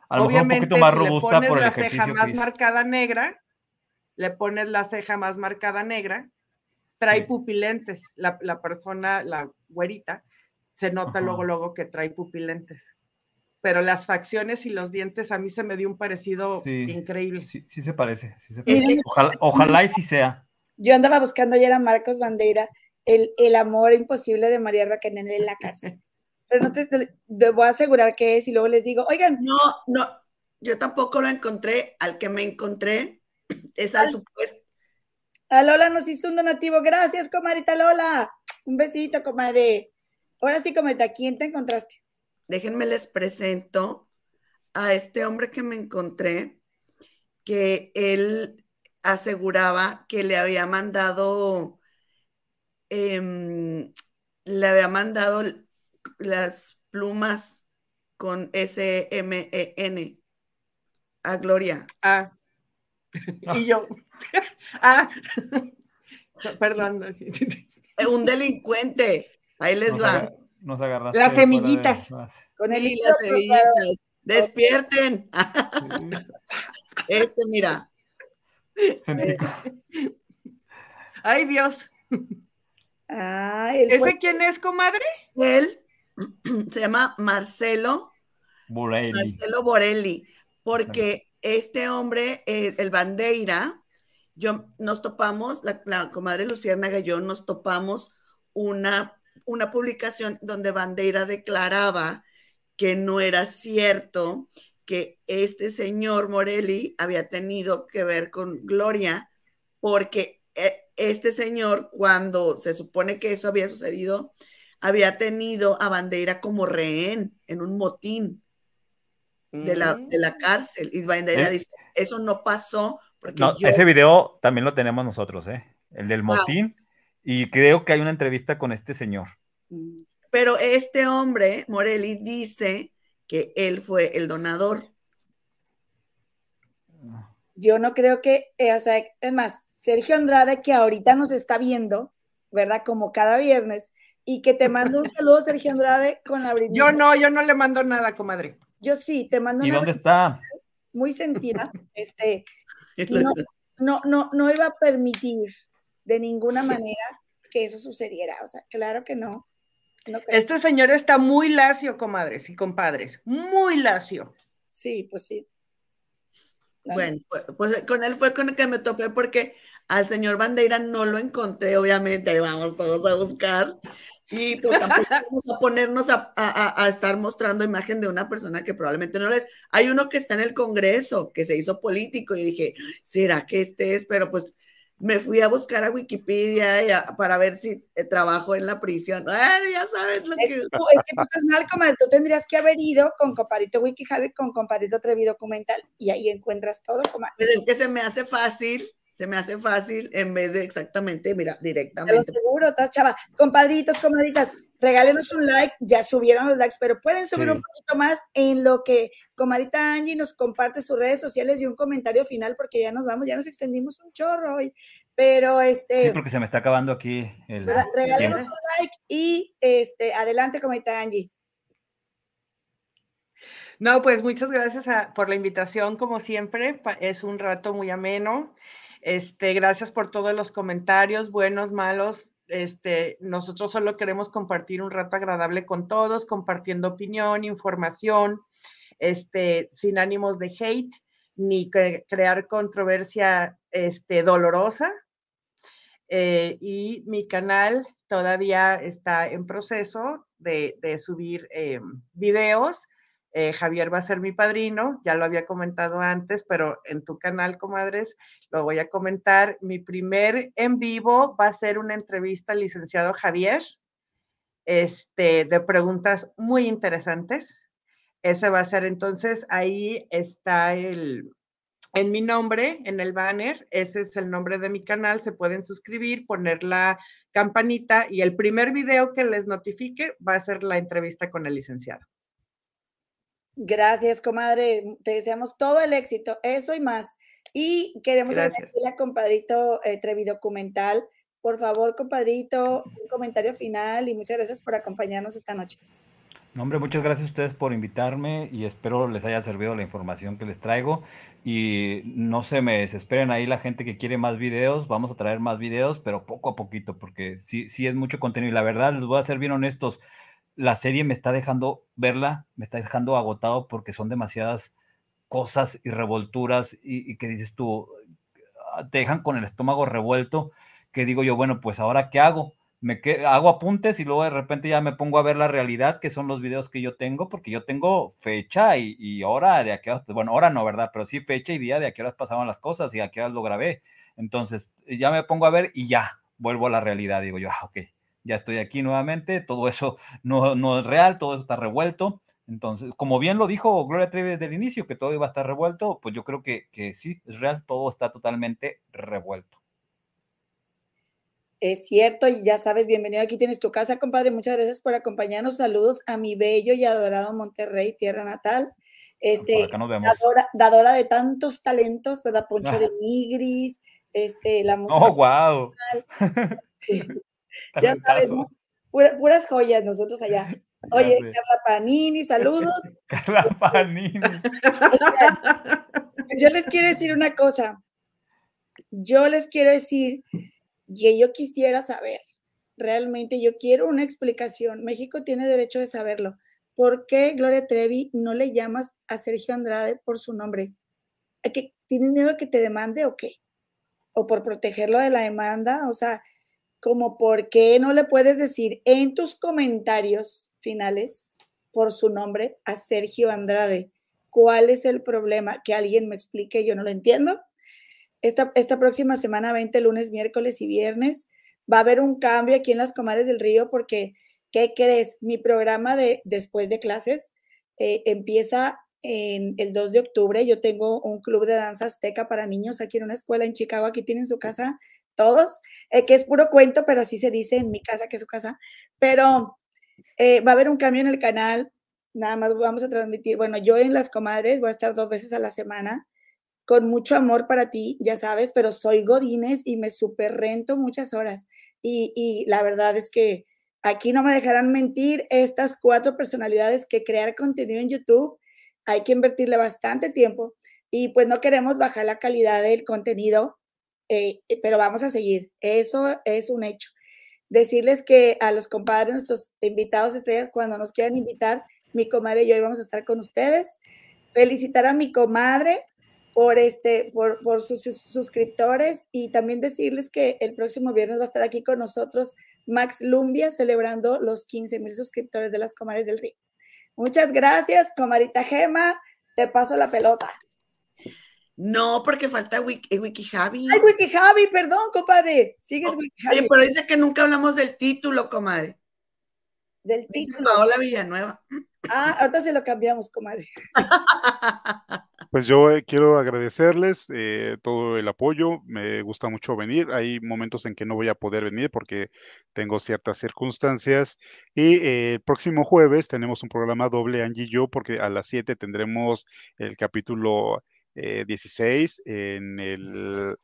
A lo obviamente, mejor un poquito más robusta si por el ejercicio. Le pones la ceja más marcada negra, le pones la ceja más marcada negra, trae sí. pupilentes, la, la persona, la güerita, se nota Ajá. luego, luego que trae pupilentes, pero las facciones y los dientes a mí se me dio un parecido sí, increíble. Sí, sí se parece, sí se parece. Ojalá, ojalá y sí sea. Yo andaba buscando ayer a Marcos Bandera, el, el amor imposible de María Raquenel en la cárcel, pero no te voy a asegurar que es, y luego les digo, oigan. No, no, yo tampoco lo encontré, al que me encontré es al supuesto. A Lola nos hizo un donativo. Gracias, comadrita Lola. Un besito, comadre. Ahora sí, comadrita, ¿quién te encontraste? Déjenme les presento a este hombre que me encontré, que él aseguraba que le había mandado, eh, le había mandado las plumas con S M E N a Gloria. Ah. Y yo, ah, perdón, un delincuente, ahí les nos va. Agar, nos agarraste. Las semillitas. De... Con el sí, las semillitas. Para... Despierten. Sí. Este, mira. Sentí... Ay, Dios. Ah, ¿ese fue... quién es, comadre? Él se llama Marcelo Borelli. Marcelo Borelli, porque este hombre, el, el Bandeira, yo, nos topamos, la, la comadre Luciérnaga y yo nos topamos una, una publicación donde Bandeira declaraba que no era cierto que este señor Borelli había tenido que ver con Gloria, porque este señor, cuando se supone que eso había sucedido, había tenido a Bandeira como rehén en un motín de la, de la cárcel. Y Bandeira ¿Eh? dice, eso no pasó. Porque no, yo... Ese video también lo tenemos nosotros, ¿eh? El del motín. Ah. Y creo que hay una entrevista con este señor. Pero este hombre, Borelli, dice que él fue el donador. Yo no creo que, o sea, es más, Sergio Andrade, que ahorita nos está viendo, ¿verdad? Como cada viernes, y que te mando un saludo, Sergio Andrade, con la brindis. Yo no, yo no le mando nada, comadre. Yo sí, te mando ¿Y una dónde está? Muy sentida. Este, no, no, no, no iba a permitir de ninguna manera que eso sucediera, o sea, claro que no. no este señor está muy lacio, comadres y compadres, muy lacio. Sí, pues sí. Bueno, pues con él fue con el que me topé, porque al señor Bandeira no lo encontré, obviamente, vamos todos a buscar, y pues tampoco vamos a ponernos a, a, a estar mostrando imagen de una persona que probablemente no lo es. Hay uno que está en el Congreso, que se hizo político, y dije, ¿será que este es? Pero pues me fui a buscar a Wikipedia y a, para ver si trabajo en la prisión. Ay, ya sabes lo que... Es, tú, es que tú estás mal, comadre. Tú tendrías que haber ido con compadrito Wiki Javi, con compadrito Trevi Documental, y ahí encuentras todo, comadre. Pues es que se me hace fácil, se me hace fácil en vez de exactamente, mira, directamente. Te lo seguro, estás chava. Compadritos, comadritas, regálenos un like, ya subieron los likes, pero pueden subir sí. un poquito más en lo que comadita Angie nos comparte sus redes sociales y un comentario final, porque ya nos vamos, ya nos extendimos un chorro hoy, pero este... Sí, porque se me está acabando aquí el... Regálenos un like y este, adelante comadita Angie. No, pues muchas gracias a, por la invitación, como siempre, es un rato muy ameno, este, gracias por todos los comentarios, buenos, malos. Este, nosotros solo queremos compartir un rato agradable con todos, compartiendo opinión, información, este, sin ánimos de hate, ni cre- crear controversia este, dolorosa. Eh, y mi canal todavía está en proceso de, de subir eh, videos. Eh, Javier va a ser mi padrino, ya lo había comentado antes, pero en tu canal, comadres, lo voy a comentar. Mi primer en vivo va a ser una entrevista al licenciado Javier, este, de preguntas muy interesantes. Ese va a ser, entonces, ahí está el, en mi nombre, en el banner, ese es el nombre de mi canal, se pueden suscribir, poner la campanita, y el primer video que les notifique va a ser la entrevista con el licenciado. Gracias, comadre. Te deseamos todo el éxito, eso y más. Y queremos agradecerle a compadrito eh, Trevi Documental. Por favor, compadrito, un comentario final y muchas gracias por acompañarnos esta noche. No, hombre, muchas gracias a ustedes por invitarme y espero les haya servido la información que les traigo. Y no se me desesperen ahí la gente que quiere más videos. Vamos a traer más videos, pero poco a poquito, porque sí, sí es mucho contenido. Y la verdad, les voy a ser bien honestos. La serie me está dejando verla, me está dejando agotado porque son demasiadas cosas y revolturas y, y que dices tú, te dejan con el estómago revuelto, que digo yo, bueno, pues ahora ¿qué hago? Me quedo, hago apuntes y luego de repente ya me pongo a ver la realidad, que son los videos que yo tengo, porque yo tengo fecha y, y hora de a qué horas, bueno, hora no, ¿verdad? Pero sí fecha y día de a qué horas pasaban las cosas y a qué horas lo grabé. Entonces ya me pongo a ver y ya vuelvo a la realidad, digo yo, ah, ok. Ya estoy aquí nuevamente, todo eso no, no es real, todo eso está revuelto. Entonces, como bien lo dijo Gloria Trevi desde el inicio, que todo iba a estar revuelto, pues yo creo que, que sí, es real, todo está totalmente revuelto. Es cierto, y ya sabes, bienvenido, aquí tienes tu casa, compadre, muchas gracias por acompañarnos, saludos a mi bello y adorado Monterrey, tierra natal. Este, dadora, dadora de tantos talentos, ¿verdad? Poncho ah. de Nigris, este, la música. ¡Oh, wow! Ya sabes, pura, puras joyas nosotros allá. Oye, Carla Panini, saludos. Carla Panini. Yo les quiero decir una cosa. Yo les quiero decir que yo quisiera saber, realmente yo quiero una explicación. México tiene derecho de saberlo. ¿por qué Gloria Trevi no le llamas a Sergio Andrade por su nombre? ¿Tienes miedo de que te demande o qué? ¿O por protegerlo de la demanda? O sea, como ¿por qué no le puedes decir en tus comentarios finales por su nombre a Sergio Andrade? ¿Cuál es el problema? Que alguien me explique, yo no lo entiendo. Esta, esta próxima semana, veinte, lunes, miércoles y viernes, va a haber un cambio aquí en Las Comadres del Río porque, ¿qué crees? Mi programa de después de clases eh, empieza en el dos de octubre. Yo tengo un club de danza azteca para niños aquí en una escuela en Chicago. Aquí tienen su casa todos, eh, que es puro cuento, pero así se dice en mi casa que es su casa. Pero eh, va a haber un cambio en el canal. Nada más vamos a transmitir. Bueno, yo en Las Comadres voy a estar dos veces a la semana. Con mucho amor para ti, ya sabes, pero soy godines y me superrento muchas horas. Y, y la verdad es que aquí no me dejarán mentir estas cuatro personalidades que crear contenido en YouTube hay que invertirle bastante tiempo y pues no queremos bajar la calidad del contenido, eh, pero vamos a seguir. Eso es un hecho. Decirles que a los compadres, nuestros invitados estrellas, cuando nos quieran invitar, mi comadre y yo vamos a estar con ustedes. Felicitar a mi comadre por, este, por, por sus suscriptores y también decirles que el próximo viernes va a estar aquí con nosotros Max Lumbia celebrando los quince mil suscriptores de Las Comadres del Río. Muchas gracias, comadita Gema, te paso la pelota. No, porque falta Wiki, Wiki Javi. Ay, Wiki Javi, perdón, compadre. Sigues oh, Wiki Javi. Oye, pero dice que nunca hablamos del título, comadre. Del título. Dice Paola Villanueva. Ah, ahorita se lo cambiamos, comadre. Pues yo quiero agradecerles eh, todo el apoyo, me gusta mucho venir, hay momentos en que no voy a poder venir porque tengo ciertas circunstancias y eh, el próximo jueves tenemos un programa doble Angie y yo porque a las siete tendremos el capítulo eh, dieciséis en el...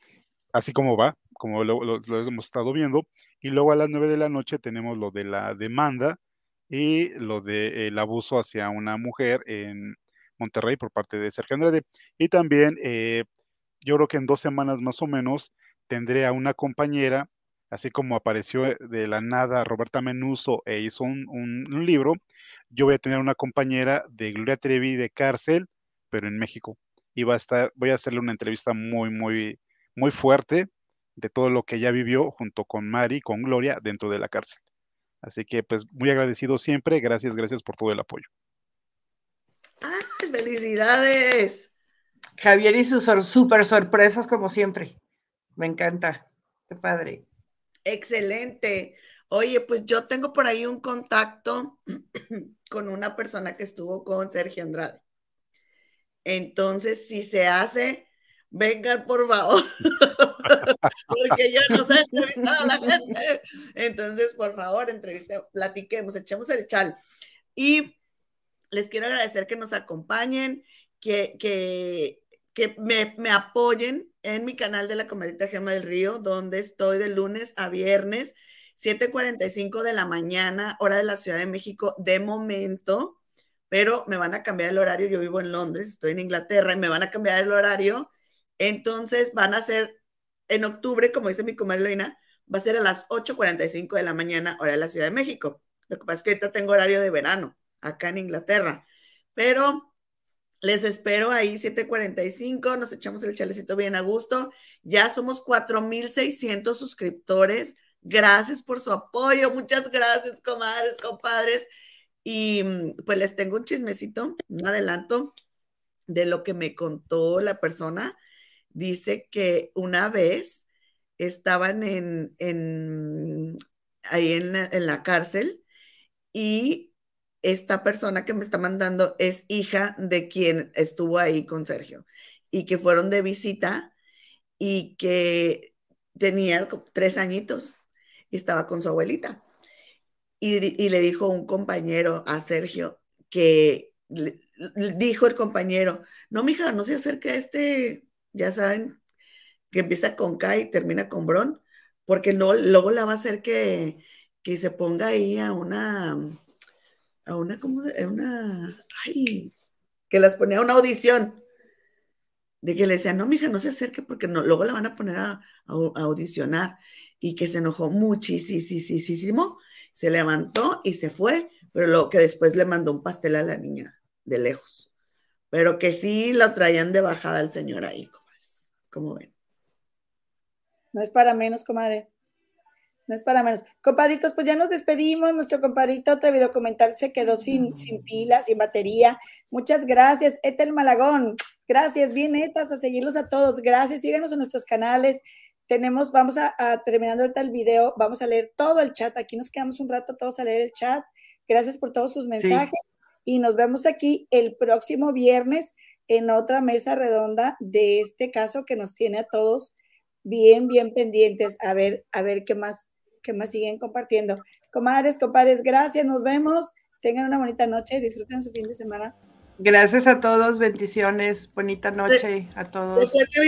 así como va, como lo, lo, lo hemos estado viendo, y luego a las nueve de la noche tenemos lo de la demanda y lo de el abuso hacia una mujer en Monterrey por parte de Sergio Andrade. Y también eh, yo creo que en dos semanas más o menos tendré a una compañera, así como apareció de la nada Roberta Menuso e hizo un, un, un libro, yo voy a tener una compañera de Gloria Trevi de cárcel, pero en México. Y va a estar, voy a hacerle una entrevista muy, muy, muy fuerte de todo lo que ella vivió junto con Mari, con Gloria, dentro de la cárcel. Así que pues muy agradecido siempre, gracias, gracias por todo el apoyo. ¡Ay, felicidades! Javier y sus sor super sorpresas como siempre. Me encanta. ¡Qué padre! ¡Excelente! Oye, pues yo tengo por ahí un contacto con una persona que estuvo con Sergio Andrade. Entonces, si se hace, vengan por favor. Porque yo no sé entrevistar a la gente. Entonces, por favor, entrevista, platiquemos, echemos el chal. Y les quiero agradecer que nos acompañen, que, que, que me, me apoyen en mi canal de La Comadrita Gema del Río, donde estoy de lunes a viernes, siete cuarenta y cinco de la mañana, hora de la Ciudad de México, de momento, pero me van a cambiar el horario. Yo vivo en Londres, estoy en Inglaterra, y me van a cambiar el horario. Entonces van a ser, en octubre, como dice mi comadre Eloína, va a ser a las ocho cuarenta y cinco de la mañana, hora de la Ciudad de México. Lo que pasa es que ahorita tengo horario de verano acá en Inglaterra, pero les espero ahí siete cuarenta y cinco, nos echamos el chalecito bien a gusto, ya somos cuatro mil seiscientos suscriptores, gracias por su apoyo, muchas gracias comadres, compadres, y pues les tengo un chismecito, un adelanto de lo que me contó la persona. Dice que una vez estaban en, en ahí en la, en la cárcel y esta persona que me está mandando es hija de quien estuvo ahí con Sergio y que fueron de visita y que tenía tres añitos y estaba con su abuelita. Y, y le dijo un compañero a Sergio que le, le dijo el compañero, no, mija, no se acerque a este, ya saben, que empieza con K y termina con Bron, porque no, luego la va a hacer que, que se ponga ahí a una... a una, como de, una, ay, que las ponía a una audición, de que le decía, no, mija, no se acerque porque no, luego la van a poner a, a, a audicionar, y que se enojó muchísimo, se levantó y se fue, pero luego que después le mandó un pastel a la niña de lejos, pero que sí lo traían de bajada al señor ahí, comadres. ¿Cómo ven? No es para menos, comadre. No es para menos. Compadritos, pues ya nos despedimos. Nuestro compadrito Trevi Documental se quedó sin, sin pila, sin batería. Muchas gracias, Ethel Malagón. Gracias, bien netas, a seguirlos a todos. Gracias, síganos en nuestros canales. Tenemos, vamos a, a terminando ahorita el video, vamos a leer todo el chat. Aquí nos quedamos un rato todos a leer el chat. Gracias por todos sus mensajes. Sí. Y nos vemos aquí el próximo viernes en otra mesa redonda de este caso que nos tiene a todos bien, bien pendientes. A ver, a ver qué más. que más siguen compartiendo. Comadres, compadres, gracias, nos vemos. Tengan una bonita noche, disfruten su fin de semana. Gracias a todos, bendiciones, bonita noche a todos. Hasta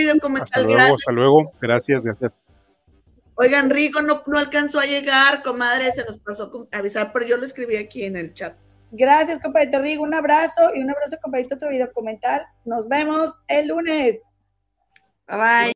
luego, hasta luego, gracias, gracias. Oigan, Rigo no, no alcanzó a llegar, comadre, se nos pasó a avisar, pero yo lo escribí aquí en el chat. Gracias, compadrito Rigo, un abrazo y un abrazo, compadrito Trevi Documental. Nos vemos el lunes. Bye, bye.